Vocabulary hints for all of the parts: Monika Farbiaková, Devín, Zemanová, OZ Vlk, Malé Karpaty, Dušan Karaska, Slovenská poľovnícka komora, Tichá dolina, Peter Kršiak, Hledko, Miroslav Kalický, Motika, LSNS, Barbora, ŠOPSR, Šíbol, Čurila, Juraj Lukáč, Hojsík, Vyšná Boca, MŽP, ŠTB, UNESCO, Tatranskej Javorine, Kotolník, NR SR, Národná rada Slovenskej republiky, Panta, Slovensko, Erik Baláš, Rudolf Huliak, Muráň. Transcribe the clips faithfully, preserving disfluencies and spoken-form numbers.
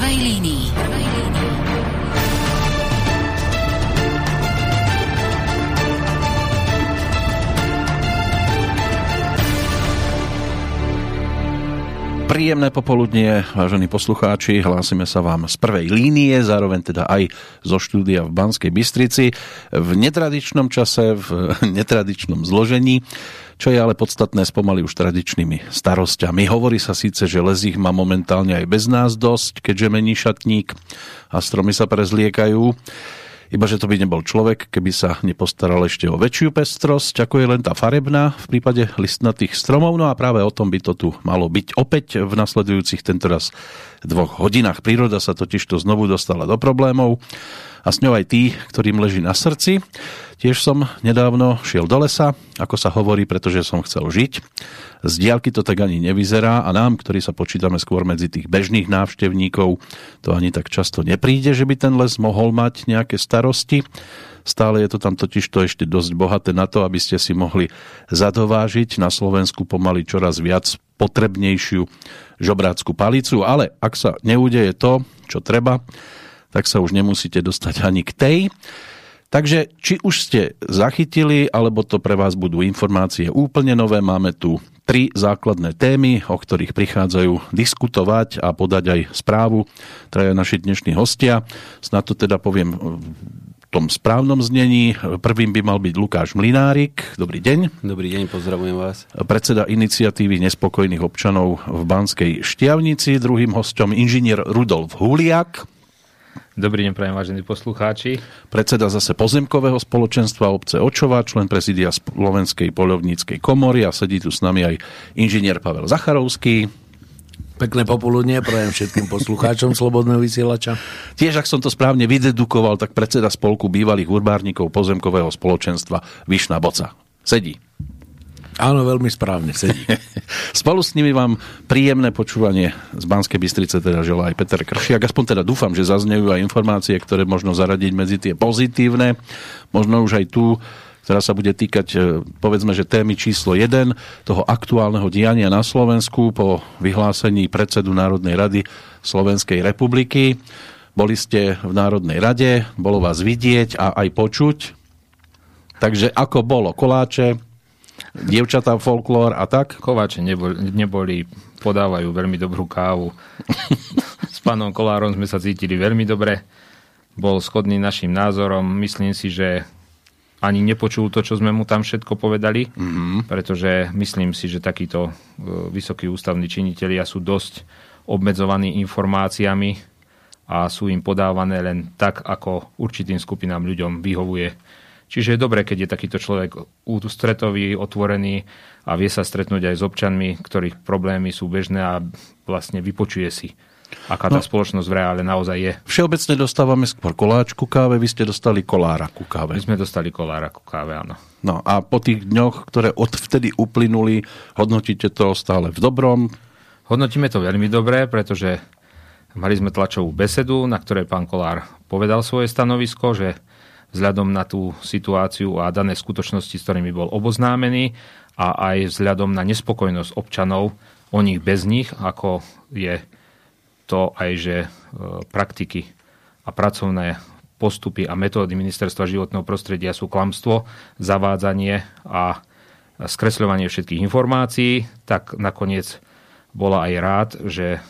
prvej línii. Príjemné popoludnie, vážení poslucháči, hlásime sa vám z prvej línie, zároveň teda aj zo štúdia v Banskej Bystrici, v netradičnom čase, v netradičnom zložení, čo je ale podstatné s pomaly už tradičnými starosťami. Hovorí sa síce, že les ich má momentálne aj bez nás dosť, keďže mení šatník a stromy sa prezliekajú. Iba, že to by nebol človek, keby sa nepostaral ešte o väčšiu pestrosť, ako je len tá farebná v prípade listnatých stromov. No a práve o tom by to tu malo byť opäť v nasledujúcich tentoraz dvoch hodinách. Príroda sa totižto znovu dostala do problémov a s ňou aj tí, ktorým leží na srdci. Tiež som nedávno šiel do lesa, ako sa hovorí, pretože som chcel žiť. Z diaľky to tak ani nevyzerá a nám, ktorí sa počítame skôr medzi tých bežných návštevníkov, to ani tak často nepríde, že by ten les mohol mať nejaké staré starosti. Stále je to tam totižto ešte dosť bohaté na to, aby ste si mohli zadovážiť na Slovensku pomaly čoraz viac potrebnejšiu žobrácku palicu, ale ak sa neudeje to, čo treba, tak sa už nemusíte dostať ani k tej. Takže či už ste zachytili, alebo to pre vás budú informácie úplne nové, máme tu tri základné témy, o ktorých prichádzajú diskutovať a podať aj správu traja naši dnešní hostia. Snad to teda poviem v tom správnom znení. Prvým by mal byť Lukáš Mlinárik. Dobrý deň. Dobrý deň, pozdravujem vás. Predseda iniciatívy nespokojných občanov v Banskej Štiavnici. Druhým hostom inžinier Rudolf Huliak. Dobrý deň, prajem, vážení poslucháči. Predseda zase pozemkového spoločenstva obce Očová, člen prezidia Slovenskej poľovníckej komory a sedí tu s nami aj inžinier Pavel Zacharovský. Pekné popoludnie prajem všetkým poslucháčom Slobodného vysielača. Tiež, ak som to správne vydedukoval, tak predseda spolku bývalých urbárnikov pozemkového spoločenstva Vyšná Boca. Sedí. Áno, veľmi správne sedí. Spolu s nimi vám príjemné počúvanie z Banskej Bystrice teda želá aj Peter Kršiak. Aspoň teda dúfam, že zaznejú aj informácie, ktoré možno zaradiť medzi tie pozitívne. Možno už aj tú, ktorá sa bude týkať, povedzme, že témy číslo jeden, toho aktuálneho diania na Slovensku po vyhlásení predsedu Národnej rady Slovenskej republiky. Boli ste v Národnej rade, bolo vás vidieť a aj počuť. Takže ako bolo? Koláče, dievčatá, folklór a tak? Koláče neboli, neboli, podávajú veľmi dobrú kávu. S pánom Kollárom sme sa cítili veľmi dobre. Bol schodný našim názorom. Myslím si, že ani nepočul to, čo sme mu tam všetko povedali, mm-hmm. pretože myslím si, že takíto vysokí ústavní činitelia sú dosť obmedzovaní informáciami a sú im podávané len tak, ako určitým skupinám ľuďom vyhovuje. Čiže je dobre, keď je takýto človek ústretový, otvorený a vie sa stretnúť aj s občanmi, ktorých problémy sú bežné a vlastne vypočuje si, aká tá no, spoločnosť v reále naozaj je. Všeobecne dostávame skôr koláč ku káve, vy ste dostali Kollára ku káve. My sme dostali Kollára ku káve, áno. No a po tých dňoch, ktoré odvtedy uplynuli, hodnotíte to stále v dobrom? Hodnotíme to veľmi dobre, pretože mali sme tlačovú besedu, na ktorej pán Kollár povedal svoje stanovisko, že vzhľadom na tú situáciu a dané skutočnosti, s ktorými bol oboznámený a aj vzhľadom na nespokojnosť občanov o nich bez nich, ako je to aj, že praktiky a pracovné postupy a metódy Ministerstva životného prostredia sú klamstvo, zavádzanie a skresľovanie všetkých informácií, tak nakoniec bola aj rád, že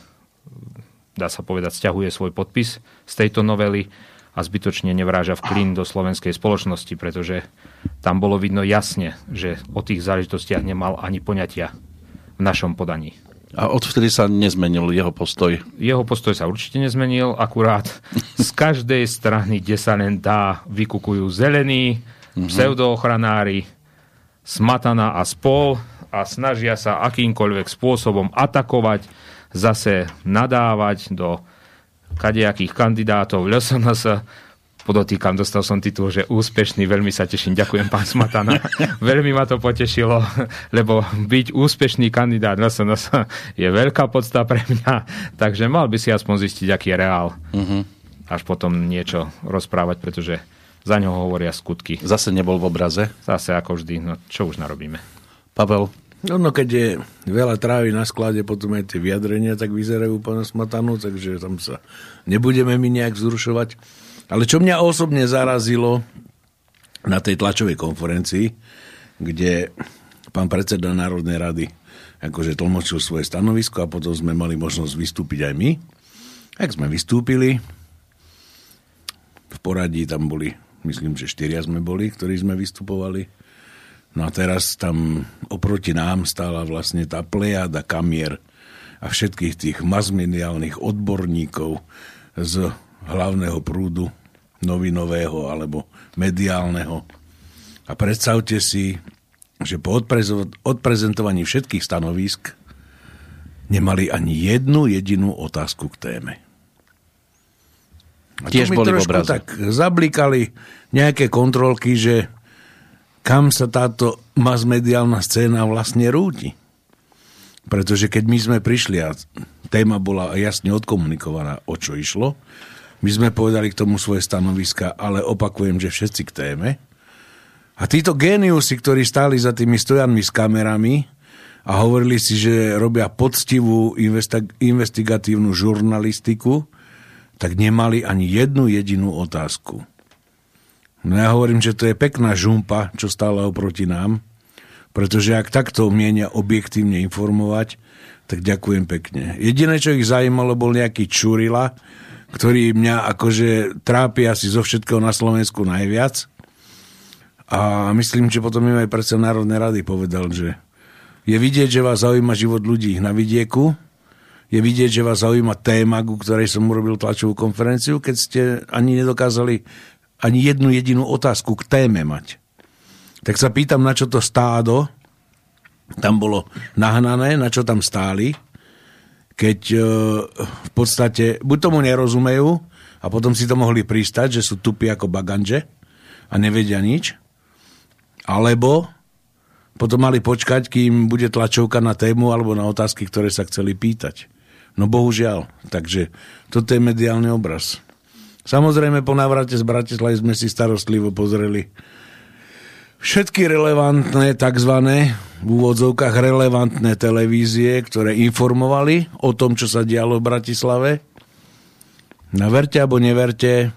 dá sa povedať, sťahuje svoj podpis z tejto novely a zbytočne nevráža v klín do slovenskej spoločnosti, pretože tam bolo vidno jasne, že o tých záležitostiach nemal ani poňatia v našom podaní. A odvtedy sa nezmenil jeho postoj? Jeho postoj sa určite nezmenil, akurát z každej strany, kde sa len dá, vykukujú zelení, mm-hmm. pseudoochranári, Smatana a spol a snažia sa akýmkoľvek spôsobom atakovať, zase nadávať do kadejakých kandidátov, LSNS, podotýkam, dostal som titul, že úspešný, veľmi sa teším, ďakujem pán Smatana, veľmi ma to potešilo, lebo byť úspešný kandidát LSNS je veľká podsta pre mňa, takže mal by si aspoň zistiť, aký je reál, uh-huh. až potom niečo rozprávať, pretože za ňoho hovoria skutky. Zase nebol v obraze? Zase ako vždy, no čo už narobíme. Pavel? No, keď je veľa trávy na sklade, potom aj tie vyjadrenia tak vyzerajú pána Smatanu, takže tam sa nebudeme my nejak vzrušovať. Ale čo mňa osobne zarazilo na tej tlačovej konferencii, kde pán predseda Národnej rady akože tlmočil svoje stanovisko a potom sme mali možnosť vystúpiť aj my. Tak sme vystúpili. V poradí tam boli, myslím, že štyria sme boli, ktorí sme vystupovali. No a teraz tam oproti nám stála vlastne tá plejada kamier a všetkých tých masmediálnych odborníkov z hlavného prúdu novinového alebo mediálneho. A predstavte si, že po odprezentovaní všetkých stanovísk nemali ani jednu jedinú otázku k téme. A tiež boli v obraze. Tak zablikali nejaké kontrolky, že kam sa táto masmediálna scéna vlastne rúti. Pretože keď my sme prišli a téma bola jasne odkomunikovaná, o čo išlo, my sme povedali k tomu svoje stanoviska, ale opakujem, že všetci k téme. A títo géniusi, ktorí stáli za tými stojanmi s kamerami a hovorili si, že robia poctivú investigatívnu žurnalistiku, tak nemali ani jednu jedinú otázku. No ja hovorím, že to je pekná žumpa, čo stála oproti nám, pretože ak takto mienia objektívne informovať, tak ďakujem pekne. Jediné, čo ich zaujímalo, bol nejaký Čurila, ktorý mňa akože trápi asi zo všetkého na Slovensku najviac. A myslím, že potom im aj predseda Národnej rady povedal, že je vidieť, že vás zaujíma život ľudí na vidieku, je vidieť, že vás zaujíma téma, ku ktorej som urobil tlačovú konferenciu, keď ste ani nedokázali ani jednu jedinú otázku k téme mať. Tak sa pýtam, na čo to stádo tam bolo nahnané, na čo tam stáli, keď e, v podstate buď tomu nerozumejú a potom si to mohli pristať, že sú tupí ako baganže a nevedia nič, alebo potom mali počkať, kým bude tlačovka na tému alebo na otázky, ktoré sa chceli pýtať. No bohužiaľ, takže toto je mediálny obraz. Samozrejme, po návrate z Bratislavy sme si starostlivo pozreli všetky relevantné, takzvané v úvodzovkách relevantné televízie, ktoré informovali o tom, čo sa dialo v Bratislave. Na verte alebo neverte,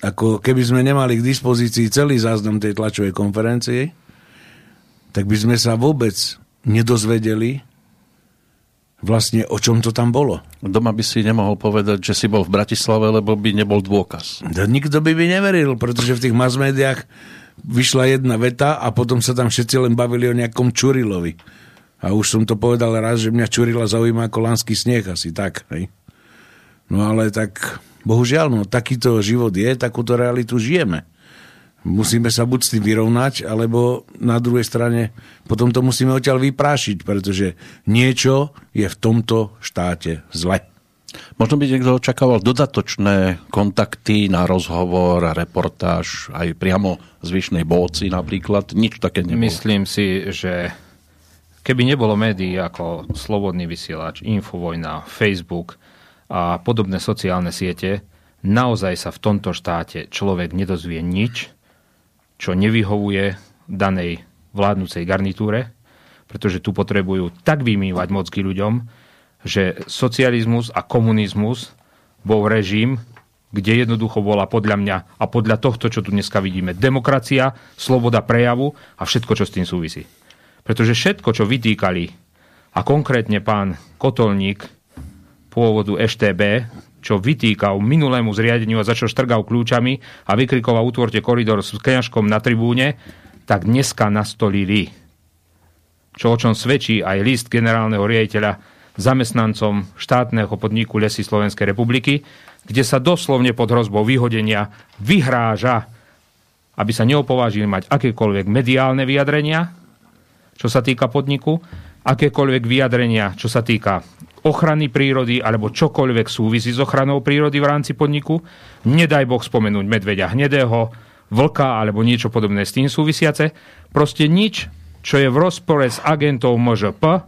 ako keby sme nemali k dispozícii celý záznam tej tlačovej konferencie, tak by sme sa vôbec nedozvedeli vlastne o čom to tam bolo. Doma by si nemohol povedať, že si bol v Bratislave, lebo by nebol dôkaz. No, nikto by by neveril, pretože v tých masmédiách vyšla jedna veta a potom sa tam všetci len bavili o nejakom Čurilovi. A už som to povedal raz, že mňa Čurila zaujíma ako lanský sneh, asi tak. Hej? No ale tak, bohužiaľ, no, takýto život je, takúto realitu žijeme. Musíme sa buď s tým vyrovnať, alebo na druhej strane potom to musíme odtiaľ vyprášiť, pretože niečo je v tomto štáte zle. Možno by niekto očakával dodatočné kontakty na rozhovor, reportáž, aj priamo z Vyšnej Boci napríklad. Nič také nebolo. Myslím si, že keby nebolo médií ako Slobodný vysielač, Infovojna, Facebook a podobné sociálne siete, naozaj sa v tomto štáte človek nedozvie nič, čo nevyhovuje danej vládnucej garnitúre, pretože tu potrebujú tak vymývať mocky ľuďom, že socializmus a komunizmus bol režim, kde jednoducho bola podľa mňa a podľa tohto, čo tu dneska vidíme, demokracia, sloboda prejavu a všetko, čo s tým súvisí. Pretože všetko, čo vytýkali, a konkrétne pán Kotolník pôvodu ŠTB, čo vytýkal minulému zriadeniu a začal štrgal kľúčami a vykrikoval utvorte koridor s kňažkom na tribúne, tak dneska nastolili. Čo o čom svedčí aj list generálneho riaditeľa zamestnancom štátneho podniku Lesy Slovenskej republiky, kde sa doslovne pod hrozbou vyhodenia vyhráža, aby sa neopovážili mať akékoľvek mediálne vyjadrenia, čo sa týka podniku, akékoľvek vyjadrenia, čo sa týka ochrany prírody alebo čokoľvek súvisí s ochranou prírody v rámci podniku. Nedaj Boh spomenúť medveďa hnedého, vlka alebo niečo podobné s tým súvisiace. Proste nič, čo je v rozpore s agendou em žé pé,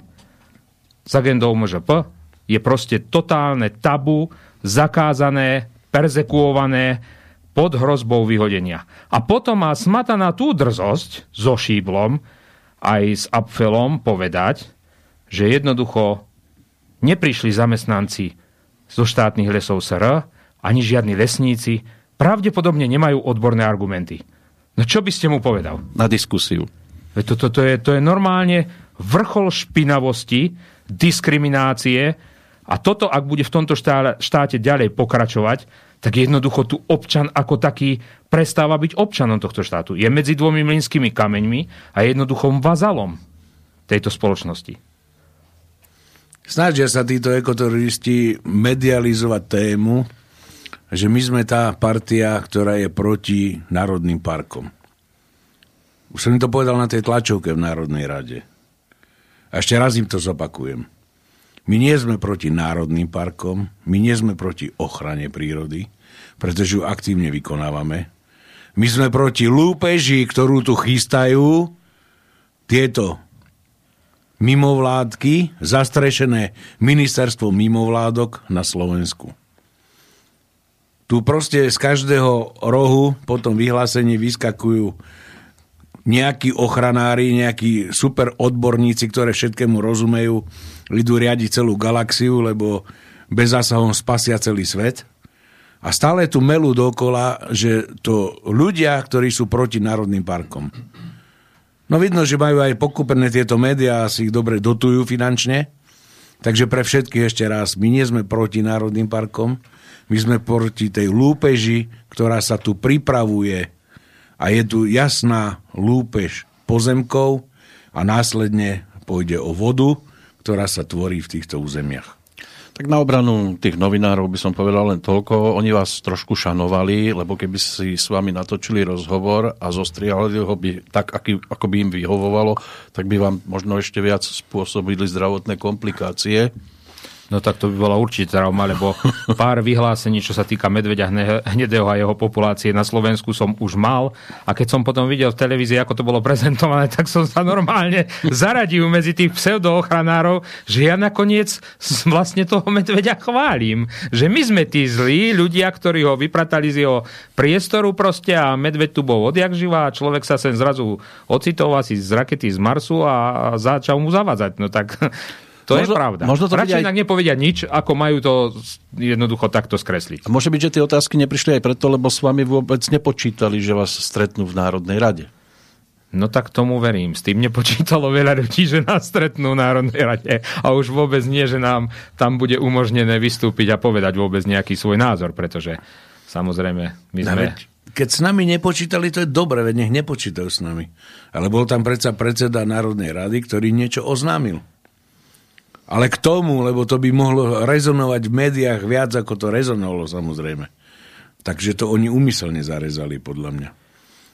s agendou em žé pé, je proste totálne tabu, zakázané, perzekuované pod hrozbou vyhodenia. A potom má Smatana tú drzosť so Šíblom, aj s Apfelom povedať, že jednoducho neprišli zamestnanci zo štátnych lesov es er ani žiadni lesníci, pravdepodobne nemajú odborné argumenty. No čo by ste mu povedal? Na diskusiu. To, to, to, je, to je normálne vrchol špinavosti, diskriminácie a toto, ak bude v tomto štáte ďalej pokračovať, tak jednoducho tu občan ako taký prestáva byť občanom tohto štátu. Je medzi dvomi mlynskými kameňmi a jednoduchom vazalom tejto spoločnosti. Snažia sa títo ekoteroristi medializovať tému, že my sme tá partia, ktorá je proti národným parkom. Už som im to povedal na tej tlačovke v Národnej rade. A ešte raz im to zopakujem. My nie sme proti národným parkom, my nie sme proti ochrane prírody, pretože ju aktívne vykonávame. My sme proti lúpeži, ktorú tu chystajú tieto mimovládky, zastrešené ministerstvo mimovládok na Slovensku. Tu proste z každého rohu potom vyhlásení vyskakujú nejakí ochranári, nejakí super odborníci, ktoré všetkému rozumejú, idú riadiť celú galaxiu, lebo bez zásahom spasia celý svet. A stále tu melú dokola, že to ľudia, ktorí sú proti národným parkom. No vidno, že majú aj pokúpené tieto médiá, asi ich dobre dotujú finančne. Takže pre všetkých ešte raz, my nie sme proti národným parkom, my sme proti tej lúpeži, ktorá sa tu pripravuje. A je tu jasná lúpež pozemkov a následne pôjde o vodu, ktorá sa tvorí v týchto územiach. Tak na obranu tých novinárov by som povedal len toľko. Oni vás trošku šanovali, lebo keby si s vami natočili rozhovor a zostriali ho by tak, aký, ako by im vyhovovalo, tak by vám možno ešte viac spôsobili zdravotné komplikácie. No tak to by bola určite trauma, lebo pár vyhlásení, čo sa týka medveďa hnedého a jeho populácie na Slovensku som už mal a keď som potom videl v televízii, ako to bolo prezentované, tak som sa normálne zaradil medzi tých pseudoochranárov, že ja nakoniec vlastne toho medveďa chválim. Že my sme tí zlí ľudia, ktorí ho vypratali z jeho priestoru proste a medveď tu bol odjakživa a človek sa sem zrazu ocitol asi z rakety z Marsu a začal mu zavádzať. No tak... To možno, je pravda. Možno to radšej aj... inak nepovedia nič, ako majú to jednoducho takto skresliť. A môže byť, že tie otázky neprišli aj preto, lebo s vami vôbec nepočítali, že vás stretnú v Národnej rade. No tak tomu verím. S tým nepočítalo veľa ľudí, že nás stretnú v Národnej rade. A už vôbec nie, že nám tam bude umožnené vystúpiť a povedať vôbec nejaký svoj názor, pretože samozrejme my sme... Naveď, keď s nami nepočítali, to je dobre, veď nech nepočítajú s nami. Ale bol tam predsa predseda Národnej rady, ktorý niečo oznámil. Ale k tomu, lebo to by mohlo rezonovať v médiách viac, ako to rezonovalo, samozrejme. Takže to oni úmyselne zarezali, podľa mňa.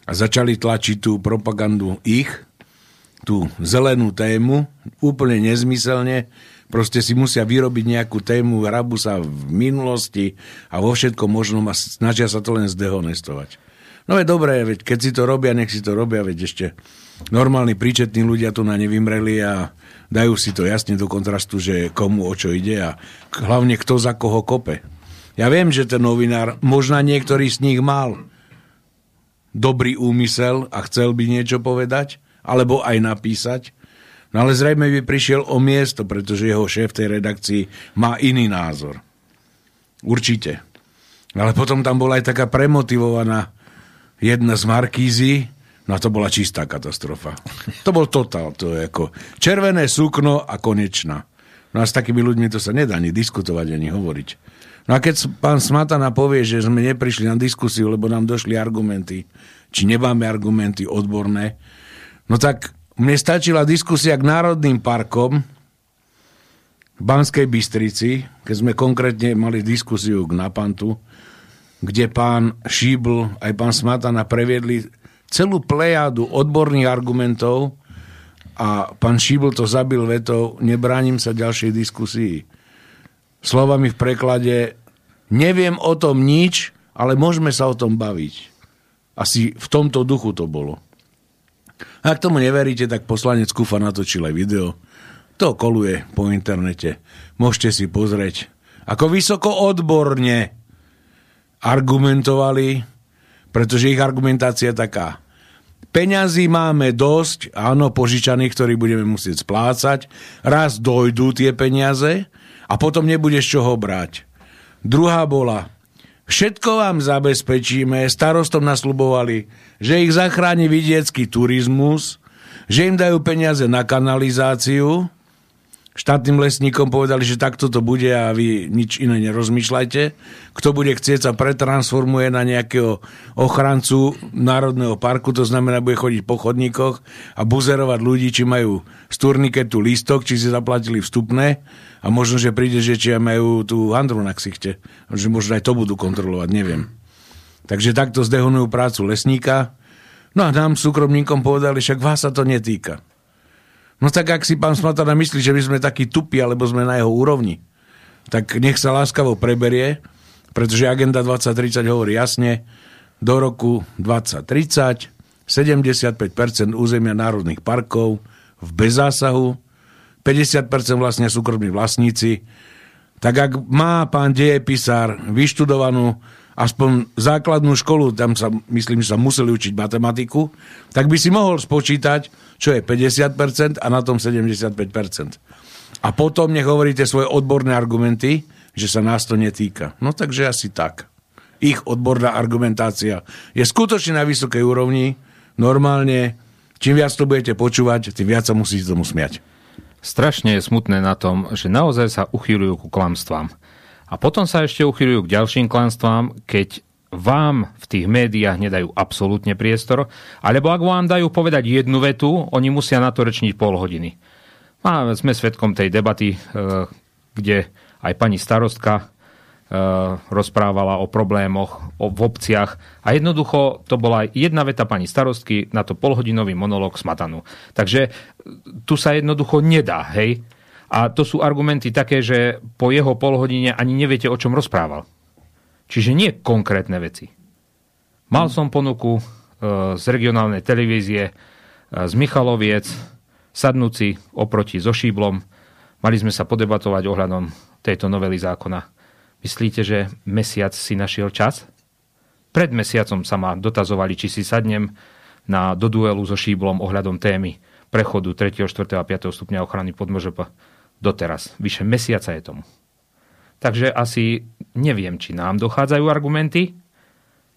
A začali tlačiť tú propagandu ich, tú zelenú tému, úplne nezmyselne. Proste si musia vyrobiť nejakú tému, hrabu sa v minulosti a vo všetkom možnom a snažia sa to len zdehonestovať. No je dobré, veď keď si to robia, nech si to robia, veď ešte normálni príčetní ľudia tu na nevymreli a dajú si to jasne do kontrastu, že komu o čo ide a hlavne kto za koho kope. Ja viem, že ten novinár, možno niektorý z nich mal dobrý úmysel a chcel by niečo povedať, alebo aj napísať, no ale zrejme by prišiel o miesto, pretože jeho šéf tej redakcii má iný názor. Určite. Ale potom tam bola aj taká premotivovaná jedna z Markízy, no to bola čistá katastrofa. To bol totál, to je ako červené sukno a konečná. No a s takými ľuďmi to sa nedá ani diskutovať, ani hovoriť. No a keď pán Smatana povie, že sme neprišli na diskusiu, lebo nám došli argumenty, či nemáme argumenty odborné, no tak mne stačila diskusia k Národným parkom v Banskej Bystrici, keď sme konkrétne mali diskusiu k Napantu, kde pán Šíbol aj pán Smatana previedli celú plejádu odborných argumentov a pán Šíbol to zabil vetou, nebránim sa ďalšej diskusii. Slovami v preklade, neviem o tom nič, ale môžeme sa o tom baviť. Asi v tomto duchu to bolo. A ak tomu neveríte, tak poslanec Kufa natočil aj video. To koluje po internete. Môžete si pozrieť, ako vysoko odborne argumentovali, pretože ich argumentácia je taká. Peňazí máme dosť, áno, požičaných, ktorých budeme musieť splácať. Raz dojdú tie peniaze a potom nebudeš čoho brať. Druhá bola, všetko vám zabezpečíme, starostom nasľubovali, že ich zachráni vidiecký turizmus, že im dajú peniaze na kanalizáciu. Štátnym lesníkom povedali, že takto to bude a vy nič iné nerozmýšľajte. Kto bude chcieť, sa pretransformuje na nejakého ochrancu Národného parku, to znamená, bude chodiť po chodníkoch a buzerovať ľudí, či majú z turniketu lístok, či si zaplatili vstupné a možno, že príde, že či majú tú handru na ksichte. Že možno aj to budú kontrolovať, neviem. Takže takto zdehonujú prácu lesníka. No a nám súkromníkom povedali, však vás sa to netýka. No tak, ak si pán Smatana myslí, že my sme takí tupí, alebo sme na jeho úrovni, tak nech sa láskavo preberie, pretože Agenda dvadsať tridsať hovorí jasne, do roku dvadsať tridsať sedemdesiatpäť percent územia národných parkov v bezzásahu, päťdesiat percent vlastne súkromní vlastníci. Tak ak má pán dejepisár vyštudovanú aspoň základnú školu, tam sa, myslím, že sa museli učiť matematiku, tak by si mohol spočítať, čo je päťdesiat percent a na tom sedemdesiatpäť percent. A potom nech hovoríte svoje odborné argumenty, že sa nás to netýka. No takže asi tak. Ich odborná argumentácia je skutočne na vysokej úrovni, normálne, čím viac to budete počúvať, tým viac sa musíte tomu smiať. Strašne je smutné na tom, že naozaj sa uchyľujú ku klamstvám. A potom sa ešte uchyľujú k ďalším klamstvám, keď vám v tých médiách nedajú absolútne priestor, alebo ak vám dajú povedať jednu vetu, oni musia na to rečniť pol hodiny. A sme svedkom tej debaty, kde aj pani starostka rozprávala o problémoch v obciach a jednoducho to bola jedna veta pani starostky na to polhodinový monológ Smatanu. Takže tu sa jednoducho nedá, hej? A to sú argumenty také, že po jeho polhodine ani neviete, o čom rozprával. Čiže nie konkrétne veci. Mal som ponuku e, z regionálnej televízie, e, z Michaloviec, sadnúci oproti so Šíblom. Mali sme sa podebatovať ohľadom tejto novely zákona. Myslíte, že mesiac si našiel čas? Pred mesiacom sa ma dotazovali, či si sadnem na, do duelu so Šíblom ohľadom témy prechodu tretieho, štvrtého a piateho stupňa ochrany pod em žé pé. Doteraz. Vyše mesiaca je tomu. Takže asi neviem, či nám dochádzajú argumenty,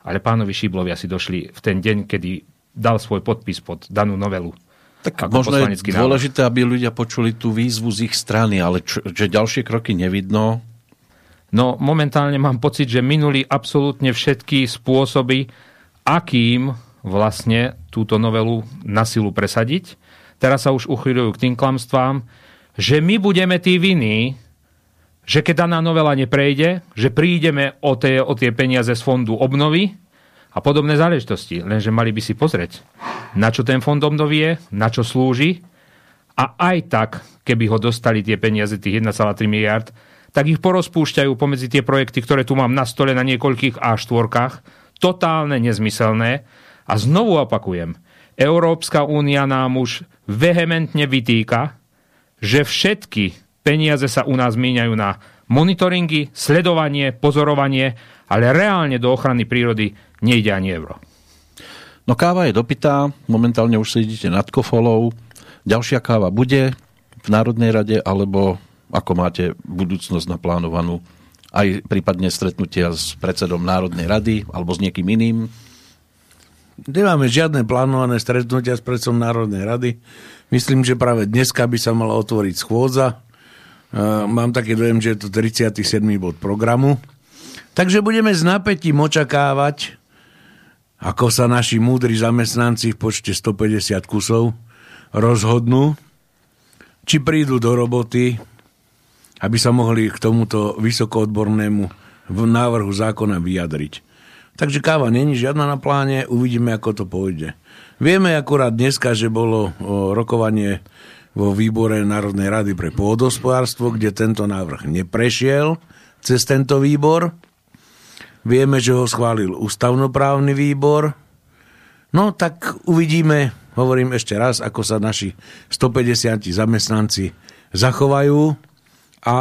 ale pánovi Šíblovi asi došli v ten deň, kedy dal svoj podpis pod danú novelu. Tak možno je dôležité, aby ľudia počuli tú výzvu z ich strany, ale čo, že ďalšie kroky nevidno? No momentálne mám pocit, že minuli absolútne všetky spôsoby, akým vlastne túto novelu na silu presadiť. Teraz sa už uchyľujú k tým klamstvám, že my budeme tí vinní, že keď daná novela neprejde, že prídeme o tie, o tie peniaze z fondu obnovy a podobné záležitosti. Lenže mali by si pozrieť, na čo ten fond obnovy je, na čo slúži a aj tak, keby ho dostali tie peniaze, tých jeden celá tri miliárd, tak ich porozpúšťajú pomedzi tie projekty, ktoré tu mám na stole na niekoľkých á štyri-kách, totálne nezmyselné. A znovu opakujem, Európska únia nám už vehementne vytýka, že všetky peniaze sa u nás míňajú na monitoringy, sledovanie, pozorovanie, ale reálne do ochrany prírody nejde ani euro. No káva je dopytá, momentálne už sedíte nad kofolou. Ďalšia káva bude v Národnej rade, alebo ako máte budúcnosť naplánovanú? Aj prípadne stretnutia s predsedom Národnej rady, alebo s niekým iným? Nemáme žiadne plánované stretnutia s predsedom Národnej rady. Myslím, že práve dneska by sa mala otvoriť schôdza. Mám taký dojem, že je to tridsiaty siedmy bod programu. Takže budeme s napätím očakávať, ako sa naši múdri zamestnanci v počte stopäťdesiat kusov rozhodnú, či prídu do roboty, aby sa mohli k tomuto vysokoodbornému návrhu zákona vyjadriť. Takže káva není žiadna na pláne, uvidíme, ako to pôjde. Vieme akurát dneska, že bolo rokovanie vo výbore Národnej rady pre pôdohospodárstvo, kde tento návrh neprešiel cez tento výbor. Vieme, že ho schválil ústavnoprávny výbor. No tak uvidíme, hovorím ešte raz, ako sa naši stopäťdesiat zamestnanci zachovajú a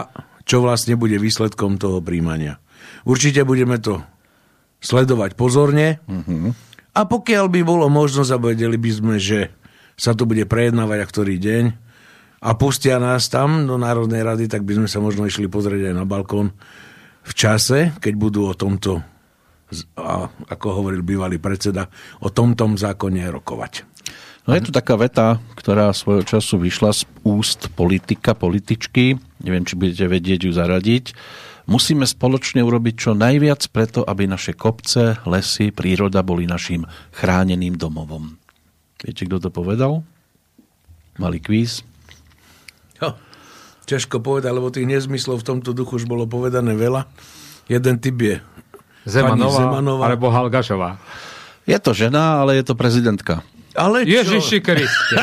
čo vlastne bude výsledkom toho príjmania. Určite budeme to sledovať pozorne, mm-hmm. A pokiaľ by bolo možnosť, a vedeli by sme, že sa to bude prejednávať a ktorý deň a pustia nás tam do Národnej rady, tak by sme sa možno išli pozrieť aj na balkón v čase, keď budú o tomto, ako hovoril bývalý predseda, o tomto zákone rokovať. No je tu taká veta, ktorá svojho času vyšla z úst politika, političky. Neviem, či budete vedieť ju zaradiť. Musíme spoločne urobiť čo najviac preto, aby naše kopce, lesy, príroda boli našim chráneným domovom. Viete, kto to povedal? Malý kvíz. Jo, ťažko povedať, lebo tých nezmyslov v tomto duchu už bolo povedané veľa. Jeden typ je Zemanová, Zemanová. alebo Halgašová. Je to žena, ale je to prezidentka. Ale Ježiši Kriste.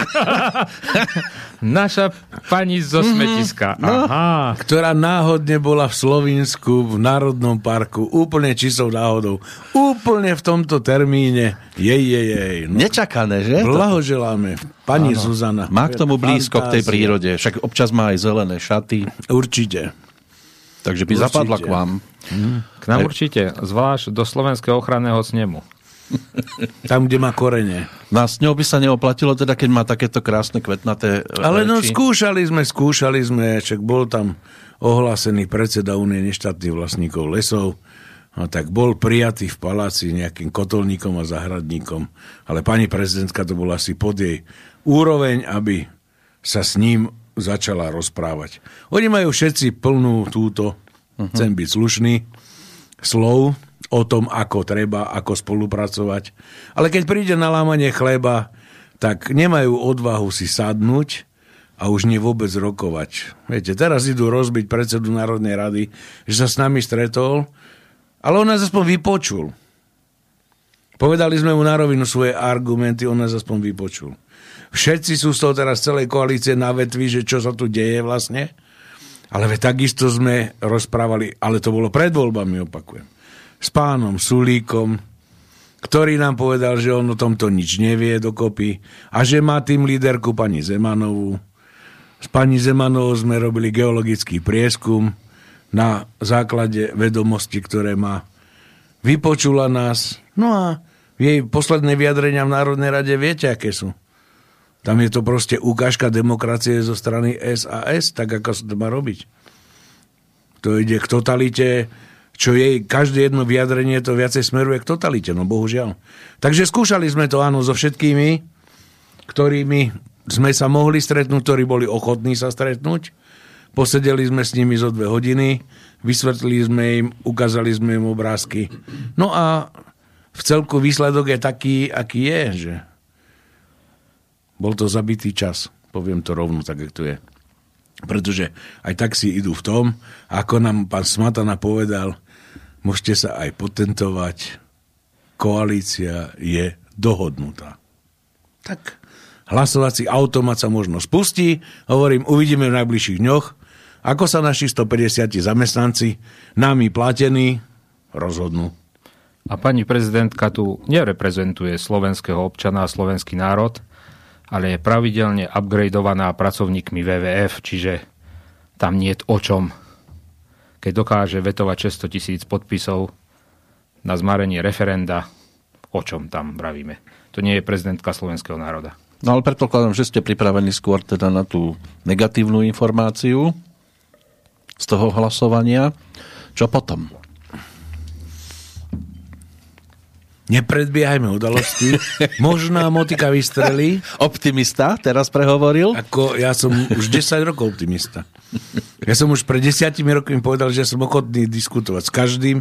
Naša pani zo smetiska. No, aha. Ktorá náhodne bola v Slovinsku, v Národnom parku. Úplne čistou náhodou. Úplne v tomto termíne. Jej, jej, jej. No, nečakané, že? Blahoželáme. Pani áno. Zuzana. Má k tomu blízko Fantázie. K tej prírode. Však občas má aj zelené šaty. Určite. Takže by určite zapadla k vám. Hmm. K nám určite. Zvlášť do Slovenského ochranného snemu. Tam, kde má korene. Na sňou by sa neoplatilo, teda, keď má takéto krásne kvetnaté... Ale no, skúšali sme, skúšali sme, čak bol tam ohlásený predseda Únie neštátnych vlastníkov lesov, a tak bol prijatý v paláci nejakým kotolníkom a zahradníkom, ale pani prezidentka to bola asi pod jej úroveň, aby sa s ním začala rozprávať. Oni majú všetci plnú túto, uh-huh. chcem byť slušný, slov, o tom, ako treba, ako spolupracovať. Ale keď príde na lámanie chleba, tak nemajú odvahu si sadnúť a už nie vôbec rokovať. Viete, teraz idú rozbiť predsedu Národnej rady, že sa s nami stretol, ale on nás aspoň vypočul. Povedali sme mu na rovinu svoje argumenty, on nás aspoň vypočul. Všetci sú z toho teraz celej koalície na vetvi, že čo sa tu deje vlastne, ale takisto sme rozprávali, ale to bolo pred voľbami, opakujem, s pánom Sulíkom, ktorý nám povedal, že on o tomto nič nevie dokopy a že má tým líderku pani Zemanovú. S pani Zemanovou sme robili geologický prieskum na základe vedomostí, ktoré má. Vypočula nás. No a jej posledné vyjadrenia v Národnej rade viete, aké sú. Tam je to proste ukážka demokracie zo strany es a es, tak ako sa to má robiť. To ide k totalite, čo jej každé jedno vyjadrenie to viacej smeruje k totalite, no bohužiaľ. Takže skúšali sme to, áno, so všetkými, ktorými sme sa mohli stretnúť, ktorí boli ochotní sa stretnúť. Posedeli sme s nimi zo dve hodiny, vysvetlili sme im, ukázali sme im obrázky. No a v celku výsledok je taký, aký je, že bol to zabitý čas, poviem to rovno, tak jak to je. Pretože aj tak si idú v tom, ako nám pán Smatana povedal, môžete sa aj potentovať, koalícia je dohodnutá. Tak, hlasovací automat sa možno spustí, hovorím, uvidíme v najbližších dňoch, ako sa naši stopäťdesiat zamestnanci, nami platení, rozhodnú. A pani prezidentka tu nereprezentuje slovenského občana a slovenský národ, ale je pravidelne upgradeovaná pracovníkmi W W F, čiže tam niet o čom. Keď dokáže vetovať šesťsto tisíc podpisov na zmarenie referenda, o čom tam bravíme. To nie je prezidentka slovenského národa. No ale predpokladám, že ste pripravení skôr teda na tú negatívnu informáciu z toho hlasovania. Čo potom? Nepredbiehajme udalosti. Možná motika vystrelí. Optimista teraz prehovoril. Ako ja som už desať rokov optimista. Ja som už pred desiatimi rokmi povedal, že som ochotný diskutovať s každým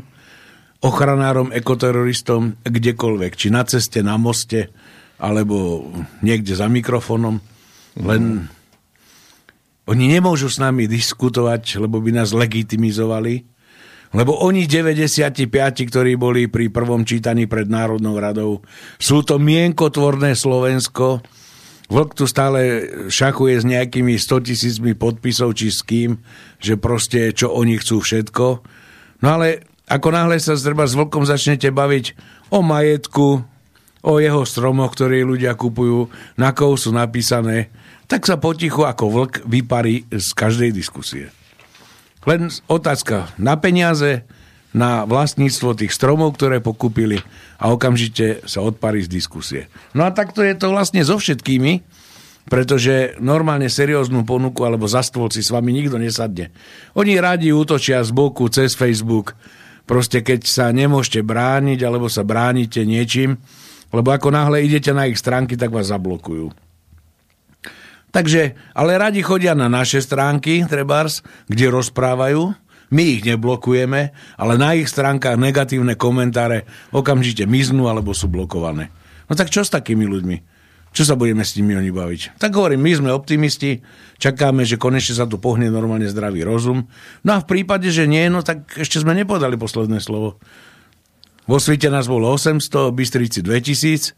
ochranárom, ekoteroristom, kdekoľvek. Či na ceste, na moste, alebo niekde za mikrofónom. Len mm. oni nemôžu s nami diskutovať, lebo by nás legitimizovali. Lebo oni deväťdesiatpäť, ktorí boli pri prvom čítaní pred Národnou radou, sú to mienkotvorné Slovensko. Vlk tu stále šachuje s nejakými sto tisícmi podpisov, či s kým, že proste čo oni chcú všetko. No ale ako náhle sa zreba s Vlkom začnete baviť o majetku, o jeho stromoch, ktoré ľudia kupujú, na koho sú napísané, tak sa potichu ako Vlk vyparí z každej diskusie. Len otázka na peniaze, na vlastníctvo tých stromov, ktoré pokúpili, a okamžite sa odparí z diskusie. No a takto je to vlastne so všetkými, pretože normálne serióznu ponuku alebo za stôl si s vami nikto nesadne. Oni radi útočia z boku, cez Facebook, proste keď sa nemôžete brániť alebo sa bránite niečím, lebo ako náhle idete na ich stránky, tak vás zablokujú. Takže, ale radi chodia na naše stránky, trebárs, kde rozprávajú. My ich neblokujeme, ale na ich stránkach negatívne komentáre okamžite miznú alebo sú blokované. No tak čo s takými ľuďmi? Čo sa budeme s nimi oni baviť? Tak hovorím, my sme optimisti, čakáme, že konečne sa tu pohne normálne zdravý rozum. No a v prípade, že nie, no tak ešte sme nepodali posledné slovo. Vo svete nás bolo osemsto, v Bystrici dvetisíc.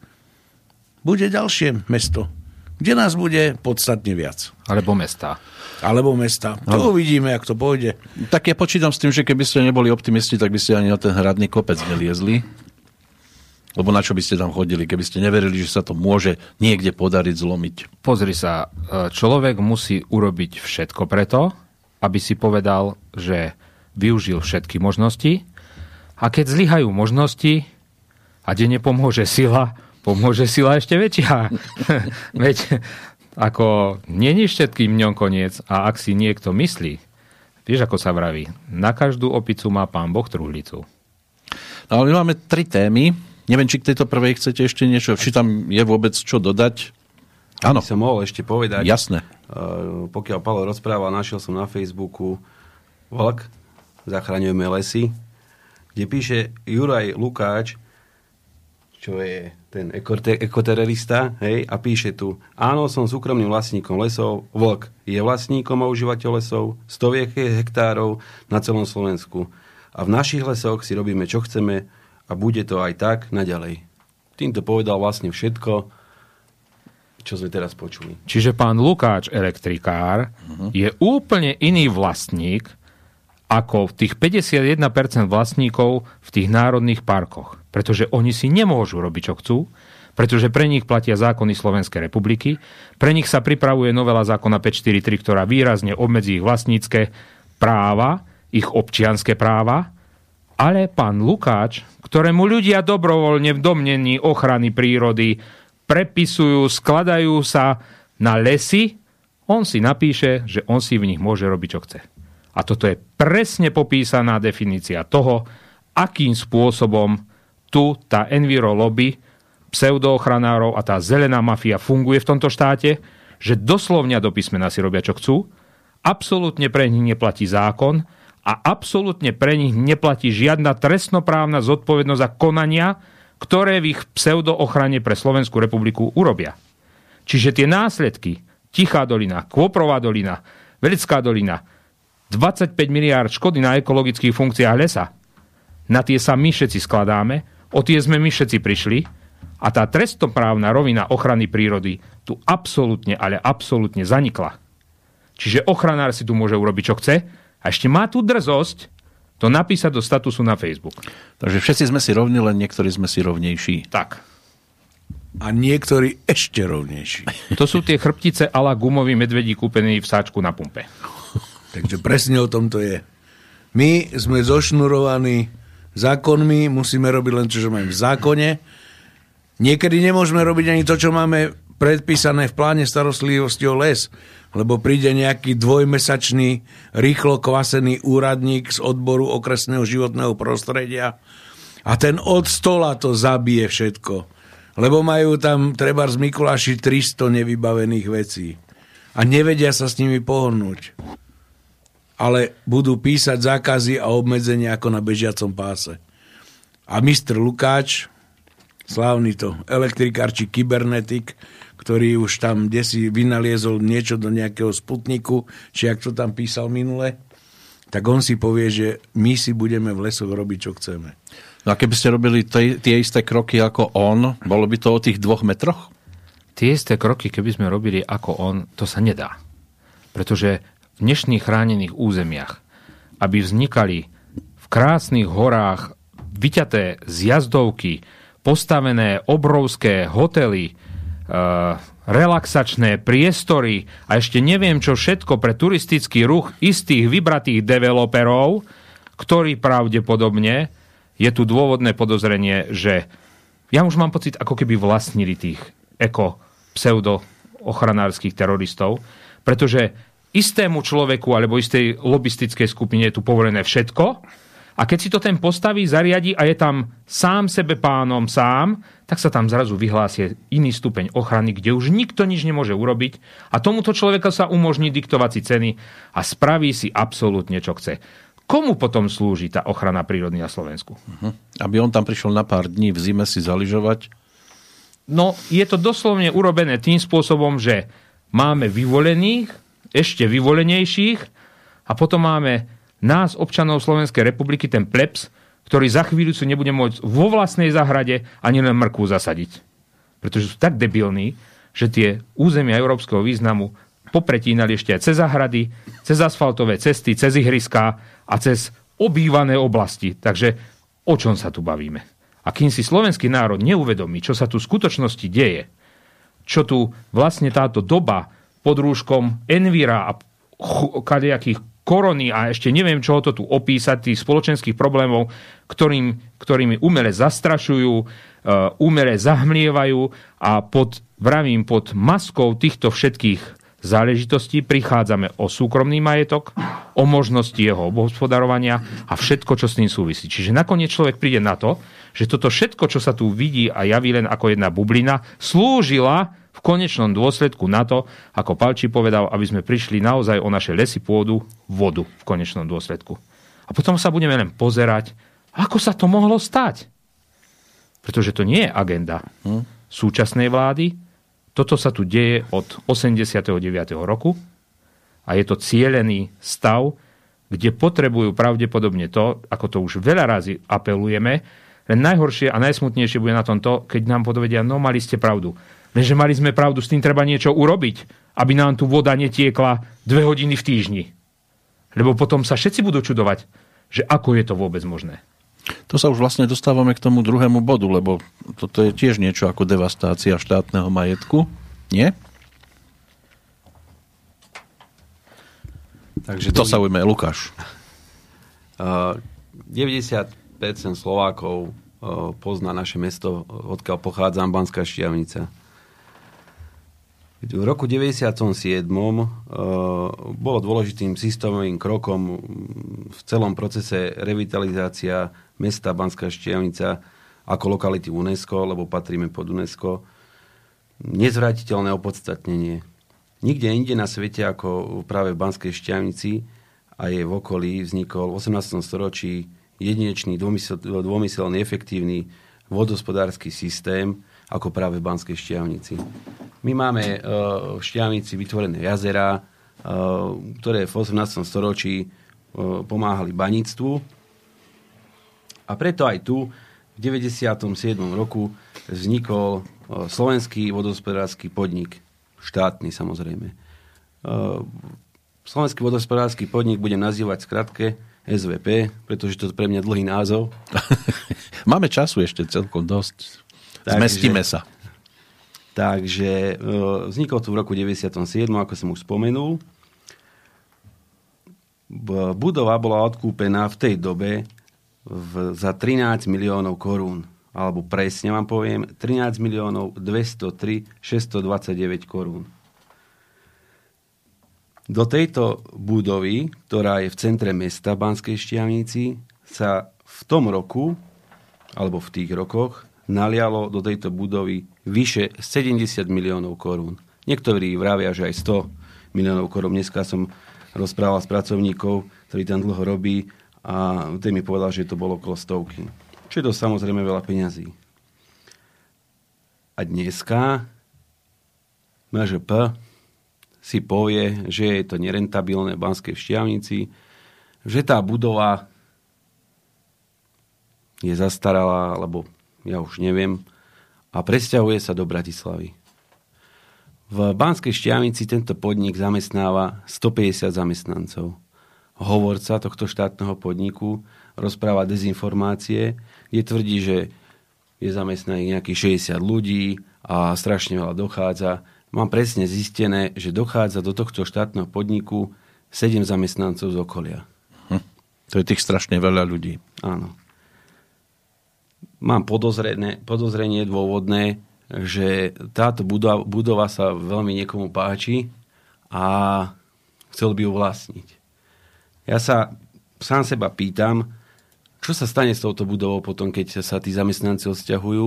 Bude ďalšie mesto, kde nás bude podstatne viac. Alebo mesta. Alebo mesta. To no. Uvidíme, ak to pôjde. Tak ja počítam s tým, že keby ste neboli optimisti, tak by ste ani na ten hradný kopec neliezli. Lebo na čo by ste tam chodili, keby ste neverili, že sa to môže niekde podariť zlomiť. Pozri sa, človek musí urobiť všetko preto, aby si povedal, že využil všetky možnosti, a keď zlyhajú možnosti a denne pomôže sila, pomôže sila ešte väčšia. Veď, ako není všetkým dňom koniec, a ak si niekto myslí, vieš, ako sa vraví, na každú opicu má pán Boh truhlicu. No, ale my máme tri témy. Neviem, či k tejto prvej chcete ešte niečo, či tam je vôbec čo dodať. Áno. Som mohol ešte povedať. Jasné. Uh, pokiaľ Pavel rozprával, našiel som na Facebooku Vlk, zachraňujeme lesy, kde píše Juraj Lukáč, čo je ten ekoterorista, hej, a píše tu: áno, som súkromným vlastníkom lesov, Vlk je vlastníkom a užívateľ lesov, stoviek hektárov na celom Slovensku. A v našich lesoch si robíme, čo chceme, a bude to aj tak naďalej. Týmto povedal vlastne všetko, čo sme teraz počuli. Čiže pán Lukáč, elektrikár, uh-huh, je úplne iný vlastník ako tých päťdesiatjeden percent vlastníkov v tých národných parkoch. Pretože oni si nemôžu robiť, čo chcú, pretože pre nich platia zákony Slovenskej republiky, pre nich sa pripravuje novela zákona päťstoštyridsaťtri, ktorá výrazne obmedzí ich vlastnícke práva, ich občianske práva, ale pán Lukáč, ktorému ľudia dobrovoľne v domnení ochrany prírody prepisujú, skladajú sa na lesy, on si napíše, že on si v nich môže robiť, čo chce. A toto je presne popísaná definícia toho, akým spôsobom tu tá enviro lobby pseudochranárov a tá zelená mafia funguje v tomto štáte, že doslovne do písmena si robia, čo chcú, absolútne pre nich neplatí zákon a absolútne pre nich neplatí žiadna trestnoprávna zodpovednosť za konania, ktoré v ich pseudoochrane pre Slovenskú republiku urobia. Čiže tie následky, Tichá dolina, Kôprová dolina, Velická dolina, dvadsaťpäť miliárd škody na ekologických funkciách lesa. Na tie sa my všetci skladáme, o tie sme my všetci prišli, a tá trestnoprávna rovina ochrany prírody tu absolútne, ale absolútne zanikla. Čiže ochranár si tu môže urobiť, čo chce, a ešte má tú drzosť to napísať do statusu na Facebook. Takže všetci sme si rovní, len niektorí sme si rovnejší. Tak. A niektorí ešte rovnejší. To sú tie chrbtice a la gumový medvedí kúpený v sáčku na pumpe. Takže presne o tom to je. My sme zošnurovaní zákonmi, musíme robiť len čo, čo máme v zákone. Niekedy nemôžeme robiť ani to, čo máme predpísané v pláne starostlivosti o les, lebo príde nejaký dvojmesačný, rýchlo kvasený úradník z odboru okresného životného prostredia a ten od stola to zabije všetko. Lebo majú tam, treba z Mikuláši, tristo nevybavených vecí a nevedia sa s nimi pohnúť. Ale budú písať zákazy a obmedzenia ako na bežiacom páse. A mister Lukáč, slávny to elektrikár či kybernetik, ktorý už tam desí vynaliezol niečo do nejakého Sputniku, či ak to tam písal minule, tak on si povie, že my si budeme v lesoch robiť, čo chceme. No a keby ste robili tie, tie isté kroky ako on, bolo by to o tých dvoch metroch? Tie isté kroky, keby sme robili ako on, to sa nedá. Pretože v dnešných chránených územiach, aby vznikali v krásnych horách vyťaté zjazdovky, postavené obrovské hotely, e, relaxačné priestory a ešte neviem čo všetko pre turistický ruch istých vybratých developerov, ktorý pravdepodobne je tu dôvodné podozrenie, že ja už mám pocit, ako keby vlastnili tých eko pseudo-ochranárskych teroristov, pretože istému človeku alebo istej lobistickej skupine je tu povolené všetko a keď si to ten postaví, zariadi a je tam sám sebe pánom sám, tak sa tam zrazu vyhlásie iný stupeň ochrany, kde už nikto nič nemôže urobiť a tomuto človeka sa umožní diktovať si ceny a spraví si absolútne, čo chce. Komu potom slúži tá ochrana prírody na Slovensku? Uh-huh. Aby on tam prišiel na pár dní v zime si zaližovať? No, je to doslovne urobené tým spôsobom, že máme vyvolených, ešte vyvolenejších a potom máme nás, občanov Slovenskej republiky, ten plebs, ktorý za chvíľu si nebude môcť vo vlastnej záhrade ani len mrkvu zasadiť. Pretože sú tak debilní, že tie územia európskeho významu popretínali ešte aj cez záhrady, cez asfaltové cesty, cez ihriská a cez obývané oblasti. Takže o čom sa tu bavíme? A kým si slovenský národ neuvedomí, čo sa tu v skutočnosti deje, čo tu vlastne táto doba pod rúškom envira a ch- kadejakých korony a ešte neviem, čoho to tu opísať, tých spoločenských problémov, ktorým, ktorými umele zastrašujú, uh, umele zahmlievajú a pod, vravím, pod maskou týchto všetkých záležitosti prichádzame o súkromný majetok, o možnosti jeho obhospodarovania a všetko, čo s ním súvisí. Čiže nakoniec človek príde na to, že toto všetko, čo sa tu vidí a javí len ako jedna bublina, slúžila v konečnom dôsledku na to, ako Palčí povedal, aby sme prišli naozaj o naše lesy, pôdu, vodu v konečnom dôsledku. A potom sa budeme len pozerať, ako sa to mohlo stať. Pretože to nie je agenda súčasnej vlády. Toto sa tu deje od osemdesiateho deviateho roku a je to cielený stav, kde potrebujú pravdepodobne to, ako to už veľa razy apelujeme, len najhoršie a najsmutnejšie bude na tom to, keď nám podvedia, no mali ste pravdu. Lenže mali sme pravdu, s tým treba niečo urobiť, aby nám tu voda netiekla dve hodiny v týždni. Lebo potom sa všetci budú čudovať, že ako je to vôbec možné. To sa už vlastne dostávame k tomu druhému bodu, lebo toto je tiež niečo ako devastácia štátneho majetku, nie? Takže to sa ujme, Lukáš. deväťdesiat percent Slovákov pozná naše mesto, odkiaľ pochádzam, Banská Štiavnica. V roku deväťdesiatsedem bolo dôležitým systémovým krokom v celom procese revitalizácia mesta Banská Štiavnica ako lokality UNESCO, lebo patríme pod UNESCO. Nezvratiteľné opodstatnenie. Nikde inde na svete ako práve v Banskej Štiavnici a jej v okolí vznikol v osemnástom storočí jedinečný, dômyselný, efektívny vodohospodársky systém ako práve v Banskej Štiavnici. My máme v Štiavnici vytvorené jazera, ktoré v osemnástom storočí pomáhali baníctvu. A preto aj tu v deväťdesiatom siedmom roku vznikol Slovenský vodohospodársky podnik. Štátny, samozrejme. Slovenský vodohospodársky podnik budem nazývať skratke es vé pé, pretože to je pre mňa dlhý názov. Máme času ešte celkom dosť. Takže... Zmestíme sa. Takže vznikol tu v roku deväťdesiatom siedmom, ako som už spomenul. Budova bola odkúpená v tej dobe v, za trinásť miliónov korún. Alebo presne vám poviem, trinásť miliónov dvestotri tisíc šesťstodvadsaťdeväť korún. Do tejto budovy, ktorá je v centre mesta Banskej Štiavnici, sa v tom roku, alebo v tých rokoch, nalialo do tejto budovy vyše sedemdesiat miliónov korún. Niektorí vravia, že aj sto miliónov korún. Dneska som rozprával s pracovníkov, ktorí tam dlho robí a ten mi povedal, že to bolo okolo stovky. Čo je to samozrejme veľa peňazí. A dneska em žé pé si povie, že je to nerentabilné v Banskej Štiavnici, že tá budova je zastaralá, alebo ja už neviem, a presťahuje sa do Bratislavy. V Banskej Štiavnici tento podnik zamestnáva stopäťdesiat zamestnancov. Hovorca tohto štátneho podniku rozpráva dezinformácie, kde tvrdí, že je zamestnaných nejakých šesťdesiat ľudí a strašne veľa dochádza. Mám presne zistené, že dochádza do tohto štátneho podniku sedem zamestnancov z okolia. Hm. To je tých strašne veľa ľudí. Áno. Mám podozrenie dôvodné, že táto budova, budova sa veľmi niekomu páči a chcel by ju vlastniť. Ja sa sám seba pýtam, čo sa stane s touto budovou potom, keď sa tí zamestnanci odsťahujú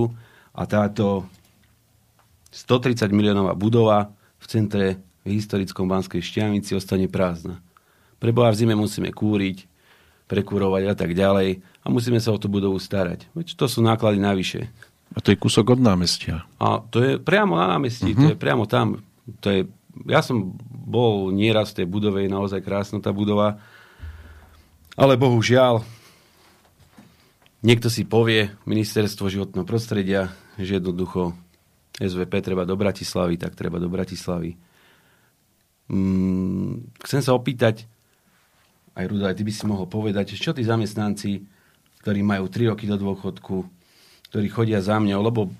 a táto stotridsať miliónová budova v centre v historickom Banskej Štiavnici ostane prázdna. Preboha, v zime musíme kúriť, prekurovať a tak ďalej a musíme sa o tú budovu starať. Veď to sú náklady navyše. A to je kúsok od námestia. A to je priamo na námestí, uh-huh. To je priamo tam. To je, ja som bol nieraz v tej budove, je naozaj krásna tá budova, ale bohužiaľ niekto si povie, ministerstvo životného prostredia, že jednoducho es vé pé treba do Bratislavy, tak treba do Bratislavy. Hmm, chcem sa opýtať, aj Rudo, aj ty by si mohol povedať, čo tí zamestnanci, ktorí majú tri roky do dôchodku, ktorí chodia za mňou, lebo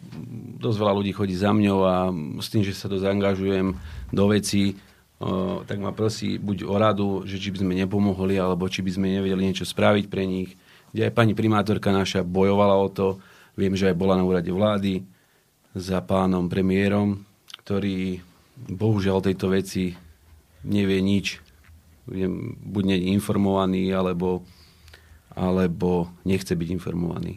dosť veľa ľudí chodí za mňou a s tým, že sa dosť angažujem do vecí, o, tak ma prosí buď o radu, že či by sme nepomohli, alebo či by sme nevedeli niečo spraviť pre nich. Kde aj pani primátorka naša bojovala o to, viem, že aj bola na úrade vlády za pánom premiérom, ktorý bohužiaľ tejto veci nevie nič. Buď nie je informovaný, alebo, alebo nechce byť informovaný.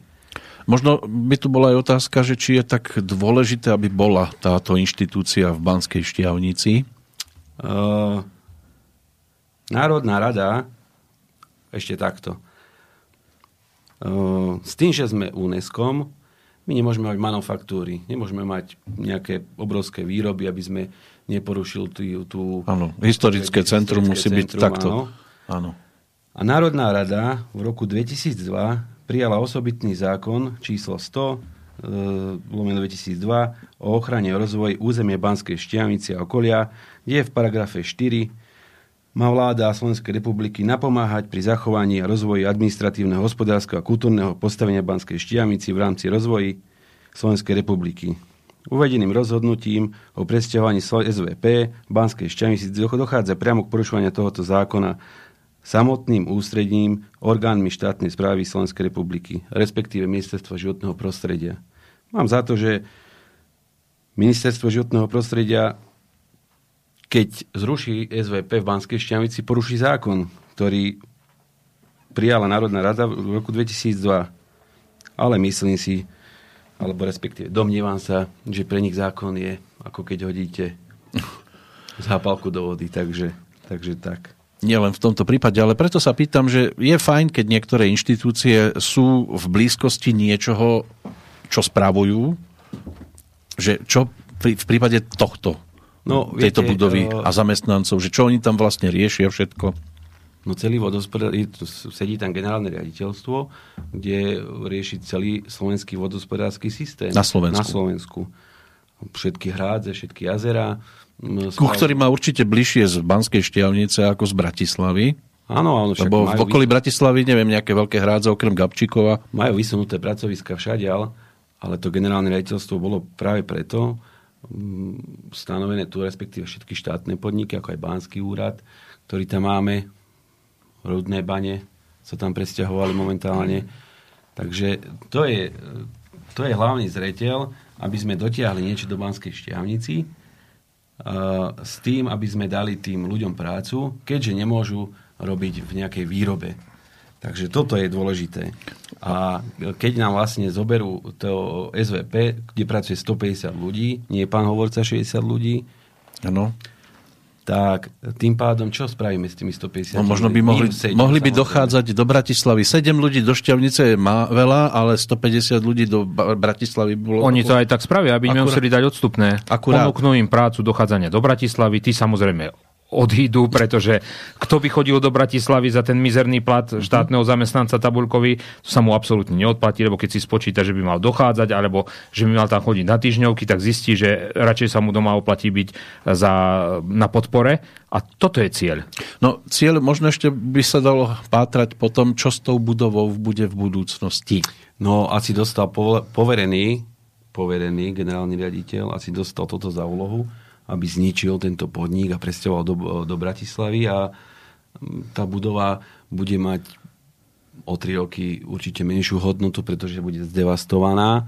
Možno by tu bola aj otázka, že či je tak dôležité, aby bola táto inštitúcia v Banskej Štiavnici? Uh, Národná rada, ešte takto. Uh, s tým, že sme UNESCO, my nemôžeme mať manufaktúry, nemôžeme mať nejaké obrovské výroby, aby sme neporušil tú... Áno, historické tú, centrum historické musí centrum, byť takto. Áno. A Národná rada v roku dvetisícdva prijala osobitný zákon číslo sto lomeno dvetisícdva o ochrane a rozvoji územie Banskej Štiavnice a okolia, kde v paragrafe štyri má vláda Slovenskej republiky napomáhať pri zachovaní a rozvoji administratívneho, hospodárskeho a kultúrneho postavenia Banskej Štiavnici v rámci rozvoji Slovenskej republiky. Uvedeným rozhodnutím o presťahovaní es vé pé Banskej Štiavnici dochádza priamo k porušovaniu tohoto zákona samotným ústredním orgánmi štátnej správy Slovenskej republiky, respektíve Ministerstva životného prostredia. Mám za to, že Ministerstvo životného prostredia, keď zruší es vé pé v Banskej Štiavnici, poruší zákon, ktorý prijala Národná rada v roku dvetisícdva. Ale myslím si, alebo respektíve domnievam sa, že pre nich zákon je, ako keď hodíte zápalku do vody, takže, takže tak. Nielen v tomto prípade, ale preto sa pýtam, že je fajn, keď niektoré inštitúcie sú v blízkosti niečoho, čo spravujú, že čo v prípade tohto, no, tejto viete, budovy a zamestnancov, že čo oni tam vlastne riešia všetko? No celý vodohospodársky, sedí tam generálne riaditeľstvo, kde rieši celý slovenský vodohospodársky systém. Na Slovensku. Na Slovensku. Všetky hrádze, všetky jazera. Ku ktorým má určite bližšie z Banskej Štiavnice ako z Bratislavy. Áno, áno. Však lebo v okolí vys- Bratislavy, neviem, nejaké veľké hrádze okrem Gabčíkova. Majú vysunuté pracoviska všadiaľ, ale to generálne riaditeľstvo bolo práve preto stanovené tu, respektíve všetky štátne podniky, ako aj Banský úrad, ktorý tam máme. Rudné bane sa tam presťahovali momentálne. Takže to je, to je hlavný zreteľ, aby sme dotiahli niečo do Banskej Štiavnici uh, s tým, aby sme dali tým ľuďom prácu, keďže nemôžu robiť v nejakej výrobe. Takže toto je dôležité. A keď nám vlastne zoberú to es vé pé, kde pracuje stopäťdesiat ľudí, nie je pán hovorca šesťdesiat ľudí. Áno. Tak, tým pádom, čo spravíme s tými stopäťdesiat? No, možno by mohli, sedem, mohli by dochádzať do Bratislavy. sedem ľudí do Štiavnice je má veľa, ale stopäťdesiat ľudí do Bratislavy bolo... Oni to aj tak spravia, aby akurát, museli dať odstupné. Akurát. Ponúknú im prácu dochádzania do Bratislavy, tí samozrejme odídu, pretože kto by chodil do Bratislavy za ten mizerný plat štátneho zamestnanca Tabuľkovi, to sa mu absolútne neodplatí, lebo keď si spočíta, že by mal dochádzať, alebo že by mal tam chodiť na týždňovky, tak zistí, že radšej sa mu doma oplatí byť za, na podpore. A toto je cieľ. No cieľ, možno ešte by sa dalo pátrať po tom, čo s tou budovou bude v budúcnosti. No, asi dostal poverený, poverený generálny riaditeľ, asi dostal toto za úlohu, aby zničil tento podnik a presťahoval do, do Bratislavy a tá budova bude mať o tri roky určite menšiu hodnotu, pretože bude zdevastovaná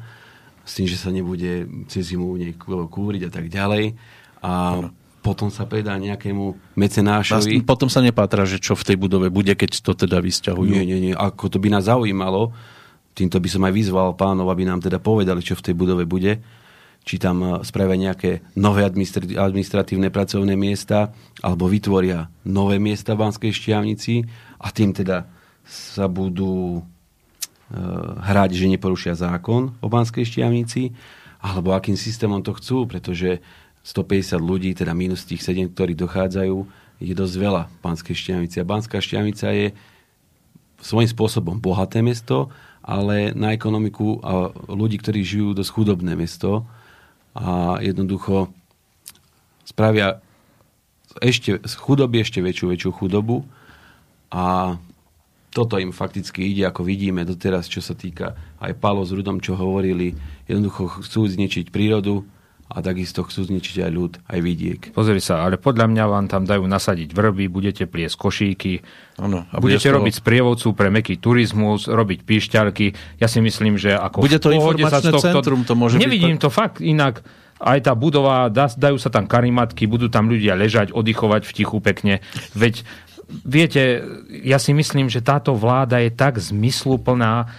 s tým, že sa nebude cez zimu niekúlo kúriť a tak ďalej. A ano. Potom sa predá nejakému mecenášovi. Vlastne, potom sa nepátra, že čo v tej budove bude, keď to teda vysťahujú. Nie, nie, nie. Ako to by nás zaujímalo, týmto by som aj vyzval pánov, aby nám teda povedali, čo v tej budove bude. Či tam spravia nejaké nové administratívne pracovné miesta, alebo vytvoria nové miesta v Banskej Štiavnici a tým teda sa budú hrať, že neporušia zákon o Banskej Štiavnici, alebo akým systémom to chcú, pretože stopäťdesiat ľudí, teda minus tých sedem, ktorí dochádzajú, je dosť veľa v Banskej Štiavnici. A Banská Štiavnica je svojím spôsobom bohaté mesto, ale na ekonomiku a ľudí, ktorí žijú, dosť chudobné mesto a jednoducho spravia ešte, z chudoby ešte väčšiu, väčšiu chudobu a toto im fakticky ide, ako vidíme doteraz, čo sa týka aj Pálo s Rudom, čo hovorili. Jednoducho chcú zničiť prírodu a takisto chcú zničiť aj ľud, aj vidiek. Pozri sa, ale podľa mňa vám tam dajú nasadiť vrby, budete pliesť košíky, ano, a budete robiť toho... sprievodcu pre mäkký turizmus, robiť píšťalky. Ja si myslím, že ako... Bude to informačné centrum, to môže nevidím byť... Nevidím to fakt inak. Aj tá budova, dajú sa tam karimatky, budú tam ľudia ležať, oddychovať v tichu pekne. Veď viete, ja si myslím, že táto vláda je tak zmysluplná,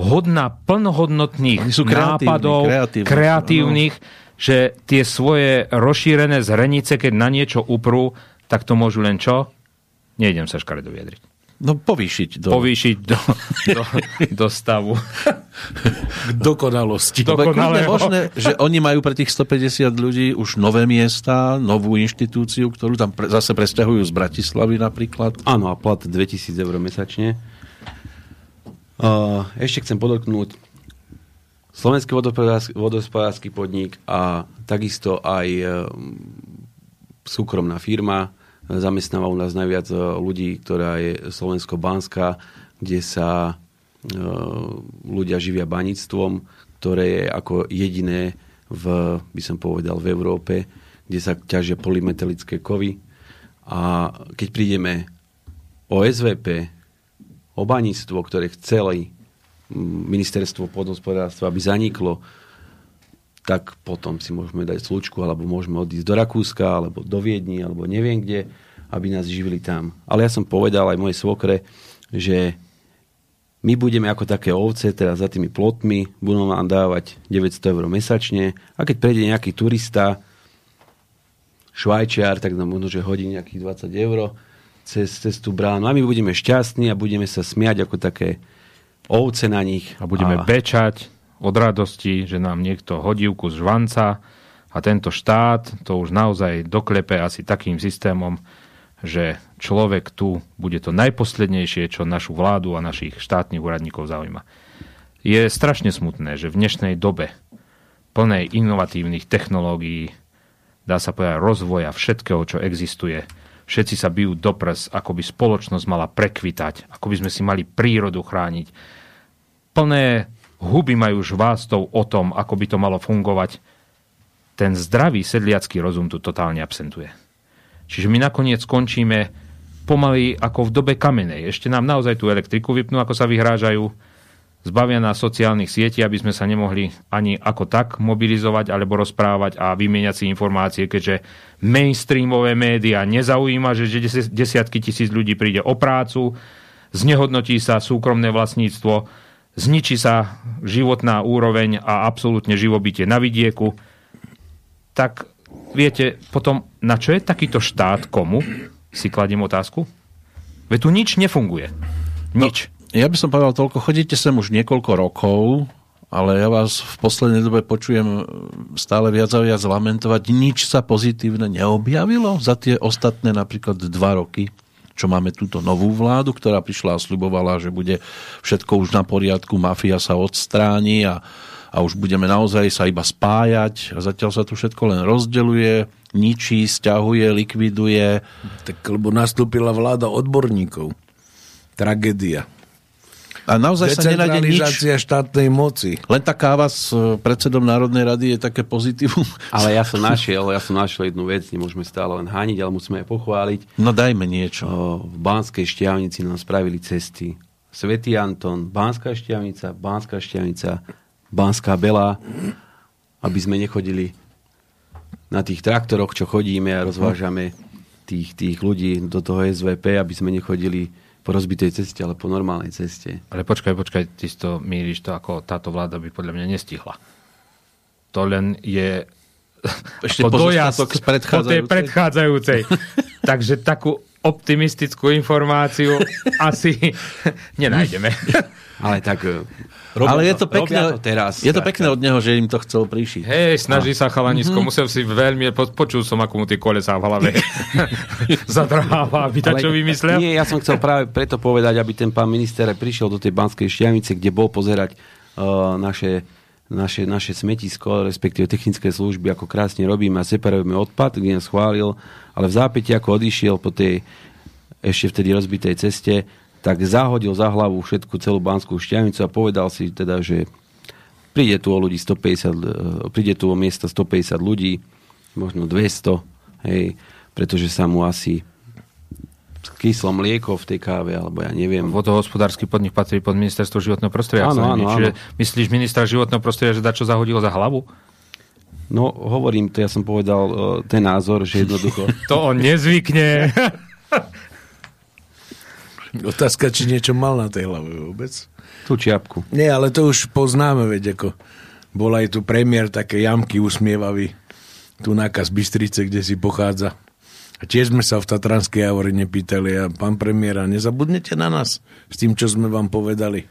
hodná plnohodnotných nápadov, kreatívnych, kreatívnych no. Že tie svoje rozšírené zhranice, keď na niečo uprú, tak to môžu len čo? Nejdem sa škaredo vyjadriť. No povýšiť do... Povýšiť do, do, do stavu. K dokonalosti. Dokonalého. Je možné, že oni majú pre tých stopäťdesiat ľudí už nové miesta, novú inštitúciu, ktorú tam pre, zase presťahujú z Bratislavy napríklad. Áno, a plat dvetisíc eur mesačne. Uh, ešte chcem podotknúť Slovenský vodohospodársky podnik a takisto aj uh, súkromná firma zamestnáva u nás najviac ľudí, ktorá je slovensko-banská, kde sa e, ľudia živia baníctvom, ktoré je ako jediné v, by som povedal, v Európe, kde sa ťažia polymetalické kovy. A keď prídeme o es vé pé, o baníctvo, ktoré chceli ministerstvo podhospodárstva, aby zaniklo, tak potom si môžeme dať slučku, alebo môžeme odísť do Rakúska, alebo do Viedni, alebo neviem kde, aby nás živili tam. Ale ja som povedal aj mojej svokre, že my budeme ako také ovce, teda za tými plotmi, budú nám dávať deväťsto eur mesačne a keď prejde nejaký turista, Švajčiar, tak nám možno, že hodí nejakých dvadsať eur cez, cez tú bránu a my budeme šťastní a budeme sa smiať ako také ovce na nich. A budeme a... bečať od radosti, že nám niekto hodívku z žvanca a tento štát to už naozaj doklepe asi takým systémom, že človek tu bude to najposlednejšie, čo našu vládu a našich štátnych úradníkov zaujíma. Je strašne smutné, že v dnešnej dobe plnej inovatívnych technológií, dá sa povedať rozvoja všetkého, čo existuje, všetci sa bijú do prs, ako by spoločnosť mala prekvitať, ako by sme si mali prírodu chrániť. Plné huby majú žvástov o tom, ako by to malo fungovať. Ten zdravý sedliacky rozum tu totálne absentuje. Čiže my nakoniec skončíme pomaly ako v dobe kamenej. Ešte nám naozaj tú elektriku vypnú, ako sa vyhrážajú. Zbavia nás sociálnych sietí, aby sme sa nemohli ani ako tak mobilizovať alebo rozprávať a vymieňať si informácie, keďže mainstreamové médiá nezaujíma, že desiatky tisíc ľudí príde o prácu, znehodnotí sa súkromné vlastníctvo, zničí sa životná úroveň a absolútne živobytie na vidieku, tak viete, potom na čo je takýto štát komu? Si kladím otázku. Veď tu nič nefunguje. Nič. No, ja by som povedal toľko, chodíte sem už niekoľko rokov, ale ja vás v poslednej dobe počujem stále viac a viac lamentovať. Nič sa pozitívne neobjavilo za tie ostatné napríklad dva roky, čo máme túto novú vládu, ktorá prišla a sľubovala, že bude všetko už na poriadku, mafia sa odstráni a, a už budeme naozaj sa iba spájať. A zatiaľ sa tu všetko len rozdeľuje, ničí, sťahuje, likviduje. Tak lebo nastúpila vláda odborníkov. Tragédia. A naozaj sa nenájde nič. Decentralizácia štátnej moci. Len tá káva s predsedom Národnej rady je také pozitívum. Ale ja som našiel, ja som našiel jednu vec, nemôžeme stále len hániť, ale musíme aj pochváliť. No dajme niečo. V Banskej Štiavnici nám spravili cesty. Svätý Anton, Banská Štiavnica, Banská Štiavnica, Banská Belá, aby sme nechodili na tých traktoroch, čo chodíme a rozvážame tých, tých ľudí do toho es vé pé, aby sme nechodili po rozbitej ceste, ale po normálnej ceste. Ale počkaj, počkaj, ty to míriš to, ako táto vláda by podľa mňa nestihla. To len je ešte po dojazd po tej predchádzajúcej. Takže takú optimistickú informáciu asi nenájdeme. Ale tak... Ale je to pekné, to teraz, je to pekné od neho, že im to chcel príšiť. Hej, snaží sa chalanisko. Mm-hmm. Musel si veľmi... Počul som, ako mu tie kolesá v hlave zadrháva, aby ta čo vymyslel. Nie, ja som chcel práve preto povedať, aby ten pán minister prišiel do tej Banskej Štiavnice, kde bol pozerať uh, naše, naše, naše smetisko, respektíve technické služby, ako krásne robíme a separujeme odpad, kde nás chválil, ale v zápäti, ako odišiel po tej ešte vtedy rozbitej ceste, tak zahodil za hlavu všetku celú Banskú Štiavnicu a povedal si teda, že príde tu o ľudí stopäťdesiat, príde tu o miesta stopäťdesiat ľudí, možno dvesto, hej, pretože sa mu asi kyslo mlieko v tej káve, alebo ja neviem. Vodohospodársky podnik patrí pod ministerstvo životného prostredia. Áno, áno, čiže áno. Myslíš ministra životného prostredia, že dačo zahodilo za hlavu? No, hovorím to, ja som povedal ten názor, že jednoducho... To on nezvykne... Otázka, či niečo mal na tej hlave vôbec. Tú čiapku. Nie, ale to už poznáme, veď ako bol aj tu premiér také jamky usmievavý tu nákaz Bystrice, kde si pochádza. A tiež sme sa v Tatranskej Javorine pýtali a pán premiéra, nezabudnete na nás s tým, čo sme vám povedali?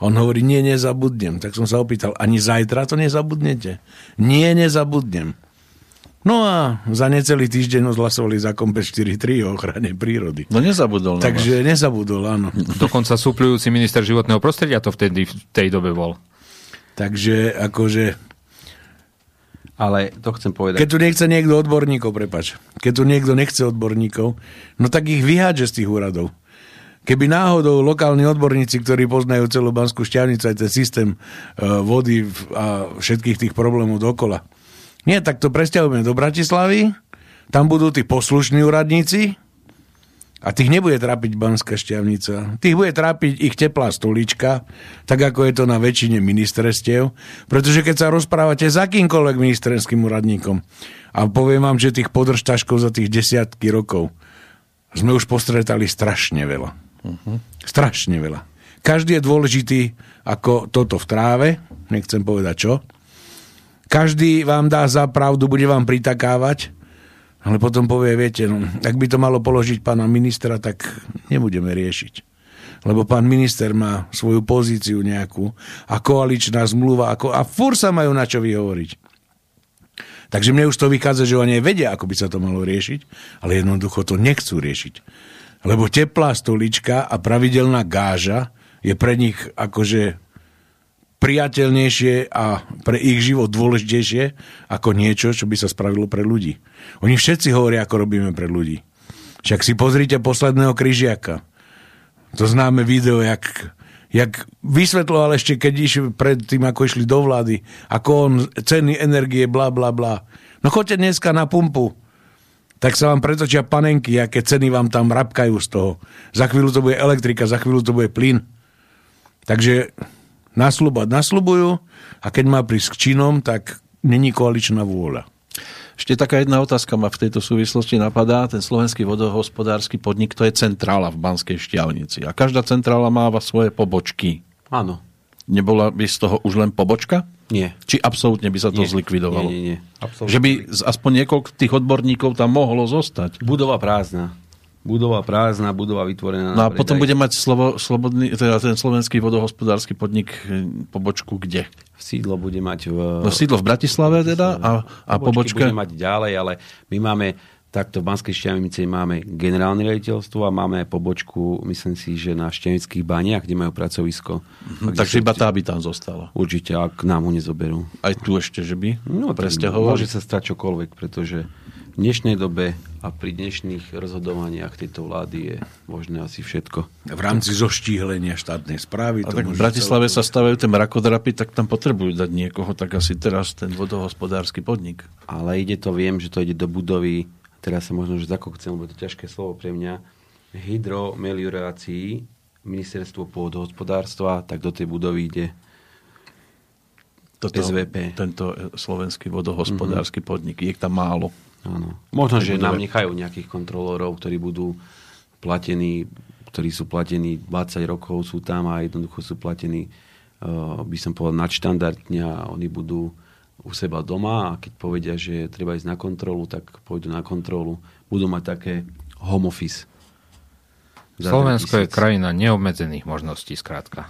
On hovorí, nie, nezabudnem. Tak som sa opýtal, ani zajtra to nezabudnete? Nie, nezabudnem. No a za necelý týždeň odhlasovali za Kompe štyri tri o ochrane prírody. No nezabudol. Takže vás. Nezabudol, áno. Dokonca súplujúci minister životného prostredia to vtedy v tej dobe bol. Takže akože... Ale to chcem povedať. Keď tu nechce niekto odborníkov, prepáč. Keď tu niekto nechce odborníkov, no tak ich vyhádže z tých úradov. Keby náhodou lokálni odborníci, ktorí poznajú celú Banskú Štiavnicu aj ten systém vody a všetkých tých problémov dokola, nie, tak to presťahujeme do Bratislavy, tam budú tí poslušní úradníci a tých nebude trápiť Banská Štiavnica. Tých bude trápiť ich teplá stolička, tak ako je to na väčšine ministerstiev, pretože keď sa rozprávate s akýmkoľvek ministerským úradníkom a poviem vám, že tých podržtaškov za tých desiatky rokov sme už postretali strašne veľa. Uh-huh. Strašne veľa. Každý je dôležitý ako toto v tráve, nechcem povedať čo, každý vám dá za pravdu, bude vám pritakávať, ale potom povie, viete, no, ak by to malo položiť pána ministra, tak nebudeme riešiť. Lebo pán minister má svoju pozíciu nejakú a koaličná zmluva ako, a furt sa majú na čo vyhovoriť. Takže mne už to vychádza, že oni vedia, ako by sa to malo riešiť, ale jednoducho to nechcú riešiť. Lebo teplá stolička a pravidelná gáža je pre nich akože... priateľnejšie a pre ich život dôležitejšie ako niečo, čo by sa spravilo pre ľudí. Oni všetci hovoria, ako robíme pre ľudí. Však si pozrite posledného Kryžiaka. To známe video, jak, jak vysvetloval ešte, keď išli pred tým, ako išli do vlády, ako on ceny energie, blá, blá, blá. No choďte dneska na pumpu, tak sa vám pretočia panenky, aké ceny vám tam rapkajú z toho. Za chvíľu to bude elektrika, za chvíľu to bude plyn. Takže... Nasľubať nasľubujú a keď má prísť k činom, tak není koaličná vôľa. Ešte taká jedna otázka ma v tejto súvislosti napadá. Ten Slovenský vodohospodársky podnik, to je centrála v Banskej Štiavnici. A každá centrála máva svoje pobočky. Áno. Nebola by z toho už len pobočka? Nie. Či absolútne by sa to nie. Zlikvidovalo? Nie, nie, nie. Absolútne. Že by aspoň niekoľko tých odborníkov tam mohlo zostať? Budova prázdna. Budova prázdna, budova vytvorená. No a predaj. Potom bude mať slovo, slobodný, teda ten Slovenský vodohospodársky podnik pobočku kde? Sídlo bude mať v... No sídlo v Bratislave teda a, a pobočka... bude mať ďalej, ale my máme takto v Banskej Štiavnici máme generálne riaditeľstvo a máme pobočku, myslím si, že na Štiavnických baniach, kde majú pracovisko. Mm-hmm. Takže iba tá by tam zostala. Určite, ak nám ho nezoberú. Aj tu ešte, že by? No, presťahovali. Môže sa stať čokoľvek, pretože v dnešnej dobe a pri dnešných rozhodovaniach tejto vlády je možné asi všetko. V rámci zoštíhlenia štátnej správy. A to tak v Bratislave celé... sa stavajú tie mrakodrapy, tak tam potrebujú dať niekoho, tak asi teraz ten vodohospodársky podnik. Ale ide to, viem, že to ide do budovy, teraz sa možno, že zakokcem, lebo to ťažké slovo pre mňa, hydromeliorácií ministerstvo pôdohospodárstva, tak do tej budovy ide toto, es vé pé. Tento slovenský vodohospodársky mm-hmm. podnik. Je tam málo. Áno. Možno, že budove. Nám nechajú nejakých kontrolórov, ktorí budú platení, ktorí sú platení dvadsať rokov, sú tam a jednoducho sú platení, uh, by som povedal, nadštandardne a oni budú u seba doma a keď povedia, že treba ísť na kontrolu, tak pôjdu na kontrolu. Budú mať také home office. Slovensko je krajina neobmedzených možností, skrátka.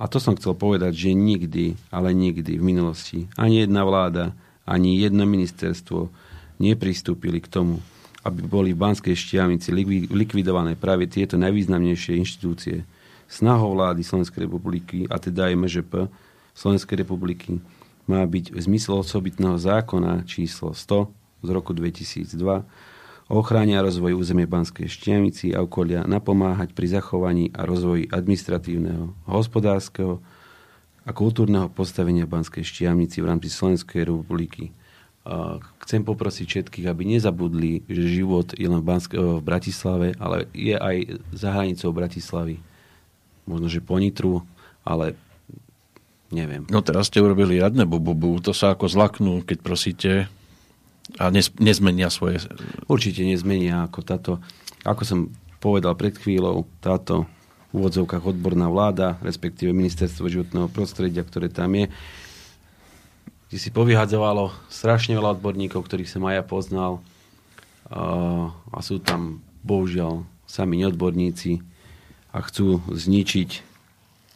A to som chcel povedať, že nikdy, ale nikdy v minulosti ani jedna vláda, ani jedno ministerstvo nepristúpili k tomu, aby boli v Banskej Štiavnici likvidované práve tieto najvýznamnejšie inštitúcie. Snahou vlády Slovenskej republiky, a teda aj em žé pé Slovenskej republiky, má byť v zmysle osobitného zákona číslo sto z roku dvetisícdva o ochrane a rozvoji územie Banskej Štiavnici a okolia napomáhať pri zachovaní a rozvoji administratívneho, hospodárskeho a kultúrneho postavenia Banskej Štiavnici v rámci Slovenskej republiky. Chcem poprosiť všetkých, aby nezabudli, že život je len v, Bansk- v Bratislave, ale je aj za hranicou Bratislavy. Možno, že po Nitru, ale neviem. No teraz ste urobili radne bububu. To sa ako zlaknú, keď prosíte a nez- nezmenia svoje... Určite nezmenia ako táto... Ako som povedal pred chvíľou, táto... v úvodzovkách odborná vláda, respektíve ministerstvo životného prostredia, ktoré tam je, kde si povyhadzovalo strašne veľa odborníkov, ktorých som aj ja poznal uh, a sú tam bohužiaľ sami neodborníci a chcú zničiť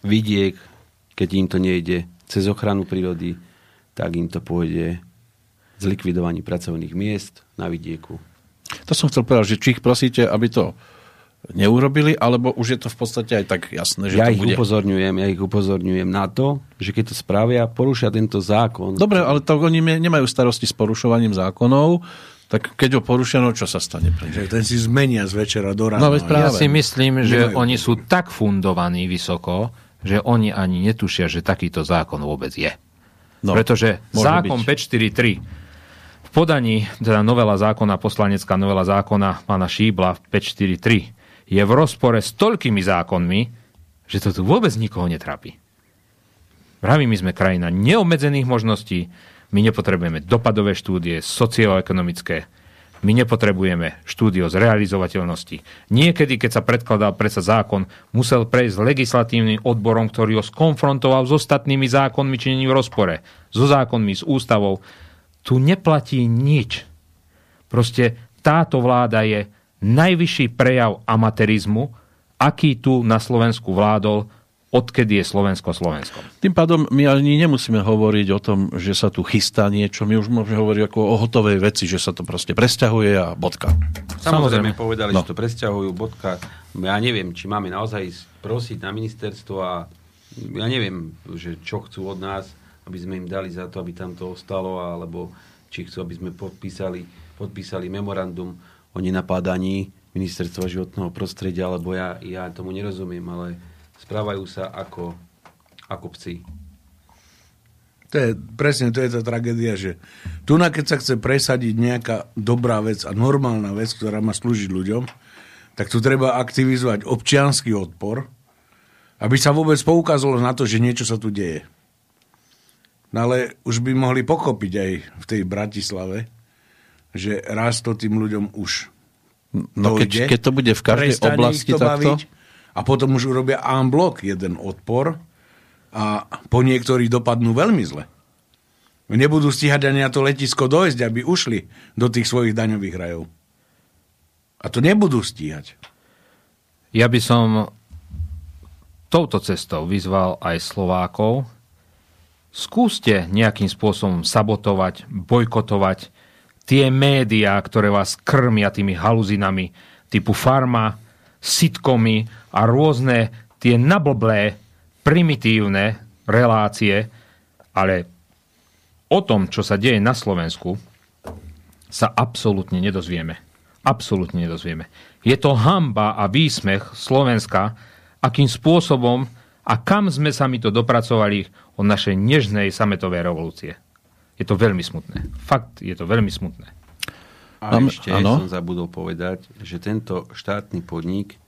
vidiek, keď im to nejde cez ochranu prírody, tak im to pôjde zlikvidovanie pracovných miest na vidieku. To som chcel povedať, že či ich prosíte, aby to neurobili, alebo už je to v podstate aj tak jasné, že ja to bude. Ja ich upozorňujem, ja ich upozorňujem na to, že keď to spravia, porušia tento zákon. Dobre, ale to oni nemajú starosti s porušovaním zákonov, tak keď ho porušia, no čo sa stane? Ten si zmenia z večera do rána. No, ja si myslím, že nemajú. Oni sú tak fundovaní vysoko, že oni ani netušia, že takýto zákon vôbec je. No, pretože zákon päťstoštyridsaťtri v podaní, teda novela zákona, poslanecká novela zákona pána Šíbla päťstoštyridsaťtri je v rozpore s toľkými zákonmi, že to tu vôbec nikoho netrápi. Vravím, my sme krajina neobmedzených možností, my nepotrebujeme dopadové štúdie, socioekonomické, my nepotrebujeme štúdio z realizovateľnosti. Niekedy, keď sa predkladal predsa zákon, musel prejsť legislatívnym odborom, ktorý ho skonfrontoval s ostatnými zákonmi, či nie v rozpore, so zákonmi, s ústavou. Tu neplatí nič. Proste táto vláda je najvyšší prejav amatérizmu, aký tu na Slovensku vládol, odkedy je Slovensko Slovenskom. Tým pádom my ani nemusíme hovoriť o tom, že sa tu chystá niečo. My už môžeme hovoriť ako o hotovej veci, že sa to proste presťahuje a bodka. Samozrejme, Samozrejme povedali, no. že to presťahujú, bodka. Ja neviem, či máme naozaj prosiť na ministerstvo a ja neviem, že čo chcú od nás, aby sme im dali za to, aby tam to ostalo, alebo či chcú, aby sme podpísali, podpísali memorandum o nenapádaní ministerstva životného prostredia, lebo ja, ja tomu nerozumiem, ale správajú sa ako, ako psi. To je, presne, to je tá tragédia, že tu na keď sa chce presadiť nejaká dobrá vec a normálna vec, ktorá má slúžiť ľuďom, tak tu treba aktivizovať občiansky odpor, aby sa vôbec poukázalo na to, že niečo sa tu deje. No ale už by mohli pochopiť aj v tej Bratislave, že raz to tým ľuďom už no dojde, keď, keď to bude v každej oblasti takto. A potom už urobia en blok jeden odpor a po niektorých dopadnú veľmi zle. Nebudú stíhať ani na to letisko dojsť, aby ušli do tých svojich daňových rajov. A to nebudú stíhať. Ja by som touto cestou vyzval aj Slovákov. Skúste nejakým spôsobom sabotovať, bojkotovať tie médiá, ktoré vás krmia tými haluzinami typu farma, sitcomy a rôzne tie nablblé, primitívne relácie, ale o tom, čo sa deje na Slovensku, sa absolútne nedozvieme. Absolútne nedozvieme. Je to hanba a výsmech Slovenska, akým spôsobom a kam sme sa my to dopracovali od našej nežnej sametovej revolúcie. Je to veľmi smutné. Fakt, je to veľmi smutné. A ešte ano? som zabudol povedať, že tento štátny podnik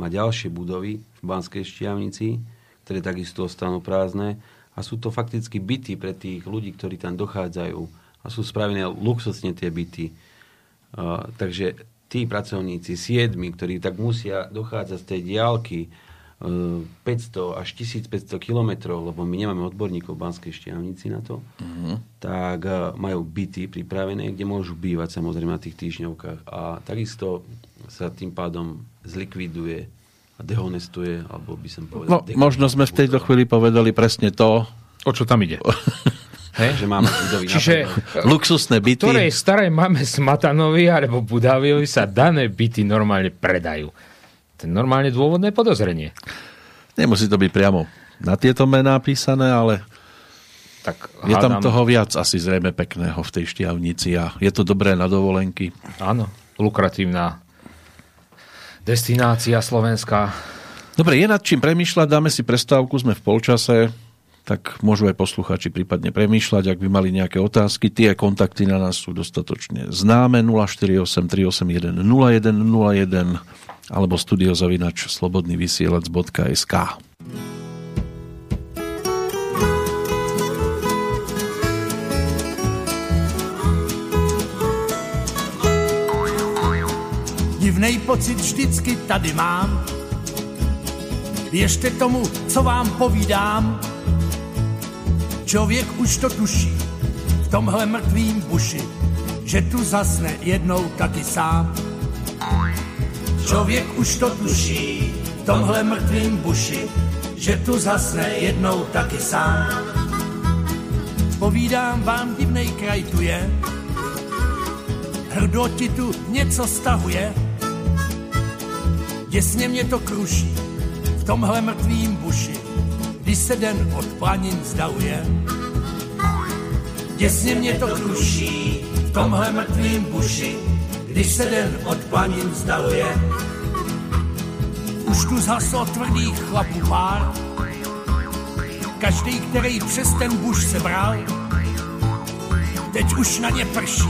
má ďalšie budovy v Banskej Štiavnici, ktoré takisto ostanú prázdne a sú to fakticky byty pre tých ľudí, ktorí tam dochádzajú a sú spravené luxusne tie byty. Uh, takže tí pracovníci, siedmi, ktorí tak musia dochádzať z tej diaľky päťsto až tisícpäťsto kilometrov, lebo my nemáme odborníkov v Banskej Štiavnici na to, uh-huh. tak majú byty pripravené, kde môžu bývať samozrejme na tých týždňovkách. A takisto sa tým pádom zlikviduje a dehonestuje, alebo by som povedal... No, možno sme v tejto chvíli povedali presne to, o čo tam ide. Že máme budovy čiže napríklad luxusné byty. Ktorej starej máme Smatanovi alebo Budaviovi sa dané byty normálne predajú. To je normálne dôvodné podozrenie. Nemusí to byť priamo na tieto mená písané, ale tak je tam toho viac asi zrejme pekného v tej Štiavnici a je to dobré na dovolenky. Áno, lukratívna destinácia slovenská. Dobre, je nad čím premýšľať, dáme si prestávku, sme v polčase, tak môžu aj poslucháči prípadne premýšľať, ak by mali nejaké otázky. Tie kontakty na nás sú dostatočne známe. nula štyri osem tri osem jeden nula jeden nula jeden alebo studiozavinač slobodnyvysielac bodka es ká. Divnej pocit vždycky tady mám. Věřte tomu, co vám povídám. Člověk už to tuší v tomhle mrtvým buši, že tu zasne jednou taky sám. Člověk už to tuší v tomhle mrtvým buši, že tu zasne jednou taky sám. Povídám vám, divnej kraj tu je, hrdo ti tu něco stahuje, děsně mě to kruší v tomhle mrtvým buši, když se den od planin vzdaluje. Děsně mě to kruší v tomhle mrtvým buši, když se den od planin vzdaluje. Už tu zhaslo tvrdých chlapů pár, každý, který přes ten buš se bral. Teď už na ně prší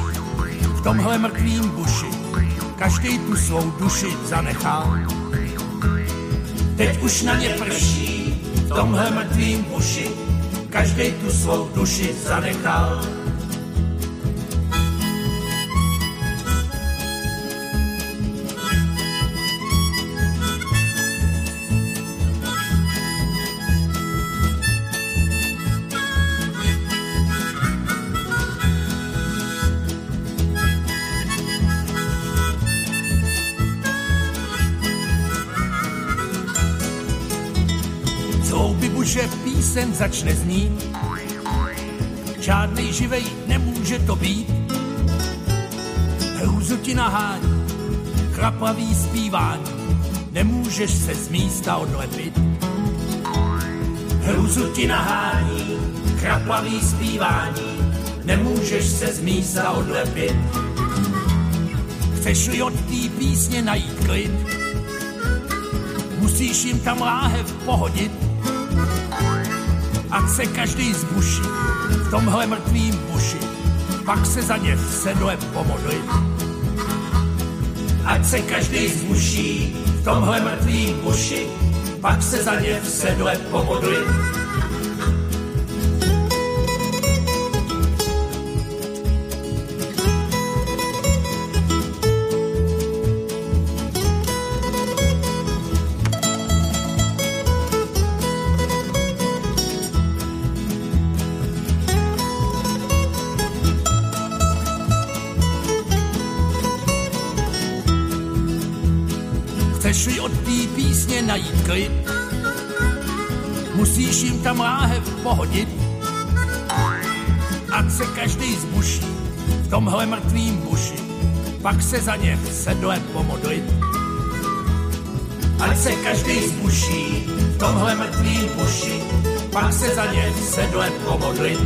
v tomhle mrtvým buši, každý tu svou duši zanechal. Teď už na ně prší v tomhle mrtvým buši, každej tu svou duši zanechal. Sen začne znít, žádnej živej nemůže to být. Hrůzu ti nahání, chrapavý zpívání, nemůžeš se z místa odlepit. Hrůzu ti nahání, chrapavý zpívání, nemůžeš se z místa odlepit. Chceš-li od té písně najít klid, musíš jim tam láhev pohodit. Ať se každý zbuší v tomhle mrtvým buši, pak se za ně v sedle pomodlit. Ať se každý zbuší v tomhle mrtvým buši, pak se za ně v sedle pomodlit. Chceš-li od té písně najít klid, musíš jim tam láhev pohodit. Ať se každý zbuší v tomhle mrtvým buši, pak se za ně v sedle pomodlit. Ať se každý zbuší v tomhle mrtvým buši, pak se za ně v sedle pomodlit.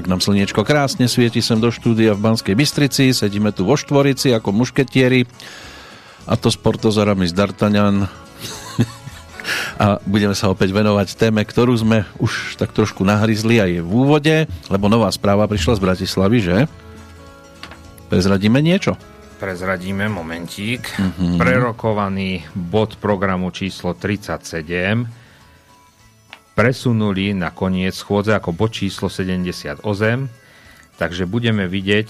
Tak nám slniečko krásne svieti sem do štúdia v Banskej Bystrici, sedíme tu vo štvorici ako mušketieri, a to s portozorami z D'Artagnan. A budeme sa opäť venovať téme, ktorú sme už tak trošku nahryzli a je v úvode, lebo nová správa prišla z Bratislavy, že? Prezradíme niečo? Prezradíme, momentík. Mm-hmm. Prerokovaný bod programu číslo tridsaťsedem presunuli na koniec schôdze ako bod číslo sedemdesiatosem, takže budeme vidieť,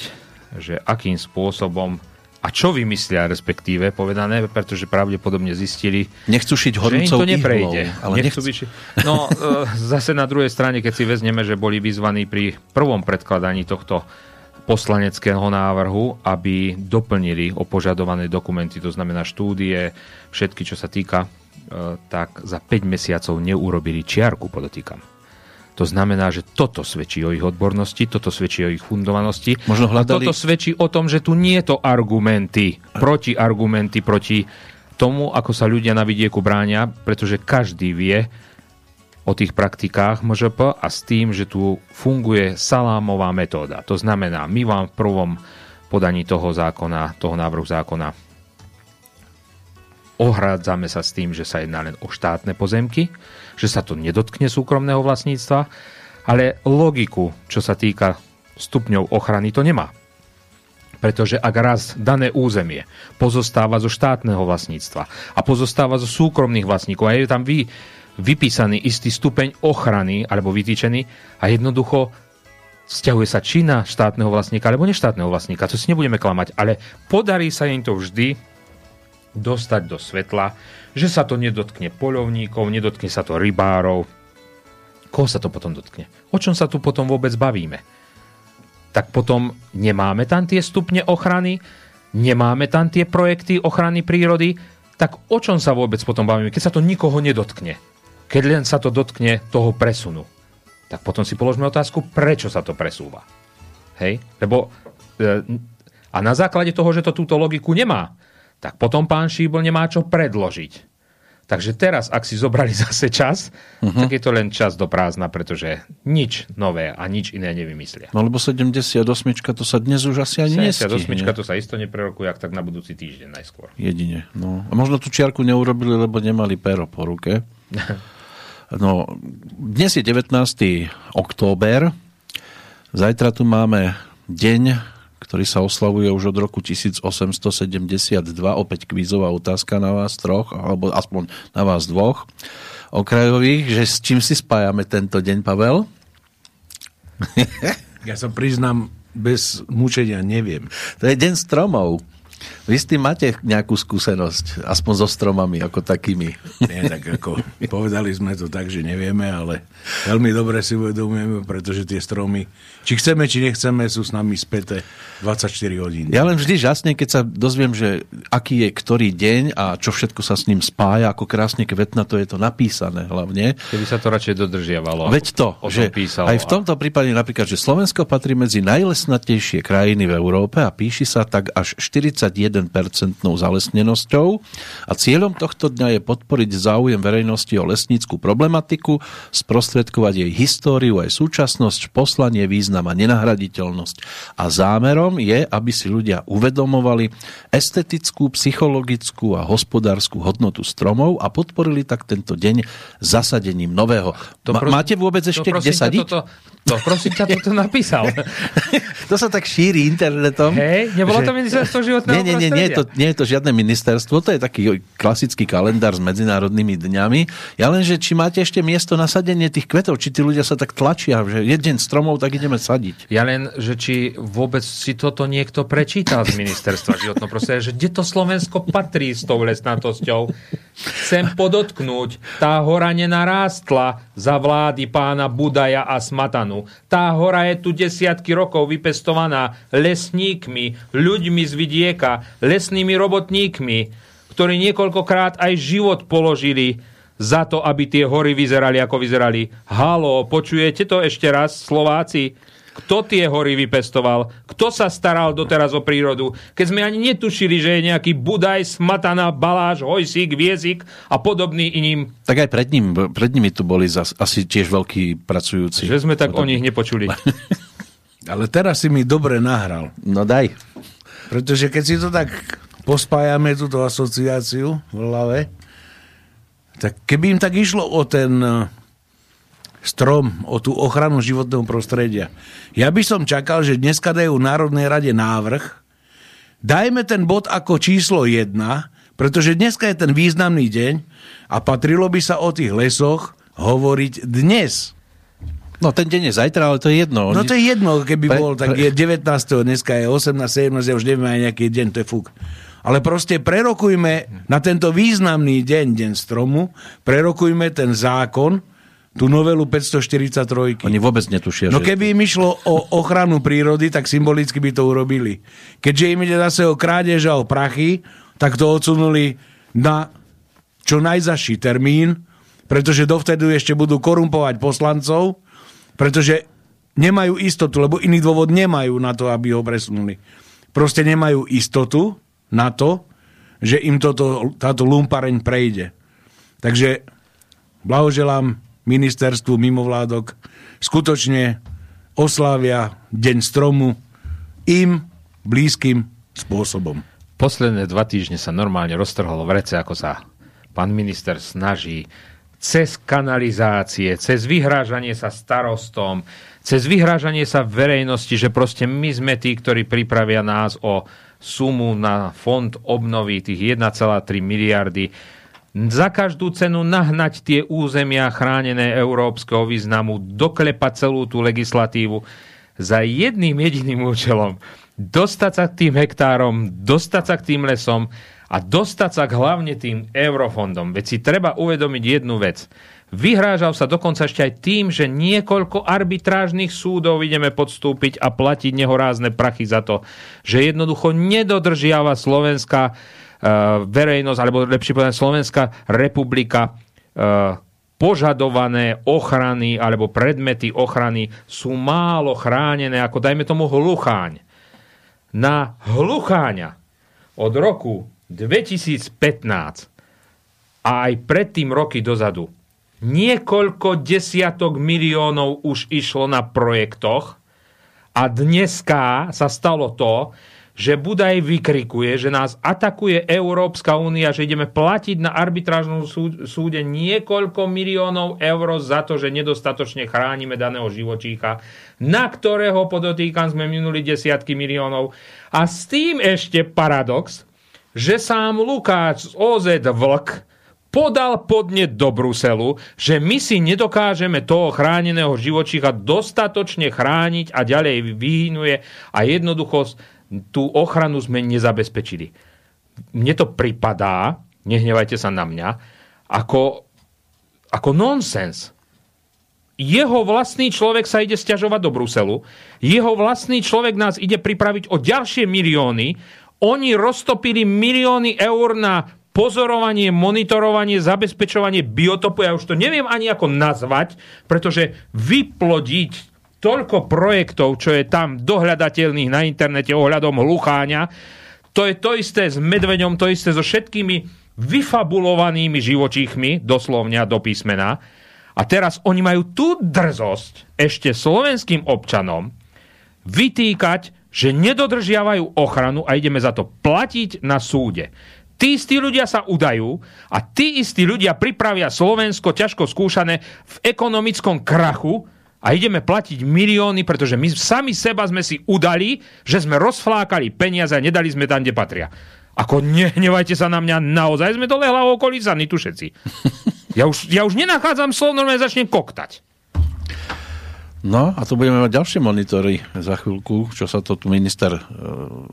že akým spôsobom a čo vymyslia, respektíve povedané, pretože pravdepodobne zistili, nechcú šiť horúcou že im to neprejde. Ihlou, ale nechcú nechcú... No zase na druhej strane, keď si vezmeme, že boli vyzvaní pri prvom predkladaní tohto poslaneckého návrhu, aby doplnili o požadované dokumenty, to znamená štúdie, všetky, čo sa týka, tak za päť mesiacov neurobili čiarku, podotýkam. To znamená, že toto svedčí o ich odbornosti, toto svedčí o ich fundovanosti. Možno hľadali... A toto svedčí o tom, že tu nie je to argumenty, protiargumenty proti tomu, ako sa ľudia na vidieku bránia, pretože každý vie o tých praktikách em žé pé a s tým, že tu funguje salámová metóda. To znamená, my vám v prvom podaní toho zákona, toho návrhu zákona ohrádzame sa s tým, že sa jedná len o štátne pozemky, že sa to nedotkne súkromného vlastníctva, ale logiku, čo sa týka stupňov ochrany, to nemá. Pretože ak raz dané územie pozostáva zo štátneho vlastníctva a pozostáva zo súkromných vlastníkov a je tam vy, vypísaný istý stupeň ochrany alebo vytýčený a jednoducho sťahuje sa či na štátneho vlastníka alebo neštátneho vlastníka, to si nebudeme klamať, ale podarí sa im to vždy dostať do svetla, že sa to nedotkne poľovníkov, nedotkne sa to rybárov. Koho sa to potom dotkne? O čom sa tu potom vôbec bavíme? Tak potom nemáme tam tie stupne ochrany, nemáme tam tie projekty ochrany prírody, tak o čom sa vôbec potom bavíme, keď sa to nikoho nedotkne? Keď len sa to dotkne toho presunu. Tak potom si položme otázku, prečo sa to presúva. Hej? Lebo a na základe toho, že to túto logiku nemá, tak potom pán Šíbol nemá čo predložiť. Takže teraz, ak si zobrali zase čas, uh-huh. tak je to len čas do prázdna, pretože nič nové a nič iné nevymyslia. No lebo sedemdesiatosmička to sa dnes už asi ani nestihne. sedemdesiatosmička to sa isto neprerokuje, ak tak na budúci týždeň najskôr. Jedine. No. A možno tú čiarku neurobili, lebo nemali pero po ruke. No, dnes je devätnásteho október. Zajtra tu máme deň, ktorý sa oslavuje už od roku tisícosemstosedemdesiatdva. Opäť kvízová otázka na vás troch, alebo aspoň na vás dvoch okrajových, že s čím si spájame tento deň, Pavel? Ja sa priznám, bez mučenia neviem. To je deň stromov. Vy s tým máte nejakú skúsenosť, aspoň so stromami, ako takými. Nie, tak ako povedali sme to tak, že nevieme, ale veľmi dobre si uvedomujeme, pretože tie stromy, či chceme, či nechceme, sú s nami späté dvadsaťštyri hodín. Ja len vždy žasne, keď sa dozviem, že aký je ktorý deň a čo všetko sa s ním spája, ako krásne kvetna, to je to napísané hlavne. Keby sa to radšej dodržiavalo. Veď to, že aj v tomto prípade napríklad, že Slovensko patrí medzi najlesnatejšie krajiny v Európe a píši sa tak až štyridsaťjeden percentnou zalesnenosťou a cieľom tohto dňa je podporiť záujem verejnosti o lesnícku problematiku, sprostredkovať jej históriu aj súčasnosť, poslanie, význam a nenahraditeľnosť. A zámerom je, aby si ľudia uvedomovali estetickú, psychologickú a hospodárskú hodnotu stromov a podporili tak tento deň zasadením nového. To prosím, máte vôbec ešte kde sadiť? To, to prosím ťa, toto napísal. To sa tak šíri internetom. Hej, nebolo že... to ministerstvo životného Nie, nie, nie, nie, to, nie je to žiadne ministerstvo, to je taký klasický kalendár s medzinárodnými dňami. Ja lenže, či máte ešte miesto na sadenie tých kvetov, či tí ľudia sa tak tlačia, že je deň stromov, tak ideme sadiť. Ja len, že či vôbec si toto niekto prečítal z ministerstva životného prostredia, že kde to Slovensko patrí s tou lesnatosťou. Chcem podotknúť, tá hora nenarástla za vlády pána Budaja a Smatanu. Tá hora je tu desiatky rokov vypestovaná lesníkmi, ľuďmi z vidieka, lesnými robotníkmi, ktorí niekoľkokrát aj život položili za to, aby tie hory vyzerali, ako vyzerali. Haló, počujete to ešte raz, Slováci? Kto tie hory vypestoval? Kto sa staral doteraz o prírodu? Keď sme ani netušili, že je nejaký Budaj, Smatana, Baláš, Hojsík, Viezik a podobný iným. Tak aj pred, ním, pred nimi tu boli zas, asi tiež veľkí pracujúci. Že sme tak o, o nich nepočuli. Ale teraz si mi dobre nahral. No daj. Pretože keď si to tak pospájame, túto asociáciu v hlave, tak keby im tak išlo o ten strom, o tú ochranu životného prostredia. Ja by som čakal, že dneska dajú Národnej rade návrh, dajme ten bod ako číslo jedna, pretože dneska je ten významný deň a patrilo by sa o tých lesoch hovoriť dnes. No ten deň je zajtra, ale to je jedno. No to je jedno, keby pre, bol, tak pre... je devätnásteho dneska je osemnásteho, sedemnásteho, ja už neviem aj nejaký deň, to je fuk. Ale proste prerokujme na tento významný deň, deň stromu, prerokujme ten zákon, tú novelu päťstoštyridsaťtri. Oni vôbec netušia. No keby im išlo o ochranu prírody, tak symbolicky by to urobili. Keďže im ide zase o krádež a o prachy, tak to odsunuli na čo najzaší termín, pretože dovtedy ešte budú korumpovať poslancov, pretože nemajú istotu, lebo iný dôvod nemajú na to, aby ho presunuli. Proste nemajú istotu na to, že im toto, táto lumpareň prejde. Takže blahoželám ministerstvu mimovládok, skutočne oslávia deň stromu im blízkym spôsobom. Posledné dva týždne sa normálne roztrhlo vrece, ako sa pán minister snaží cez kanalizácie, cez vyhrážanie sa starostom, cez vyhrážanie sa verejnosti, že proste my sme tí, ktorí pripravia nás o sumu na fond obnovy tých jedna celá tri miliardy, za každú cenu nahnať tie územia chránené európskeho významu, doklepať celú tú legislatívu za jedným jediným účelom. Dostať sa k tým hektárom, dostať sa k tým lesom a dostať sa k hlavne tým eurofondom. Veď si treba uvedomiť jednu vec. Vyhrážal sa dokonca ešte aj tým, že niekoľko arbitrážnych súdov ideme podstúpiť a platiť nehorázne prachy za to, že jednoducho nedodržiava slovenská verejnosť, alebo lepšie povedané Slovenská republika, e, požadované ochrany alebo predmety ochrany sú málo chránené, ako dajme tomu hlucháň. Na hlucháňa od roku dvetisícpätnásť a aj predtým roky dozadu niekoľko desiatok miliónov už išlo na projektoch a dneska sa stalo to, že Budaj vykrikuje, že nás atakuje Európska únia, že ideme platiť na arbitrážnom súde niekoľko miliónov eur za to, že nedostatočne chránime daného živočícha, na ktorého, podotýkam, sme minuli desiatky miliónov. A s tým ešte paradox, že sám Lukáš z ó zet Vlk podal podnet do Bruselu, že my si nedokážeme toho chráneného živočícha dostatočne chrániť a ďalej vyhynuje a jednoducho tú ochranu sme nezabezpečili. Mne to pripadá, nehnevajte sa na mňa, ako, ako nonsens. Jeho vlastný človek sa ide sťažovať do Bruselu, jeho vlastný človek nás ide pripraviť o ďalšie milióny, oni roztopili milióny eur na pozorovanie, monitorovanie, zabezpečovanie biotopu, ja už to neviem ani ako nazvať, pretože vyplodiť toľko projektov, čo je tam dohľadateľných na internete ohľadom hlucháňa, to je to isté s medveďom, to isté so všetkými vyfabulovanými živočíchmi, doslovne do písmena. A teraz oni majú tú drzosť ešte slovenským občanom vytýkať, že nedodržiavajú ochranu a ideme za to platiť na súde. Tí istí ľudia sa udajú a tí istí ľudia pripravia Slovensko ťažko skúšané v ekonomickom krachu, a ideme platiť milióny, pretože my sami seba sme si udali, že sme rozflákali peniaze a nedali sme tam, kde patria. Ako nehnevajte sa na mňa, naozaj sme dole hlavou kolísaní tu všetci. Ja už, ja už nenachádzam slov, normálne začnem koktať. No a tu budeme mať ďalšie monitory za chvíľku, čo sa to tu minister... Uh...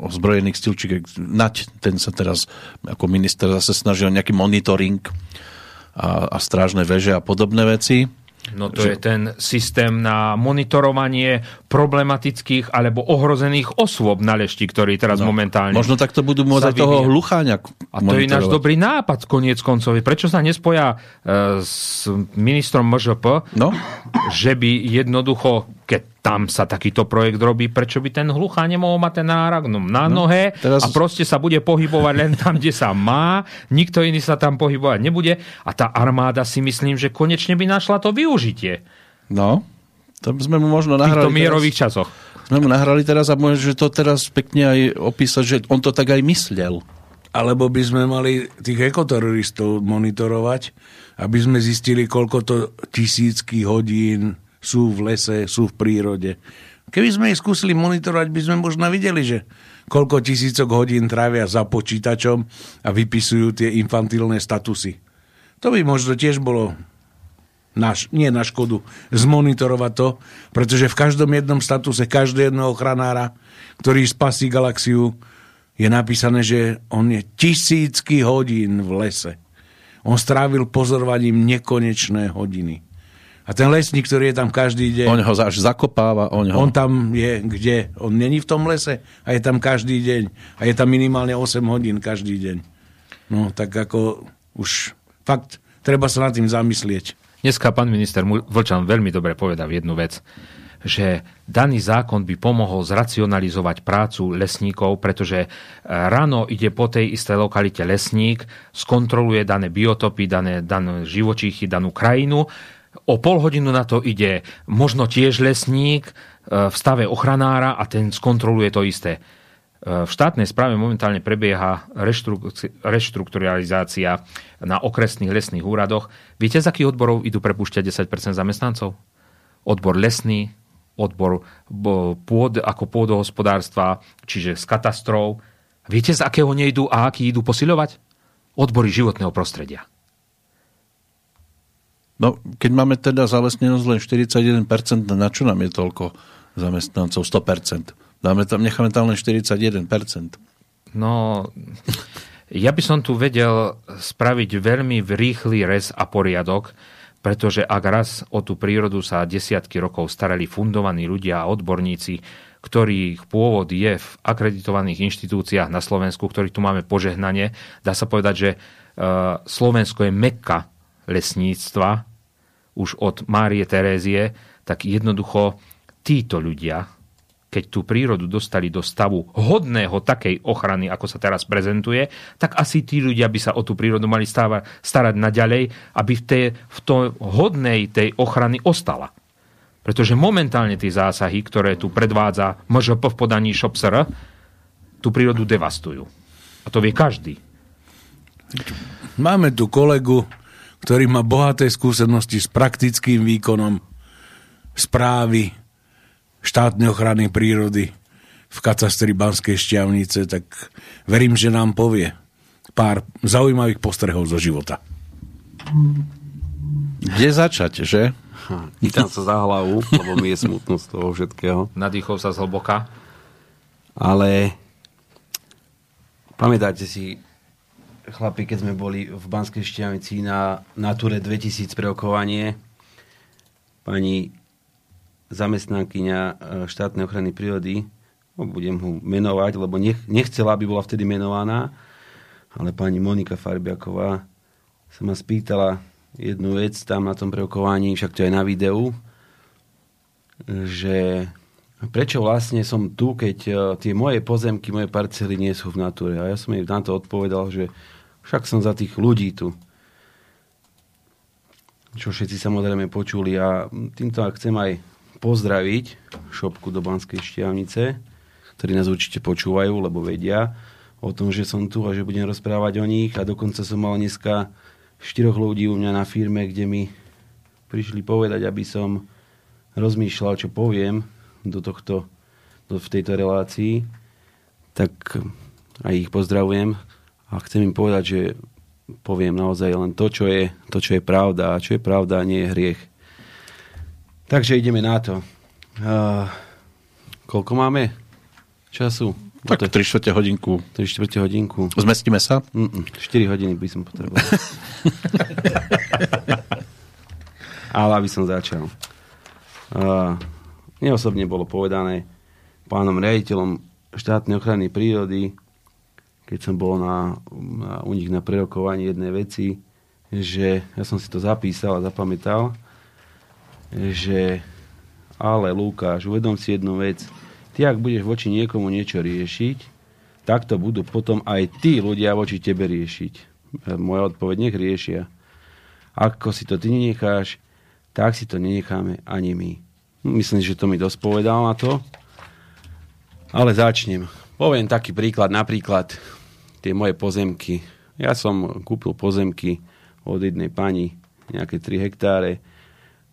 ozbrojených stílčík, naď ten sa teraz ako minister zase snažil nejaký monitoring a, a strážne veže a podobné veci. No to že... je ten systém na monitorovanie problematických alebo ohrozených osôb na lešti, ktorí teraz no, momentálne... Možno takto budú môcť toho hlucháňa monitorovať. A to je náš dobrý nápad koniec koncov. Prečo sa nespoja e, s ministrom em žé pé, no? Že by jednoducho, keď tam sa takýto projekt robí, prečo by ten hlucháň nemohol mať ten náragnum na no, nohe teraz... a proste sa bude pohybovať len tam, kde sa má, nikto iný sa tam pohybovať nebude a tá armáda si myslím, že konečne by našla to využitie. No, Tam sme mu možno nahrali... V týchto mierových teraz, časoch. Sme mu nahrali teraz a môže to teraz pekne aj opísať, že on to tak aj myslel. Alebo by sme mali tých ekoteroristov monitorovať, aby sme zistili, koľko to tisícky hodín sú v lese, sú v prírode. Keby sme ich skúsili monitorovať, by sme možno videli, že koľko tisícok hodín trávia za počítačom a vypisujú tie infantilné statusy. To by možno tiež bolo na, nie na škodu zmonitorovať to, pretože v každom jednom statuse každého jedného ochranára, ktorý spasí galaxiu, je napísané, že on je tisícky hodín v lese. On strávil pozorovaním nekonečné hodiny. A ten lesník, ktorý je tam každý deň... On ho až zakopáva. On, ho... on tam je, kde? On není v tom lese a je tam každý deň. A je tam minimálne osem hodín každý deň. No, tak ako už fakt treba sa nad tým zamyslieť. Dneska pán minister Vlčan veľmi dobre povedal jednu vec, že daný zákon by pomohol zracionalizovať prácu lesníkov, pretože ráno ide po tej istej lokalite lesník, skontroluje dané biotopy, dané, dané živočíchy, danú krajinu. O pol hodinu na to ide možno tiež lesník v stave ochranára a ten skontroluje to isté. V štátnej správe momentálne prebieha reštrukturalizácia na okresných lesných úradoch. Viete, z akých odborov idú prepúšťať desať percent zamestnancov? Odbor lesný, odbor pôd ako pôdohospodárstva, čiže z katastrov. Viete, z akého nejdú a aký idú posilovať? Odbory životného prostredia. No, keď máme teda zalesnenosť len štyridsaťjeden percent, na čo nám je toľko zamestnancov? sto percent. Dáme tam, necháme tam len štyridsaťjeden percent. No, ja by som tu vedel spraviť veľmi rýchly rez a poriadok, pretože ak raz o tú prírodu sa desiatky rokov starali fundovaní ľudia a odborníci, ktorých pôvod je v akreditovaných inštitúciách na Slovensku, ktorých tu máme požehnanie, dá sa povedať, že Slovensko je mekka lesníctva, už od Márie Terézie, tak jednoducho títo ľudia, keď tú prírodu dostali do stavu hodného takej ochrany, ako sa teraz prezentuje, tak asi tí ľudia by sa o tú prírodu mali stáva, starať naďalej, aby v tej v to hodnej tej ochrany ostala. Pretože momentálne tie zásahy, ktoré tu predvádza em žé pé v podaní ŠOPSR, tú prírodu devastujú. A to vie každý. Máme tu kolegu, ktorý má bohaté skúsenosti s praktickým výkonom správy štátnej ochrany prírody v katastri Banskej Štiavnice, tak verím, že nám povie pár zaujímavých postrehov zo života. Kde začať, že? Chytám sa za hlavu, lebo mi je smutno z toho všetkého. Nadýchol sa zhlboka. Ale pamätáte si, chlapi, keď sme boli v Banskej Štiavnici na Nature dvetisíc prerokovanie, pani zamestnankyňa štátnej ochrany prírody, no budem ho menovať, lebo nechcela, aby bola vtedy menovaná, ale pani Monika Farbiaková sa ma spýtala jednu vec tam na tom prerokovaní, však to je na videu, že prečo vlastne som tu, keď tie moje pozemky, moje parcely nie sú v Nature. A ja som jej na to odpovedal, že však som za tých ľudí tu. Čo všetci samozrejme počuli. A týmto chcem aj pozdraviť šopku do Banskej Štiavnice, ktorí nás určite počúvajú, lebo vedia o tom, že som tu a že budem rozprávať o nich. A dokonca som mal dneska štyroch ľudí u mňa na firme, kde mi prišli povedať, aby som rozmýšľal, čo poviem do tohto, do, v tejto relácii, tak aj ich pozdravujem a chcem im povedať, že poviem naozaj len to, čo je, to, čo je pravda, a čo je pravda, nie je hriech. Takže ideme na to. Uh, koľko máme času? Tak tri štvrte hodinku. tri štvrte hodinku. Zmestíme sa? Mm-mm, štyri hodiny by som potreboval. Ale aby som začal. Uh, neosobne bolo povedané pánom riaditeľom štátnej ochrany prírody, keď som bol na, na, u nich na prerokovaní jednej veci, že ja som si to zapísal a zapamätal, že ale Lukáš, uvedom si jednu vec. Ty, ak budeš voči niekomu niečo riešiť, tak to budú potom aj tí ľudia voči tebe riešiť. Moja odpoveď, nech riešia. Ako si to ty nenecháš, tak si to nenecháme ani my. Myslím, že to mi dosť povedal na to. Ale začnem. Poviem taký príklad. Napríklad tie moje pozemky. Ja som kúpil pozemky od jednej pani, nejaké tri hektáre,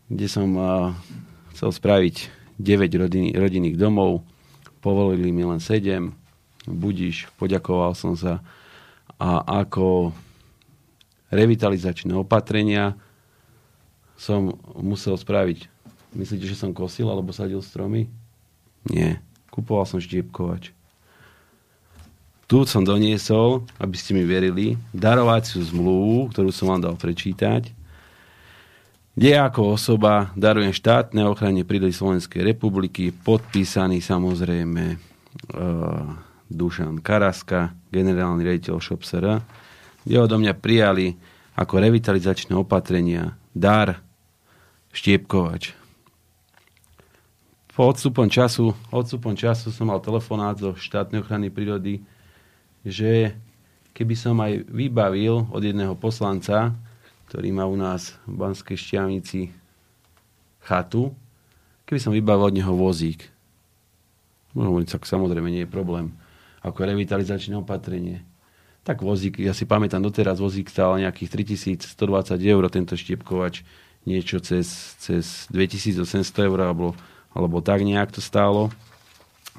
kde som uh, chcel spraviť deväť rodin, rodinných domov. Povolili mi len sedem. Budiš, poďakoval som sa. A ako revitalizačné opatrenia som musel spraviť. Myslíte, že som kosil alebo sadil stromy? Nie. Kupoval som štiepkovač. Tu som doniesol, aby ste mi verili, darovaciu zmluvu, ktorú som vám dal prečítať, kde ako osoba darujem štátnej ochrane prírody Slovenskej republiky, podpísaný samozrejme e, Dušan Karaska, generálny riaditeľ ŠOPSR, kde odo mňa prijali ako revitalizačné opatrenia dar štiepkovač. Po odstupom času, odstupom času som mal telefonát zo štátnej ochrany prírody, že keby som aj vybavil od jedného poslanca, ktorý má u nás v Banskej Štiavnici chatu, keby som vybavil od neho vozík. No, tak samozrejme nie je problém. Ako revitalizačné opatrenie. Tak vozík, ja si pamätám doteraz, vozík stál nejakých tritisícstodvadsať eur, tento štiepkovač niečo cez, cez dvetisícosemsto eur alebo alebo tak nejak to stálo.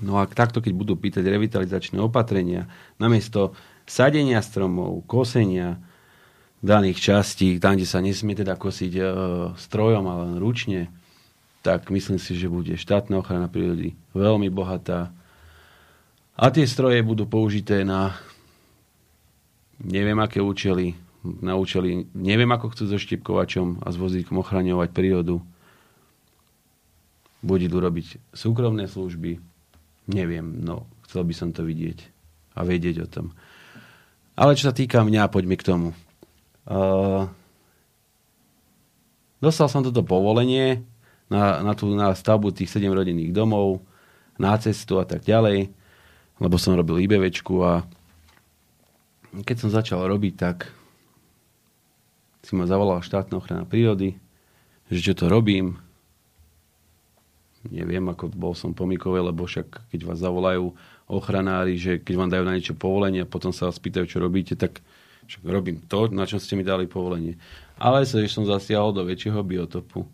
No a takto, keď budú pýtať revitalizačné opatrenia, namiesto sadenia stromov, kosenia daných častí, tam, kde sa nesmie teda kosiť e, strojom, ale len ručne, tak myslím si, že bude štátna ochrana prírody veľmi bohatá. A tie stroje budú použité na neviem aké účely, na účely, neviem ako chcú so štiepkovačom a s vozíkom ochraňovať prírodu. Budú robiť súkromné služby. Neviem, no chcel by som to vidieť a vedieť o tom. Ale čo sa týka mňa, poďme k tomu. Uh, dostal som toto povolenie na, na, tú, na stavbu tých sedem rodinných domov, na cestu a tak ďalej, lebo som robil IBVčku a keď som začal robiť, tak si ma zavolala štátna ochrana prírody, že čo to robím. Neviem, ako bol som pomykové, lebo však keď vás zavolajú ochranári, že keď vám dajú na niečo povolenie a potom sa vás pýtajú, čo robíte, tak však robím to, na čo ste mi dali povolenie. Ale sa, že som zasiahol do väčšieho biotopu.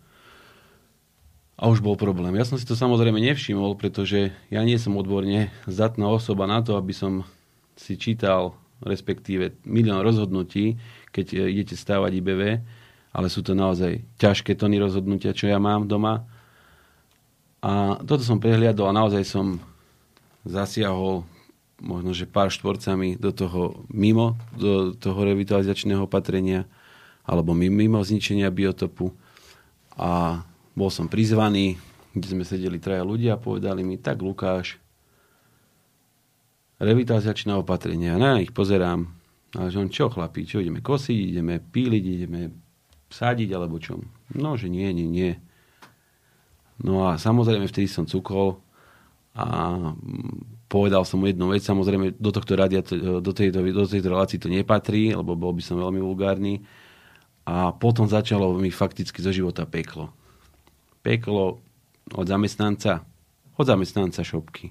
A už bol problém. Ja som si to samozrejme nevšimol, pretože ja nie som odborne zdatná osoba na to, aby som si čítal, respektíve milión rozhodnutí, keď idete stávať í bé vé, ale sú to naozaj ťažké tony rozhodnutia, čo ja mám doma. A toto som prehliadol a naozaj som zasiahol možno, že pár štvorcami do toho mimo, do toho revitalizačného opatrenia alebo mimo zničenia biotopu. A bol som prizvaný, kde sme sedeli traja ľudia a povedali mi, tak Lukáš, revitalizačné opatrenia. Na ich pozerám. A že on, čo chlapí, čo ideme kosiť, ideme píliť, ideme sadiť alebo čo? No, že nie, nie, nie. No a samozrejme vtedy som cukol a povedal som mu jednu vec, samozrejme do tohto rádia, do tejto, do tejto relácii to nepatrí, lebo bol by som veľmi vulgárny. A potom začalo mi fakticky zo života peklo. Peklo od zamestnanca, od zamestnanca šopky.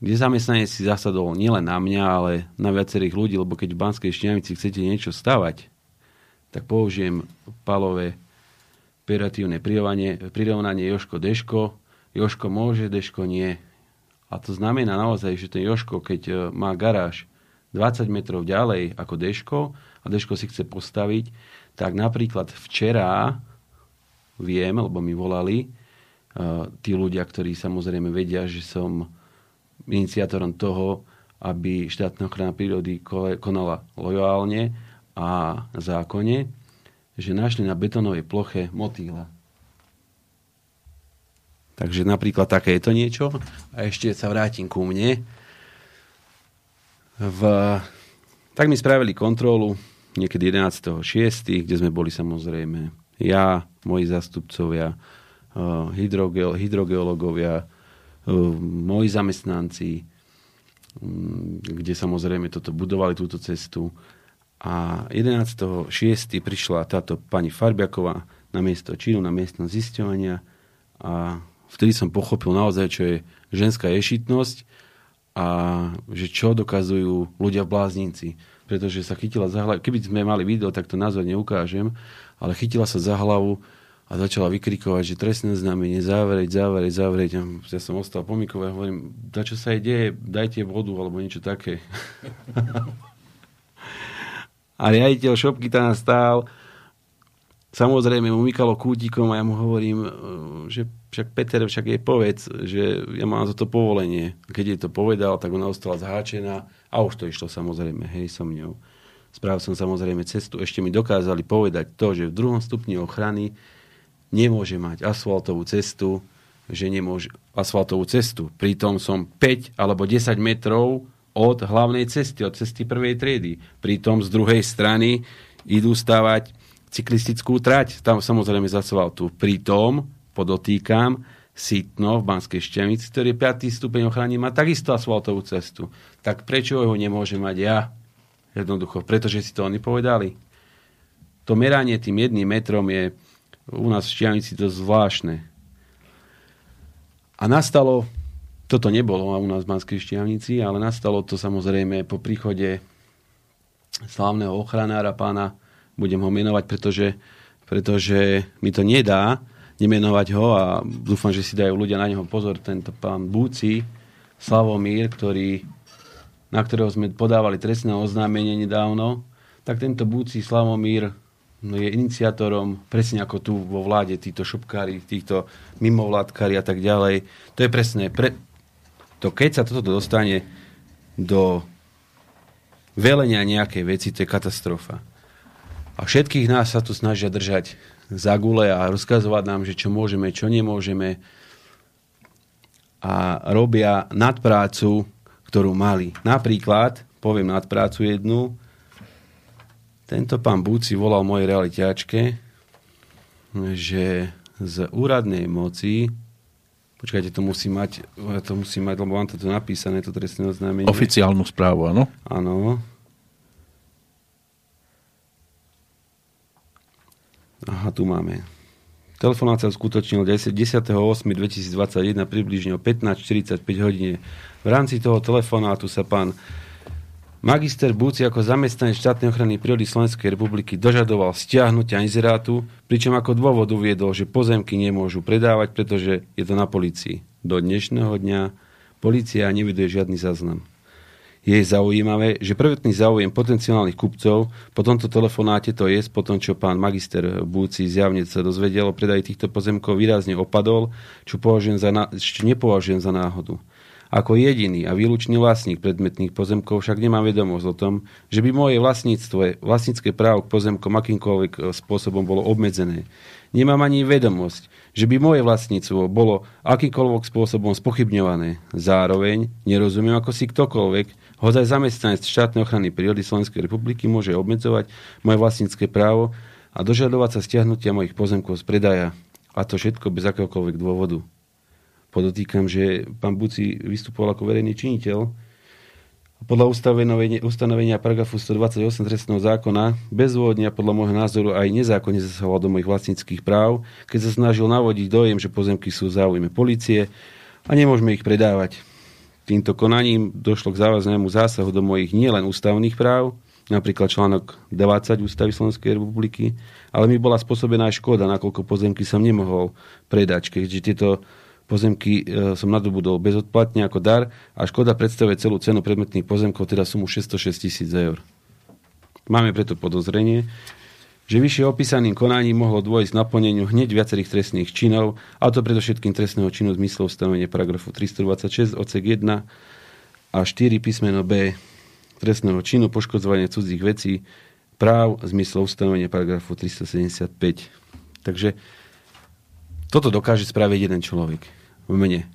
Kde zamestnanec si zasadol nielen na mňa, ale na viacerých ľudí, lebo keď v Banskej Štiavnici chcete niečo stavať, tak použijem palové operatívne prirovnanie Joško Deško. Joško môže, Deško nie. A to znamená naozaj, že ten Joško, keď má garáž dvadsať metrov ďalej ako Deško a Deško si chce postaviť, tak napríklad včera viem, lebo mi volali tí ľudia, ktorí samozrejme vedia, že som iniciátorom toho, aby štátna ochrana prírody konala lojálne a zákonne, že našli na betonovej ploche motýla. Takže napríklad také je to niečo. A ešte sa vrátim ku mne. V... Tak mi spravili kontrolu niekedy jedenásteho šiesteho, kde sme boli samozrejme ja, moji zastupcovia, hydrogeol, hydrogeológovia, moji zamestnanci, kde samozrejme toto budovali túto cestu. A jedenásteho šiesteho prišla táto pani Farbiaková na miesto činu, na miesto zisťovania a vtedy som pochopil naozaj, čo je ženská ješitnosť a že čo dokazujú ľudia v bláznici. Pretože sa chytila za hlavu, keby sme mali video, tak to názor neukážem, ale chytila sa za hlavu a začala vykrikovať, že trestné znamenie, závereť, závereť, závereť. Ja som ostal pomykové a hovorím, na čo sa jej deje, dajte vodu alebo niečo také. A riaditeľ šopky tam stál, samozrejme mu mykalo kútikom a ja mu hovorím, že však Peter, však jej povedz, že ja mám za to povolenie. Keď jej to povedal, tak ona ostala zháčená a už to išlo samozrejme, hej, som ňou. Správal som samozrejme cestu, ešte mi dokázali povedať to, že v druhom stupni ochrany nemôže mať asfaltovú cestu, že nemôže asfaltovú cestu. Pritom som päť alebo desať metrov od hlavnej cesty, od cesty prvej triedy. Pritom z druhej strany idú stavať cyklistickú trať, tam samozrejme z asfaltu. Pritom, podotýkam, Sitno v Banskej Štiavnici, ktorý je piaty stupeň ochrany, má takisto asfaltovú cestu. Tak prečo ho nemôže mať ja? Jednoducho, pretože si to oni povedali. To meranie tým jedným metrom je u nás v Štiavnici to zvláštne. A nastalo, toto nebolo u nás v Banskej Štiavnici, ale nastalo to samozrejme po príchode slávneho ochranára pána, budem ho menovať, pretože, pretože mi to nedá nemenovať ho a dúfam, že si dajú ľudia na neho pozor, tento pán Búci, Slavomír, ktorý, na ktorého sme podávali trestné oznámenie nedávno, tak tento Búci, Slavomír, no je iniciátorom, presne ako tu vo vláde, títo šupkári, týchto mimovládkari a tak ďalej. To je presné. Pre... To, keď sa toto dostane do velenia nejakej veci, to je katastrofa. A všetkých nás sa tu snažia držať za gule a rozkazovať nám, že čo môžeme, čo nemôžeme. A robia nadprácu, ktorú mali. Napríklad, poviem nadprácu jednu, tento pán Búci volal mojej realitiačke, že z úradnej moci, počkajte, to musí mať, to musí mať, lebo mám to tu napísané, to trestné oznámenie. Oficiálnu správu, áno? Áno. Aha, tu máme. Telefonácia skutočnil desiateho augusta dvetisícdvadsaťjeden približne o pätnásť štyridsaťpäť hodine. V rámci toho telefonátu sa pán magister Búci ako zamestnanec štátnej ochrany prírody Slovenskej republiky dožadoval stiahnutia inzerátu, pričom ako dôvod uviedol, že pozemky nemôžu predávať, pretože je to na polícii. Do dnešného dňa polícia neviduje žiadny záznam. Je zaujímavé, že prvotný záujem potenciálnych kupcov po tomto telefonáte, to je po tom, čo pán magister Búci zjavne sa dozvedel o predaji týchto pozemkov, výrazne opadol, čo, za na, čo nepovažujem za náhodu. Ako jediný a výlučný vlastník predmetných pozemkov však nemá vedomosť o tom, že by moje vlastníctvo, vlastnícke právo k pozemkom akýmkoľvek spôsobom bolo obmedzené. Nemám ani vedomosť, že by moje vlastníctvo bolo akýmkoľvek spôsobom spochybňované. Zároveň nerozumiem, ako si ktokoľvek, hodzaj zamestnanec štátnej ochrany prírody Slovenskej republiky, môže obmedzovať moje vlastnícke právo a dožadovať sa stiahnutia mojich pozemkov z predaja. A to všetko bez akéhokoľvek dôvodu. Podotýkam, že pán Búci vystupoval ako verejný činiteľ. Podľa ustanovenia paragrafu stodvadsaťosem trestného zákona bezôvodne a podľa môjho názoru aj nezákonne zasahoval do mojich vlastníckých práv, keď sa snažil navodiť dojem, že pozemky sú v záujme polície a nemôžeme ich predávať. Týmto konaním došlo k závažnému zásahu do mojich nielen ústavných práv, napríklad článok dvadsať Ústavy Slovenskej republiky, ale mi bola spôsobená škoda, nakoľko pozemky som nemohol predať, keďže tieto pozemky som nadobudol bezodplatne ako dar a škoda predstavuje celú cenu predmetných pozemkov, teda sumu šesťstošesť tisíc eur. Máme preto podozrenie, že vyššie opísaným konaním mohlo dôjsť k naplneniu hneď viacerých trestných činov, a to predovšetkým trestného činu v zmysle ustanovenia paragrafu tristodvadsaťšesť odsek jeden a štyri písmeno B trestného činu poškodzovania cudzích vecí práv v zmysle ustanovenia paragrafu tristosedemdesiatpäť. Takže toto dokáže spraviť jeden človek v mene.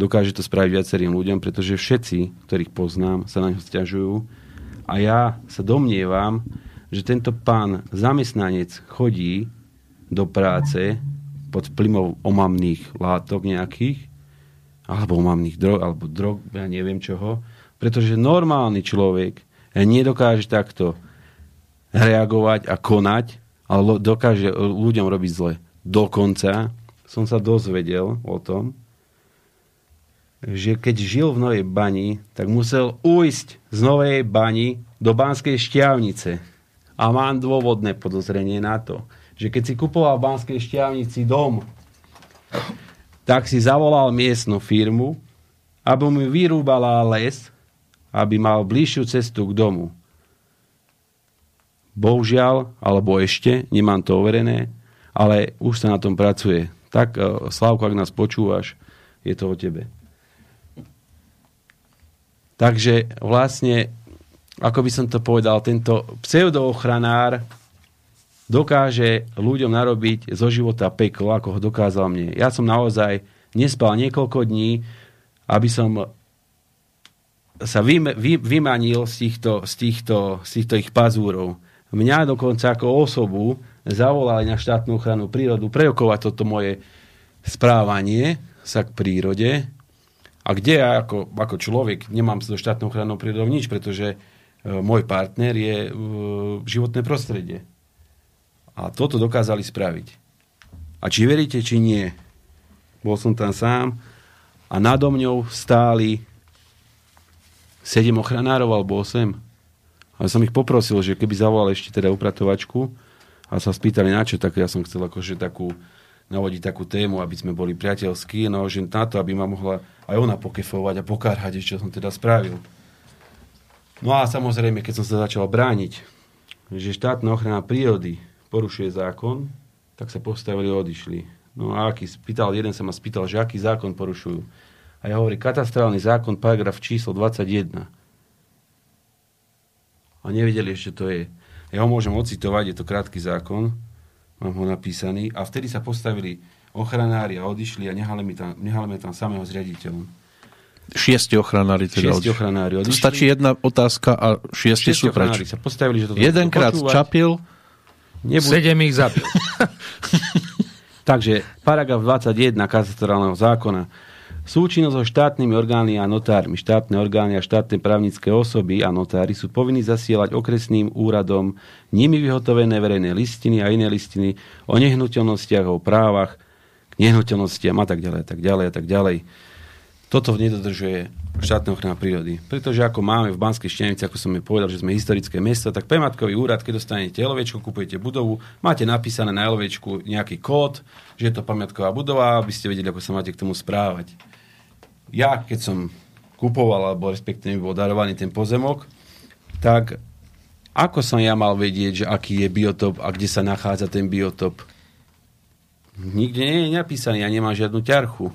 Dokáže to spraviť viacerým ľuďom, pretože všetci, ktorých poznám, sa na ňo sťažujú a ja sa domnievam, že tento pán zamestnanec chodí do práce pod vplyvom omamných látok nejakých, alebo omamných drog, alebo drog, ja neviem čoho, pretože normálny človek nedokáže takto reagovať a konať, ale dokáže ľuďom robiť zle. Dokonca som sa dozvedel o tom, že keď žil v Novej Bani, tak musel ujsť z Novej Bani do Banskej Štiavnice. A mám dôvodné podozrenie na to, že keď si kupoval v Banskej Štiavnici dom, tak si zavolal miestnu firmu, aby mu vyrúbala les, aby mal bližšiu cestu k domu. Bohužiaľ, alebo ešte, nemám to overené, ale už sa na tom pracuje. Tak, Slavko, ak nás počúvaš, je to o tebe. Takže vlastne, ako by som to povedal, tento pseudochranár dokáže ľuďom narobiť zo života peklo, ako ho dokázal mne. Ja som naozaj nespal niekoľko dní, aby som sa vymanil z týchto, z týchto, z týchto ich pazúrov. Mňa dokonca ako osobu zavolali na štátnu ochranu prírodu prerokovať toto moje správanie sa k prírode. A kde ja ako, ako človek nemám so štátnou ochranou prírodou nič, pretože e, môj partner je e, životné prostredie. A toto dokázali spraviť. A či veríte, či nie, bol som tam sám a nado mňou stáli sedem ochranárov alebo osem. A som ich poprosil, že keby zavolal ešte teda upratovačku a sa spýtali na čo, tak ja som chcel akože takú navodiť takú tému, aby sme boli priateľskí, no že na to, aby ma mohla aj ona pokefovať a pokárhať, čo som teda spravil. No a samozrejme, keď som sa začal brániť, že štátna ochrana prírody porušuje zákon, tak sa postavili a odišli. No a aký, spýtal, jeden sa ma spýtal, že aký zákon porušujú. A ja hovorím, katastrálny zákon, paragraf číslo dvadsaťjeden. A nevedeli ešte, to je. Ja ho môžem ocitovať, je to krátky zákon, mám ho napísaný, a vtedy sa postavili ochranári a odišli a nehali mi tam, nehali mi tam samého s riaditeľom. Šiesti ochranári teda odišli. Šiesti ochranári odišli. Stačí jedna otázka a šiesti, šiesti sú preč. Sa postavili, že to jedenkrát čapil, nebud- sedem ich zapil. Takže paragraf dvadsaťjeden katastrálneho zákona. Súčinnosť so štátnymi orgánmi a notármi. Štátne orgány a štátne právnické osoby a notári sú povinní zasielať okresným úradom nimi vyhotovené verejné listiny a iné listiny o nehnuteľnostiach, o právach k nehnuteľnostiam a tak ďalej, a tak ďalej, a tak ďalej. Toto nedodržuje štátna ochrana prírody. Pretože ako máme v Banskej Štiavnici, ako som mi povedal, že sme historické mesto, tak prematkový úrad, keď dostanete elovečko, kupujete budovu, máte napísané na elovečku nejaký kód, že je to pamiatková budova, aby ste vedeli, ako sa máte k tomu správať. Ja, keď som kupoval, alebo respektíve bol darovaný ten pozemok, tak ako som ja mal vedieť, že aký je biotop a kde sa nachádza ten biotop? Nikde nie je napísaný, ja nemám žiadnu ťarchu.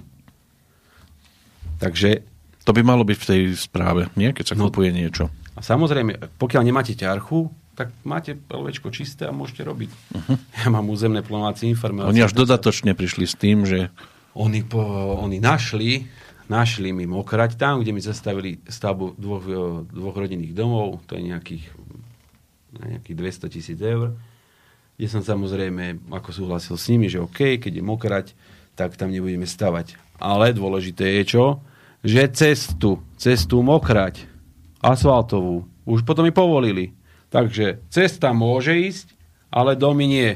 Takže to by malo byť v tej správe, nie? Keď sa no, kupuje niečo. A samozrejme, pokiaľ nemáte ťarchu, tak máte elovečko čisté a môžete robiť. Uh-huh. Ja mám územné plánovacie informácie. Oni až dodatočne prišli s tým, že Oni, po, oni našli, našli mi mokrať tam, kde mi zastavili stavbu dvoch, dvoch rodinných domov, to je nejakých, nejakých dvestotisíc eur, kde som samozrejme, ako súhlasil s nimi, že OK, keď je mokrať, tak tam nebudeme stavať. Ale dôležité je čo? Že cestu, cestu mokrať, asfaltovú, už potom mi povolili. Takže cesta môže ísť, ale domy nie.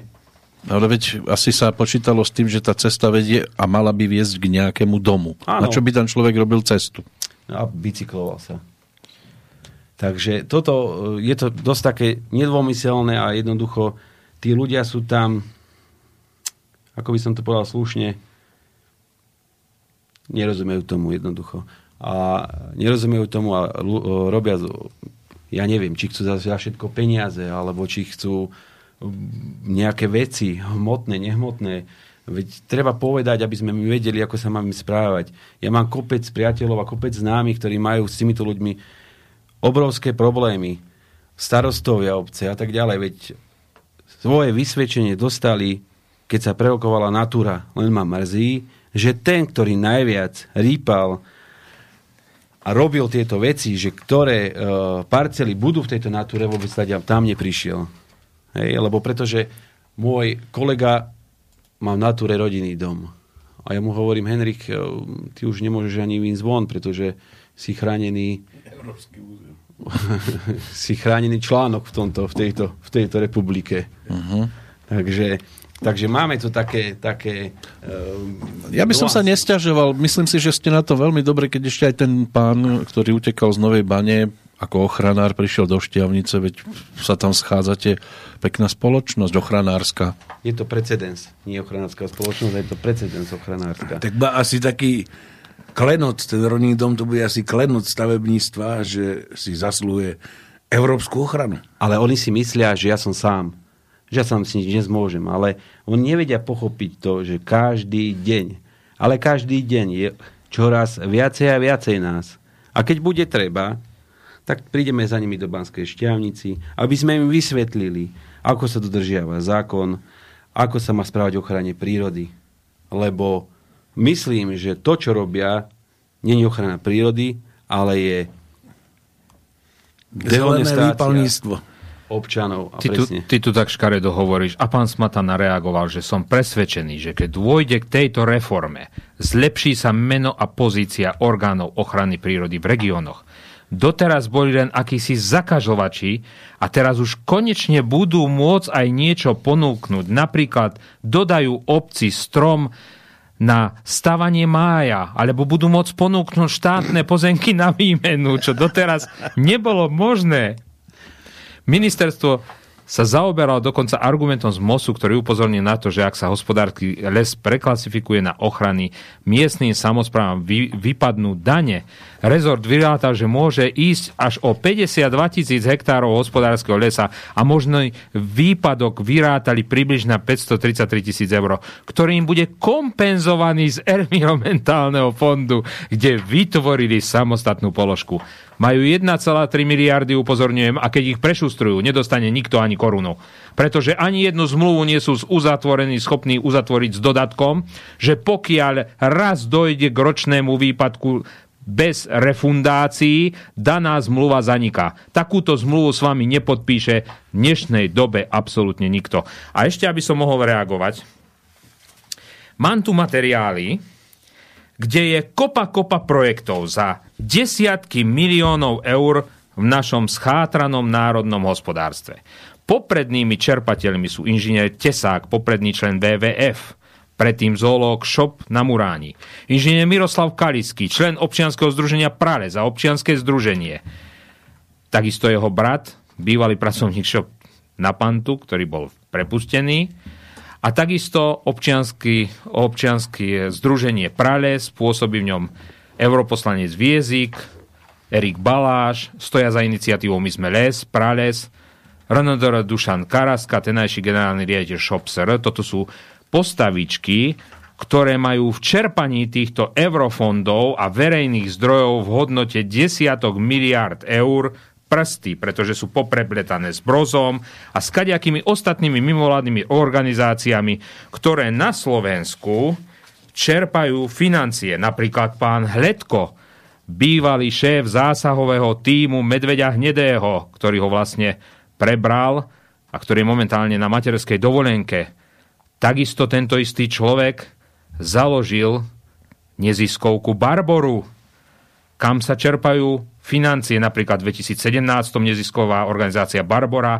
Ale veď asi sa počítalo s tým, že tá cesta vedie a mala by viesť k nejakému domu. Áno. Na čo by tam človek robil cestu? A bicykloval sa. Takže toto je to dosť také nedômyselné a jednoducho tí ľudia sú tam, ako by som to povedal slušne, nerozumejú tomu jednoducho. A nerozumejú tomu a robia, ja neviem, či chcú za všetko peniaze, alebo či chcú nejaké veci, hmotné, nehmotné. Veď treba povedať, aby sme vedeli, ako sa máme správať. Ja mám kopec priateľov a kopec známych, ktorí majú s týmito ľuďmi obrovské problémy. Starostovia obce a tak ďalej. Veď svoje vysvedčenie dostali, keď sa prerokovala Natura. Len ma mrzí, že ten, ktorý najviac rýpal a robil tieto veci, že ktoré e, parcely budú v tejto Natúre, vôbec tam neprišiel. Hej, lebo pretože môj kolega má v Natúre rodinný dom. A ja mu hovorím, Henrik, ty už nemôžeš ani ísť von, pretože si chránený Európsky územ. si chránený článok v tomto, v tejto, v tejto republike. Uh-huh. Takže Takže máme tu také... také uh, ja by som sa nesťažoval. Myslím si, že ste na to veľmi dobre, keď ešte aj ten pán, ktorý utekal z Novej Bane, ako ochranár prišiel do Štiavnice, veď sa tam schádzate. Pekná spoločnosť, ochranárska. Je to precedens, nie ochranárska spoločnosť, je to precedens ochranárska. Tak ba asi taký klenot, ten rodinný dom, to bude asi klenot stavebníctva, že si zaslúhuje európsku ochranu. Ale oni si myslia, že ja som sám. Že ja sám si nič nezmôžem, ale oni nevedia pochopiť to, že každý deň, ale každý deň je čoraz viacej a viacej nás. A keď bude treba, tak prídeme za nimi do Banskej Štiavnici, aby sme im vysvetlili, ako sa dodržiava zákon, ako sa má správať ochrane prírody. Lebo myslím, že to, čo robia, nie je ochrana prírody, ale je dehonestácia občanov. A ty, tu, ty tu tak škaredo hovoríš. A pán Smatana reagoval, že som presvedčený, že keď dôjde k tejto reforme, zlepší sa meno a pozícia orgánov ochrany prírody v regiónoch. Doteraz boli len akýsi zakažovači a teraz už konečne budú môcť aj niečo ponúknuť. Napríklad dodajú obci strom na stavanie mája, alebo budú môcť ponúknuť štátne pozemky na výmenu, čo doteraz nebolo možné. Ministerstvo sa zaoberalo dokonca argumentom z MOSu, ktorý upozornil na to, že ak sa hospodársky les preklasifikuje na ochrany, miestnym samosprávam vy, vypadnú dane. Rezort vyrátal, že môže ísť až o päťdesiatdva tisíc hektárov hospodárskeho lesa a možný výpadok vyrátali približne päťstotridsaťtri tisíc eur, ktorý im bude kompenzovaný z environmentálneho fondu, kde vytvorili samostatnú položku. Majú jeden celá tri miliardy, upozorňujem, a keď ich prešustrujú, nedostane nikto ani korunu. Pretože ani jednu zmluvu nie sú uzatvorení, schopní uzatvoriť s dodatkom, že pokiaľ raz dojde k ročnému výpadku bez refundácií, daná zmluva zaniká. Takúto zmluvu s vami nepodpíše v dnešnej dobe absolútne nikto. A ešte, aby som mohol reagovať, mám tu materiály, kde je kopa kopa projektov za desiatky miliónov eur v našom schátranom národnom hospodárstve. Poprednými čerpateľmi sú inžinier Tesák, popredný člen W W F, predtým zoológ ŠOP na Muráni, inžinier Miroslav Kalický, člen občianskeho združenia Prale za občianske združenie. Takisto jeho brat, bývalý pracovník ŠOP na Pantu, ktorý bol prepustený, a takisto občiansky, občiansky združenie Prale, spôsobí v ňom europoslanec Viezik, Erik Baláš, stoja za iniciatívou My sme les, Prales, Renodor Dušan Karaska, tenajší generálny riaditeľ ŠOPSR. Toto sú postavičky, ktoré majú v čerpaní týchto eurofondov a verejných zdrojov v hodnote desiatok miliárd eur prsty, pretože sú poprepletané s brozom a s kadejakými ostatnými mimovládnymi organizáciami, ktoré na Slovensku čerpajú financie. Napríklad pán Hledko, bývalý šéf zásahového tímu Medveďa Hnedého, ktorý ho vlastne prebral a ktorý je momentálne na materskej dovolenke. Takisto tento istý človek založil neziskovku Barboru, kam sa čerpajú financie, napríklad v dvetisícsedemnásť nezisková organizácia Barbora,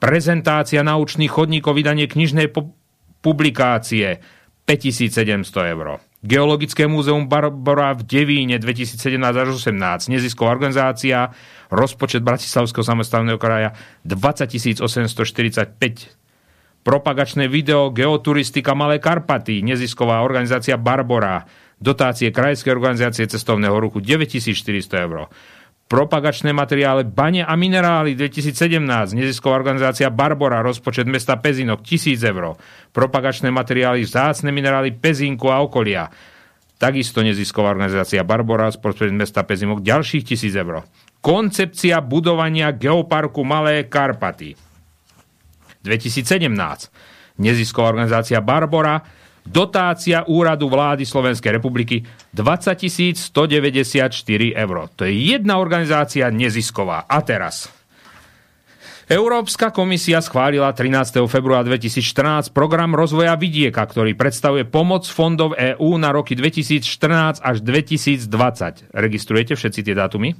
prezentácia naučných chodníkov, vydanie knižnej po- publikácie päťtisícsedemsto eur. Geologické múzeum Barbora v Devíne dvetisícsedemnásť až osemnásť, nezisková organizácia, rozpočet Bratislavského samostatného kraja dvadsaťtisícosemstoštyridsaťpäť. Propagačné video Geoturistika Malé Karpaty, nezisková organizácia Barbora, dotácie Krajskej organizácie cestovného ruchu deväťtisícštyristo eur. Propagačné materiály Bane a minerály dvetisícsedemnásť, nezisková organizácia Barbora, rozpočet mesta Pezinok tisíc eur. Propagačné materiály vzácne minerály Pezinku a okolia. Takisto nezisková organizácia Barbora, rozpočet mesta Pezinok ďalších tisíc eur. Koncepcia budovania geoparku Malé Karpaty dvetisícsedemnásť, nezisková organizácia Barbora, dotácia Úradu vlády Slovenskej republiky dvadsaťtisícstodeväťdesiatštyri eur. To je jedna organizácia nezisková. A teraz. Európska komisia schválila trinásteho februára dvetisícštrnásť program rozvoja vidieka, ktorý predstavuje pomoc fondov E Ú na roky dvetisícštrnásť až dvetisícdvadsať. Registrujete všetci tie dátumy?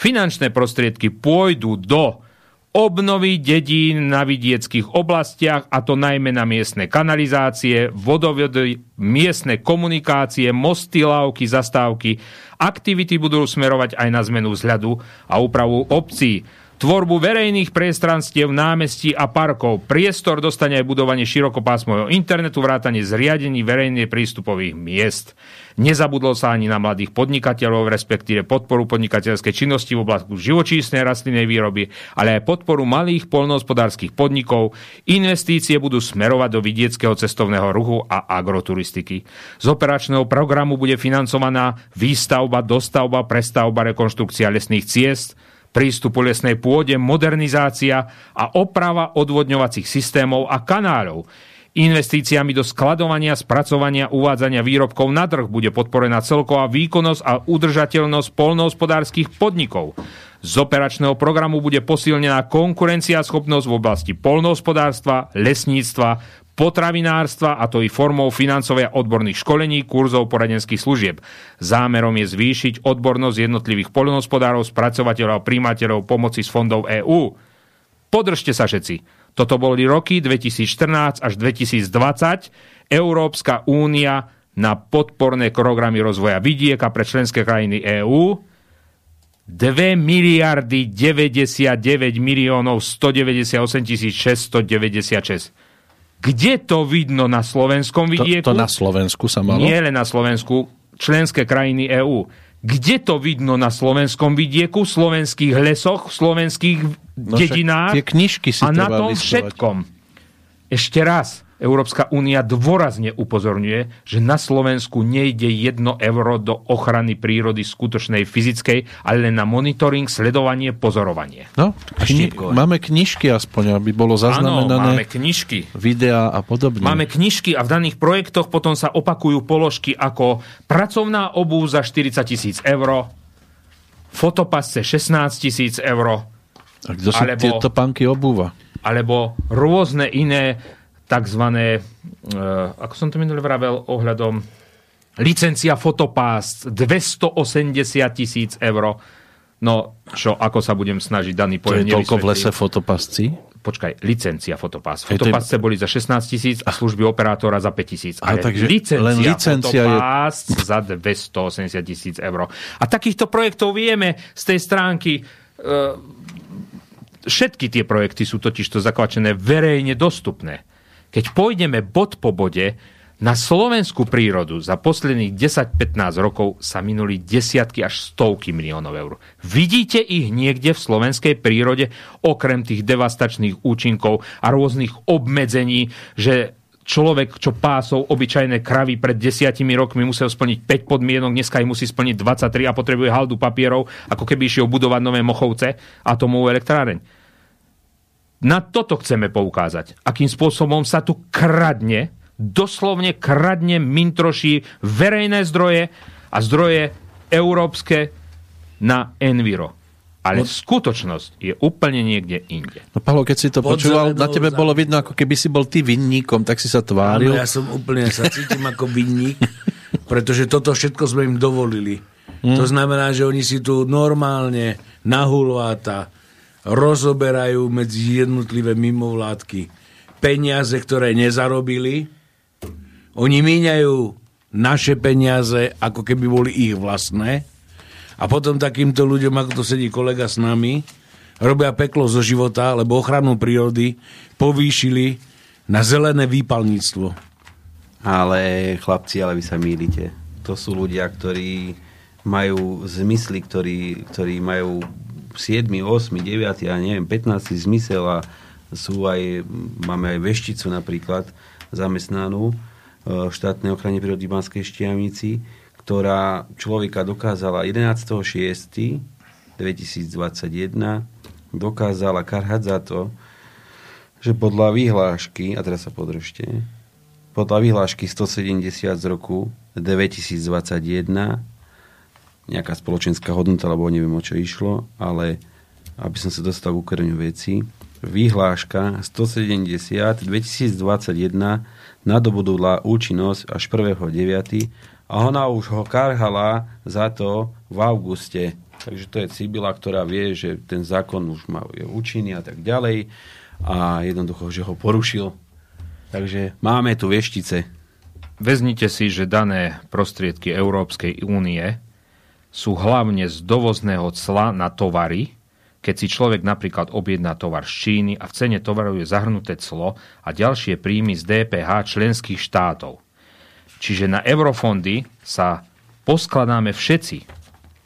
Finančné prostriedky pôjdu do obnovy dedín na vidieckých oblastiach, a to najmä na miestne kanalizácie, vodovody, miestne komunikácie, mosty, lávky, zastávky. Aktivity budú smerovať aj na zmenu vzhľadu a úpravu obcí, tvorbu verejných priestranstiev, námestí a parkov. Priestor dostane aj budovanie širokopásmového internetu, vrátane zriadení verejne prístupových miest. Nezabudlo sa ani na mladých podnikateľov, respektíve podporu podnikateľskej činnosti v oblasti živočíšnej rastlinnej výroby, ale aj podporu malých poľnohospodárskych podnikov. Investície budú smerovať do vidieckého cestovného ruchu a agroturistiky. Z operačného programu bude financovaná výstavba, dostavba, prestavba, rekonštrukcia lesných ciest, prístup po lesnej pôde, modernizácia a oprava odvodňovacích systémov a kanálov. Investíciami do skladovania, spracovania, uvádzania výrobkov na trh bude podporená celková výkonnosť a udržateľnosť poľnohospodárskych podnikov. Z operačného programu bude posilnená konkurenciaschopnosť v oblasti poľnohospodárstva, lesníctva, potravinárstva, a to i formou financovania odborných školení, kurzov, poradenských služieb. Zámerom je zvýšiť odbornosť jednotlivých poľnohospodárov, spracovateľov a prijímateľov pomoci z fondov EÚ. Podržte sa všetci. Toto boli roky dvetisícštrnásť až dvetisícdvadsať. Európska únia na podporné programy rozvoja vidieka pre členské krajiny EÚ. dve miliardy deväťdesiatdeväť miliónov stodeväťdesiatosem tisíc šesťstodeväťdesiatšesť. Kde to vidno na slovenskom vidieku? To, to na Slovensku sa malo? Nie len na Slovensku, členské krajiny EÚ. Kde to vidno na slovenskom vidieku, v slovenských lesoch, v slovenských no, dedinách tie knižky si a na tom listovať. Všetkom? Ešte raz, Európska únia dôrazne upozorňuje, že na Slovensku nejde jedno euro do ochrany prírody skutočnej, fyzickej, ale len na monitoring, sledovanie, pozorovanie. No, kni- máme knižky aspoň, aby bolo zaznamenané. Áno, máme knižky. Videá a podobne. Máme knižky a v daných projektoch potom sa opakujú položky ako pracovná obuv za štyridsať tisíc eur, fotopasce šestnásť tisíc eur, a kto sú alebo, tieto pánky obúva? Alebo rôzne iné takzvané, e, ako som to minulý vravel, ohľadom licencia fotopásc dvestoosemdesiat tisíc eur. No, čo, ako sa budem snažiť daný pojem nevysvetliť. To je toľko v lese fotopásci? Počkaj, licencia fotopásc. Fotopásce boli za šestnásť tisíc a služby operátora za päť tisíc. Ale takže licencia, len licencia fotopásc je za dvestoosemdesiat tisíc eur. A takýchto projektov vieme z tej stránky. E, Všetky tie projekty sú totižto zakvačené verejne dostupné. Keď pôjdeme bod po bode, na slovenskú prírodu za posledných desať až pätnásť rokov sa minuli desiatky až stovky miliónov eur. Vidíte ich niekde v slovenskej prírode, okrem tých devastačných účinkov a rôznych obmedzení, že človek, čo pásol obyčajné kravy pred desiatimi rokmi, musel splniť päť podmienok, dneska ich musí splniť dvadsaťtri a potrebuje haldu papierov, ako keby išiel budovať nové Mochovce, atomovú elektráreň. Na toto chceme poukázať. Akým spôsobom sa tu kradne, doslovne kradne, mintroší verejné zdroje a zdroje európske na enviro. Ale od... skutočnosť je úplne niekde inde. No Pavel, keď si to pod počúval, na tebe zále. Bolo vidno, ako keby si bol ty vinníkom, tak si sa tváril. Áno, ja som úplne, sa cítim ako vinník, pretože toto všetko sme im dovolili. Hmm. To znamená, že oni si tu normálne nahulváta rozoberajú medzi jednotlivé mimovládky peniaze, ktoré nezarobili. Oni míňajú naše peniaze, ako keby boli ich vlastné. A potom takýmto ľuďom, ako to sedí kolega s nami, robia peklo zo života, lebo ochranu prírody povýšili na zelené výpalníctvo. Ale chlapci, ale vy sa mýlite. To sú ľudia, ktorí majú zmysly, ktorí, ktorí majú siedmy, ôsmy, deviaty a neviem, pätnásty zmysel a sú aj, máme aj vešticu napríklad zamestnanú v štátnej ochrane prírody Banskej Štiavnici, ktorá človeka dokázala jedenásteho šiesteho dvetisícdvadsaťjeden dokázala karhať za to, že podľa vyhlášky, a teraz sa podržte, podľa vyhlášky stosedemdesiat z roku dvetisícdvadsaťjeden nejaká spoločenská hodnota, alebo neviem, o čo išlo, ale aby som sa dostal k ukoreniu veci, vyhláška stosedemdesiat dvetisícdvadsaťjeden nadobudla účinnosť až prvého deviateho a ona už ho karhala za to v auguste Takže to je cibila, ktorá vie, že ten zákon už má, je účinný a tak ďalej. A jednoducho, že ho porušil. Takže máme tu veštice. Veznite si, že dané prostriedky Európskej únie sú hlavne z dovozného cla na tovary, keď si človek napríklad objedná tovar z Číny a v cene tovaru je zahrnuté clo a ďalšie príjmy z dé pé há členských štátov. Čiže na eurofondy sa poskladáme všetci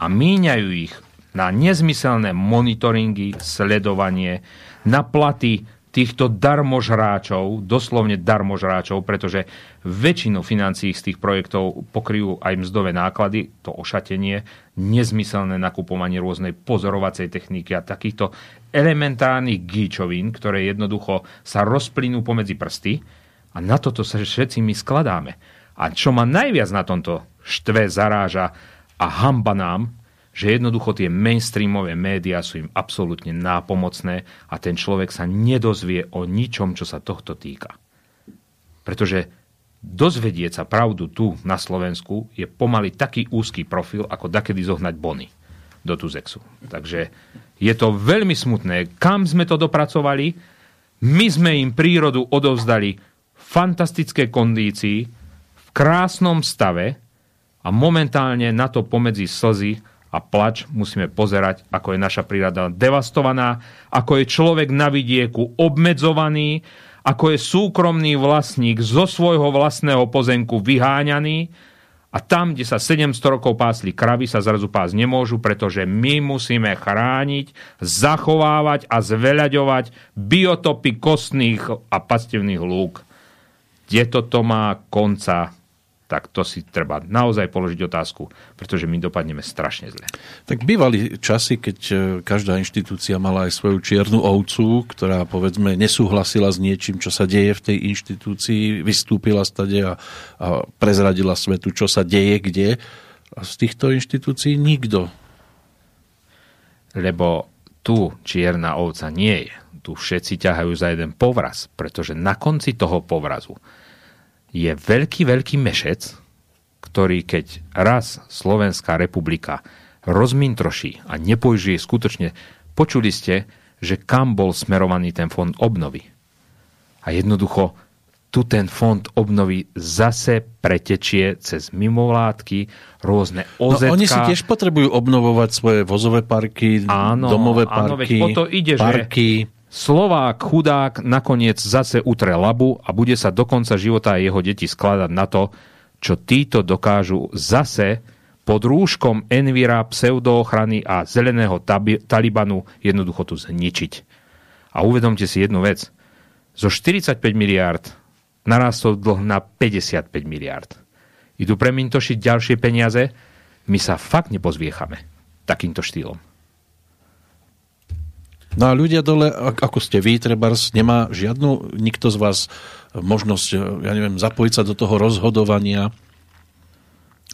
a míňajú ich na nezmyselné monitoringy, sledovanie, na platy týchto darmožráčov, doslovne darmožráčov, pretože väčšinu financií z tých projektov pokryjú aj mzdové náklady, to ošatenie, nezmyselné nakupovanie rôznej pozorovacej techniky a takýchto elementárnych gíčovín, ktoré jednoducho sa rozplynú pomedzi prsty a na toto sa všetci my skladáme. A čo ma najviac na tomto štve, zaráža a hamba nám, že jednoducho tie mainstreamové médiá sú im absolútne nápomocné a ten človek sa nedozvie o ničom, čo sa tohto týka. Pretože dozvedieť sa pravdu tu na Slovensku je pomaly taký úzky profil, ako dakedy zohnať bony do Tuzexu. Takže je to veľmi smutné. Kam sme to dopracovali? My sme im prírodu odovzdali v fantastické kondícii, v krásnom stave a momentálne na to pomedzi slzy a plač musíme pozerať, ako je naša príroda devastovaná, ako je človek na vidieku obmedzovaný, ako je súkromný vlastník zo svojho vlastného pozemku vyháňaný a tam, kde sa sedemsto rokov pásli kravy, sa zrazu pás nemôžu, pretože my musíme chrániť, zachovávať a zveľaďovať biotopy kostných a pastevných lúk. Kde toto má konca? Tak to si treba naozaj položiť otázku, pretože my dopadneme strašne zle. Tak bývali časy, keď každá inštitúcia mala aj svoju čiernu ovcu, ktorá, povedzme, nesúhlasila s niečím, čo sa deje v tej inštitúcii, vystúpila stade a, a prezradila svetu, čo sa deje, kde. A z týchto inštitúcií nikto. Lebo tu čierna ovca nie je. Tu všetci ťahajú za jeden povraz, pretože na konci toho povrazu je veľký, veľký mešec, ktorý keď raz Slovenská republika rozmintroší a nepoužije skutočne, počuli ste, že kam bol smerovaný ten fond obnovy. A jednoducho, tu ten fond obnovy zase pretečie cez mimovládky, rôzne ó zet ká. No, oni si tiež potrebujú obnovovať svoje vozové parky, áno, domové parky, áno, o to ide, parky. Že Slovák, chudák, nakoniec zase utre labu a bude sa do konca života jeho deti skladať na to, čo títo dokážu zase pod rúškom envira, pseudochrany a zeleného tabi- Talibanu jednoducho tu zničiť. A uvedomte si jednu vec. Zo štyridsaťpäť miliárd narastol dlh na päťdesiatpäť miliárd. Idú premintošiť ďalšie peniaze? My sa fakt nepozviechame takýmto štýlom. No a ľudia dole, ako ste vy, trebárs, nemá žiadnu, nikto z vás možnosť, ja neviem, zapojiť sa do toho rozhodovania,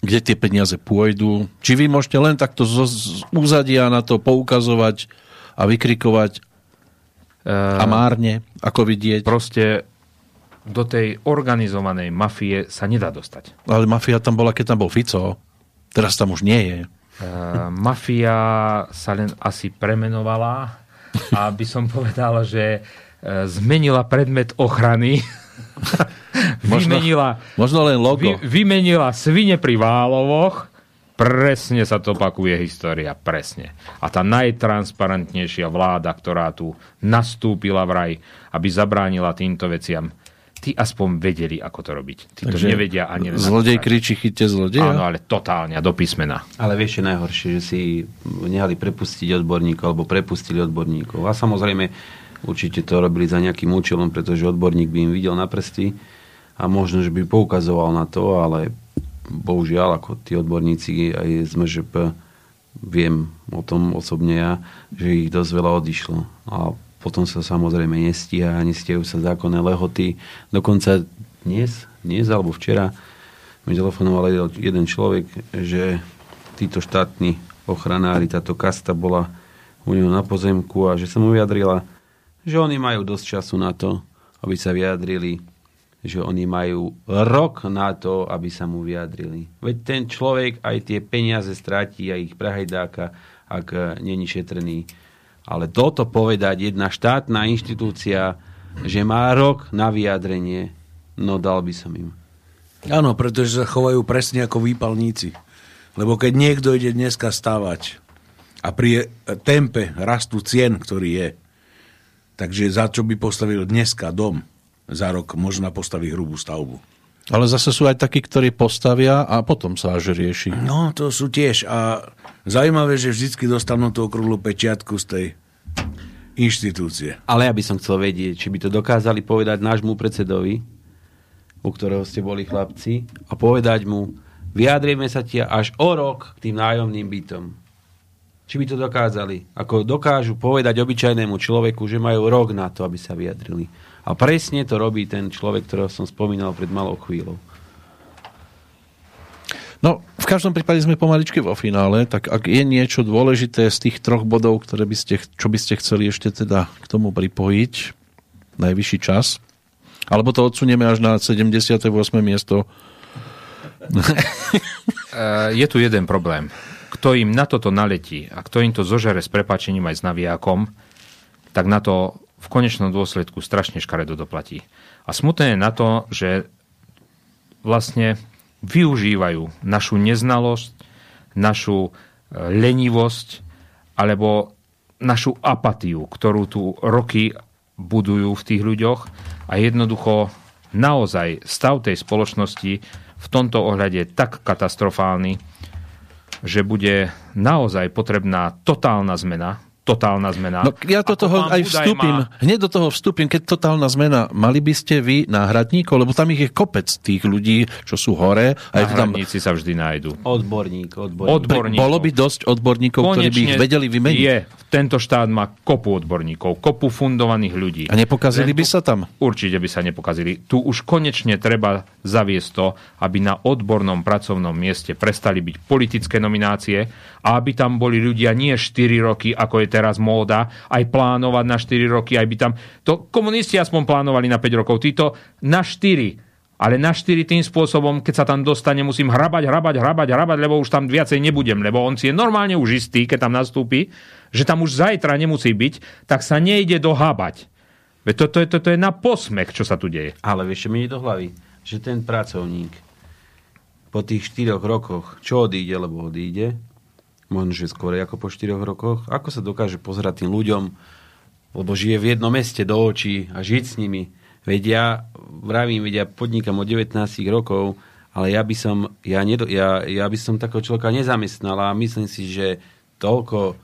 kde tie peniaze pôjdu. Či vy môžete len takto z, z úzadia na to poukazovať a vykrikovať a márne, ako vidieť? Proste do tej organizovanej mafie sa nedá dostať. Ale mafia tam bola, keď tam bol Fico. Teraz tam už nie je. Uh, mafia sa len asi premenovala. A by som povedal, že zmenila predmet ochrany. Vymenila, možno, možno len logo. Vy, vymenila svine pri Válovoch. Presne sa to opakuje história. Presne. A tá najtransparentnejšia vláda, ktorá tu nastúpila vraj, aby zabránila týmto veciam. Tí aspoň vedeli, ako to robiť. Tí to nevedia ani... Zlodej kričí, chyťte zlodeja? Áno, ale totálne, do písmena. Ale vieš, je najhoršie, že si nehali prepustiť odborníkov, alebo prepustili odborníkov. A samozrejme, určite to robili za nejakým účelom, pretože odborník by im videl na prsty a možno, že by poukazoval na to, ale bohužiaľ, ako tí odborníci aj z em žé pé, viem o tom osobne ja, že ich dosť veľa odišlo. A potom sa samozrejme nestíha, nestihajú sa zákonné lehoty. Dokonca dnes, dnes alebo včera mi telefonoval jeden človek, že títo štátni ochranári, táto kasta bola u neho na pozemku a že sa mu vyjadrila, že oni majú dosť času na to, aby sa vyjadrili, že oni majú rok na to, aby sa mu vyjadrili. Veď ten človek aj tie peniaze stratí a ich prahajdáka a ak není šetrený. Ale toto povedať jedna štátna inštitúcia, že má rok na vyjadrenie, no dal by som im. Áno, pretože sa chovajú presne ako výpalníci. Lebo keď niekto ide dneska stavať a pri tempe rastu cien, ktorý je, takže za čo by postavil dneska dom, za rok možno postaví hrubú stavbu. Ale zase sú aj takí, ktorí postavia a potom sa až rieši. No, to sú tiež. A zaujímavé, že vždycky dostanú tú okrúhlu pečiatku z tej inštitúcie. Ale ja by som chcel vedieť, či by to dokázali povedať nášmu predsedovi, u ktorého ste boli chlapci, a povedať mu, vyjadrieme sa ti až o rok k tým nájomným bytom. Či by to dokázali? Ako dokážu povedať obyčajnému človeku, že majú rok na to, aby sa vyjadrili. A presne to robí ten človek, ktorého som spomínal pred malou chvíľou. No, v každom prípade sme pomaličky vo finále, tak ak je niečo dôležité z tých troch bodov, ktoré by ste, čo by ste chceli ešte teda k tomu pripojiť, najvyšší čas, alebo to odsunieme až na sedemdesiate ôsme miesto. Je tu jeden problém. Kto im na toto naletí a kto im to zožere s prepáčením aj s navijákom, tak na to v konečnom dôsledku strašne škaredo doplatí. A smutné je na to, že vlastne využívajú našu neznalosť, našu lenivosť alebo našu apatiu, ktorú tu roky budujú v tých ľuďoch, a jednoducho naozaj stav tej spoločnosti v tomto ohľade je tak katastrofálny, že bude naozaj potrebná totálna zmena, totálna zmena. No, ja do toho aj vstúpim. Má... Hneď do toho vstúpim, keď totálna zmena. Mali by ste vy náhradníkov? Lebo tam ich je kopec tých ľudí, čo sú hore. Náhradníci tam... sa vždy nájdu. Odborník, odborník. Odborníkov. Bolo by dosť odborníkov, konečne, ktorí by ich vedeli vymeniť. Je. Tento štát má kopu odborníkov, kopu fundovaných ľudí. A nepokazili tu... by sa tam? Určite by sa nepokazili. Tu už konečne treba zaviesť to, aby na odbornom pracovnom mieste prestali byť politické nominácie a aby tam boli ľudia nie štyri roky, ako je teraz móda, aj plánovať na štyri roky, aj by tam... To komunisti aspoň plánovali na päť rokov, títo na štyri. Ale na štyri tým spôsobom, keď sa tam dostane, musím hrabať, hrabať, hrabať, hrabať, lebo už tam viacej nebudem, lebo on si je normálne už istý, keď tam nastúpi, že tam už zajtra nemusí byť, tak sa nejde dohábať. Veď toto je, toto je na posmech, čo sa tu deje. Ale vieš, mi ide do hlavy, že ten pracovník po tých štyroch rokoch, čo odíde, lebo odíde, možno, že skôr ako po štyroch rokoch. Ako sa dokáže pozerať tým ľuďom, lebo žije v jednom meste do očí a žiť s nimi. Veď ja, vravím, veď ja podnikam od devätnástich rokov, ale ja by som, ja nedo, ja, ja by som takého človeka nezamestnal a myslím si, že toľko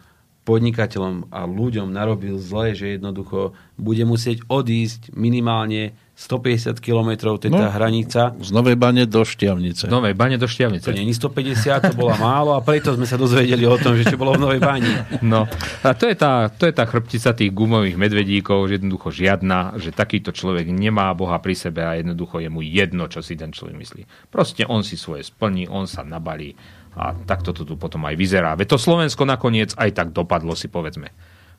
podnikateľom a ľuďom narobil zle, že jednoducho bude musieť odísť minimálne stopäťdesiat kilometrov, teda no, hranica. Z Novej Bane do Štiavnice. Z Novej Bane do Štiavnice. To nie je stopäťdesiat, to bola málo a preto sme sa dozvedeli o tom, že čo bolo v Novej Bani. No, a to je tá, to je tá chrbtica tých gumových medvedíkov, že jednoducho žiadna, že takýto človek nemá Boha pri sebe a jednoducho je mu jedno, čo si ten človek myslí. Proste on si svoje splní, on sa nabalí a takto to tu potom aj vyzerá. Veď to Slovensko nakoniec aj tak dopadlo, si povedzme.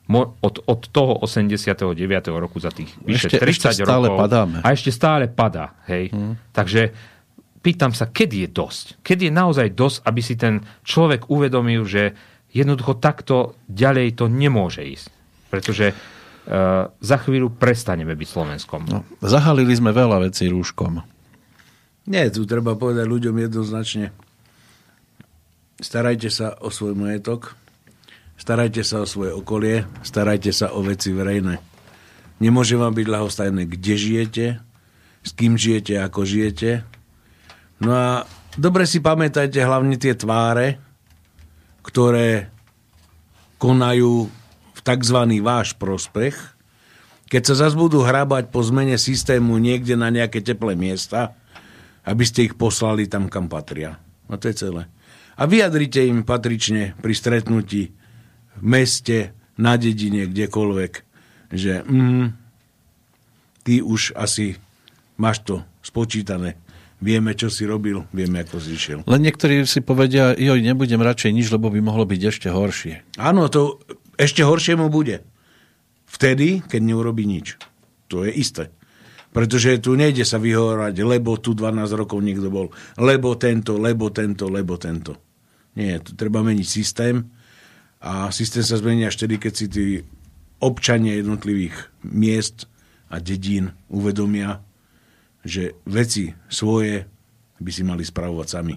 Od, od toho osemdesiateho deviateho roku za tých vyše ešte, tridsať ešte stále rokov padáme. A ešte stále padá. Hej? Hmm. Takže pýtam sa, kedy je dosť? Kedy je naozaj dosť, aby si ten človek uvedomil, že jednoducho takto ďalej to nemôže ísť. Pretože uh, za chvíľu prestaneme byť Slovenskom. No, zahalili sme veľa vecí rúškom. Nie, tu treba povedať ľuďom jednoznačne. Starajte sa o svoj majetok. Starajte sa o svoje okolie, starajte sa o veci verejné. Nemôže vám byť ľahostajné, kde žijete, s kým žijete, ako žijete. No a dobre si pamätajte hlavne tie tváre, ktoré konajú v tzv. Váš prospech. Keď sa zase budú hrabať po zmene systému niekde na nejaké teplé miesta, aby ste ich poslali tam, kam patria. No to je celé. A vyjadrite im patrične pri stretnutí v meste, na dedine, kdekoľvek, že mm, ty už asi máš to spočítané. Vieme, čo si robil, vieme, ako si išiel. Len niektorí si povedia, joj, nebudem radšej nič, lebo by mohlo byť ešte horšie. Áno, to ešte horšie mu bude. Vtedy, keď neurobí nič. To je isté. Pretože tu nejde sa vyhovárať, lebo tu dvanásť rokov niekto bol, lebo tento, lebo tento, lebo tento. Nie, tu treba meniť systém, a systém sa zmení až tedy, keď si tí občania jednotlivých miest a dedín uvedomia, že veci svoje by si mali spravovať sami.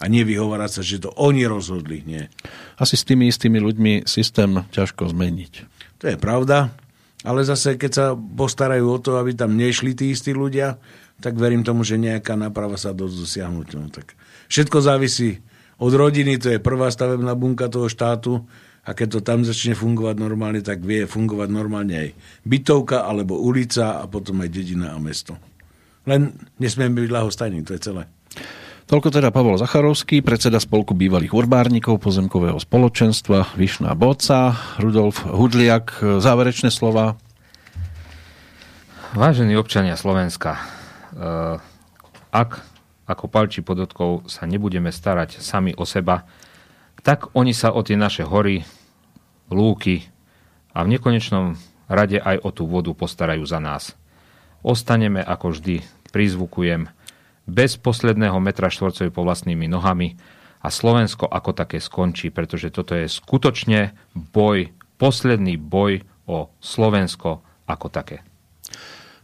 A nevyhovárať sa, že to oni rozhodli. Nie. Asi s tými istými ľuďmi systém ťažko zmeniť. To je pravda, ale zase keď sa postarajú o to, aby tam nešli tí istí ľudia, tak verím tomu, že nejaká náprava sa dosť dosiahnuť. No, tak všetko závisí od rodiny, to je prvá stavebná bunka toho štátu a keď to tam začne fungovať normálne, tak vie fungovať normálne aj bytovka alebo ulica a potom aj dedina a mesto. Len nesmieme byť ľahostajní, to je celé. Toľko teda Pavel Zacharovský, predseda Spolku bývalých urbárnikov pozemkového spoločenstva Vyšná Boca, Rudolf Huliak, záverečné slova. Vážení občania Slovenska, ak, ako palčí podotkov, sa nebudeme starať sami o seba, tak oni sa o tie naše hory, lúky a v nekonečnom rade aj o tú vodu postarajú za nás. Ostaneme, ako vždy, prizvukujem, bez posledného metra štvorcový po vlastnými nohami a Slovensko ako také skončí, pretože toto je skutočne boj, posledný boj o Slovensko ako také.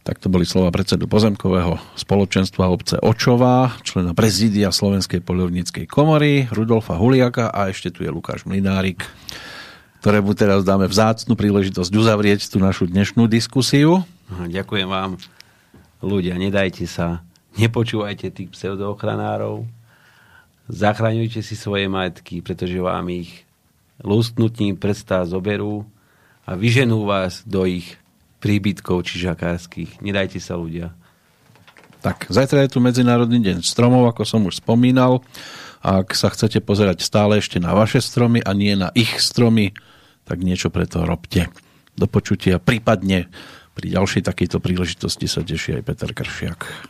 Tak to boli slova predsedu pozemkového spoločenstva obce Očová, člena prezídia Slovenskej poľovníckej komory, Rudolfa Huliaka a ešte tu je Lukáš Mlinárik, ktorému teraz dáme vzácnu príležitosť uzavrieť tú našu dnešnú diskusiu. Ďakujem vám. Ľudia, nedajte sa. Nepočúvajte tých pseudoochranárov, zachraňujte si svoje majetky, pretože vám ich lúsknutím prstá zoberú a vyženú vás do ich príbytkov či žakárskych. Nedajte sa, ľudia. Tak, zajtra je tu Medzinárodný deň stromov, ako som už spomínal. Ak sa chcete pozerať stále ešte na vaše stromy a nie na ich stromy, tak niečo pre to robte. Do počutia, prípadne pri ďalšej takejto príležitosti sa teší aj Peter Kršiak.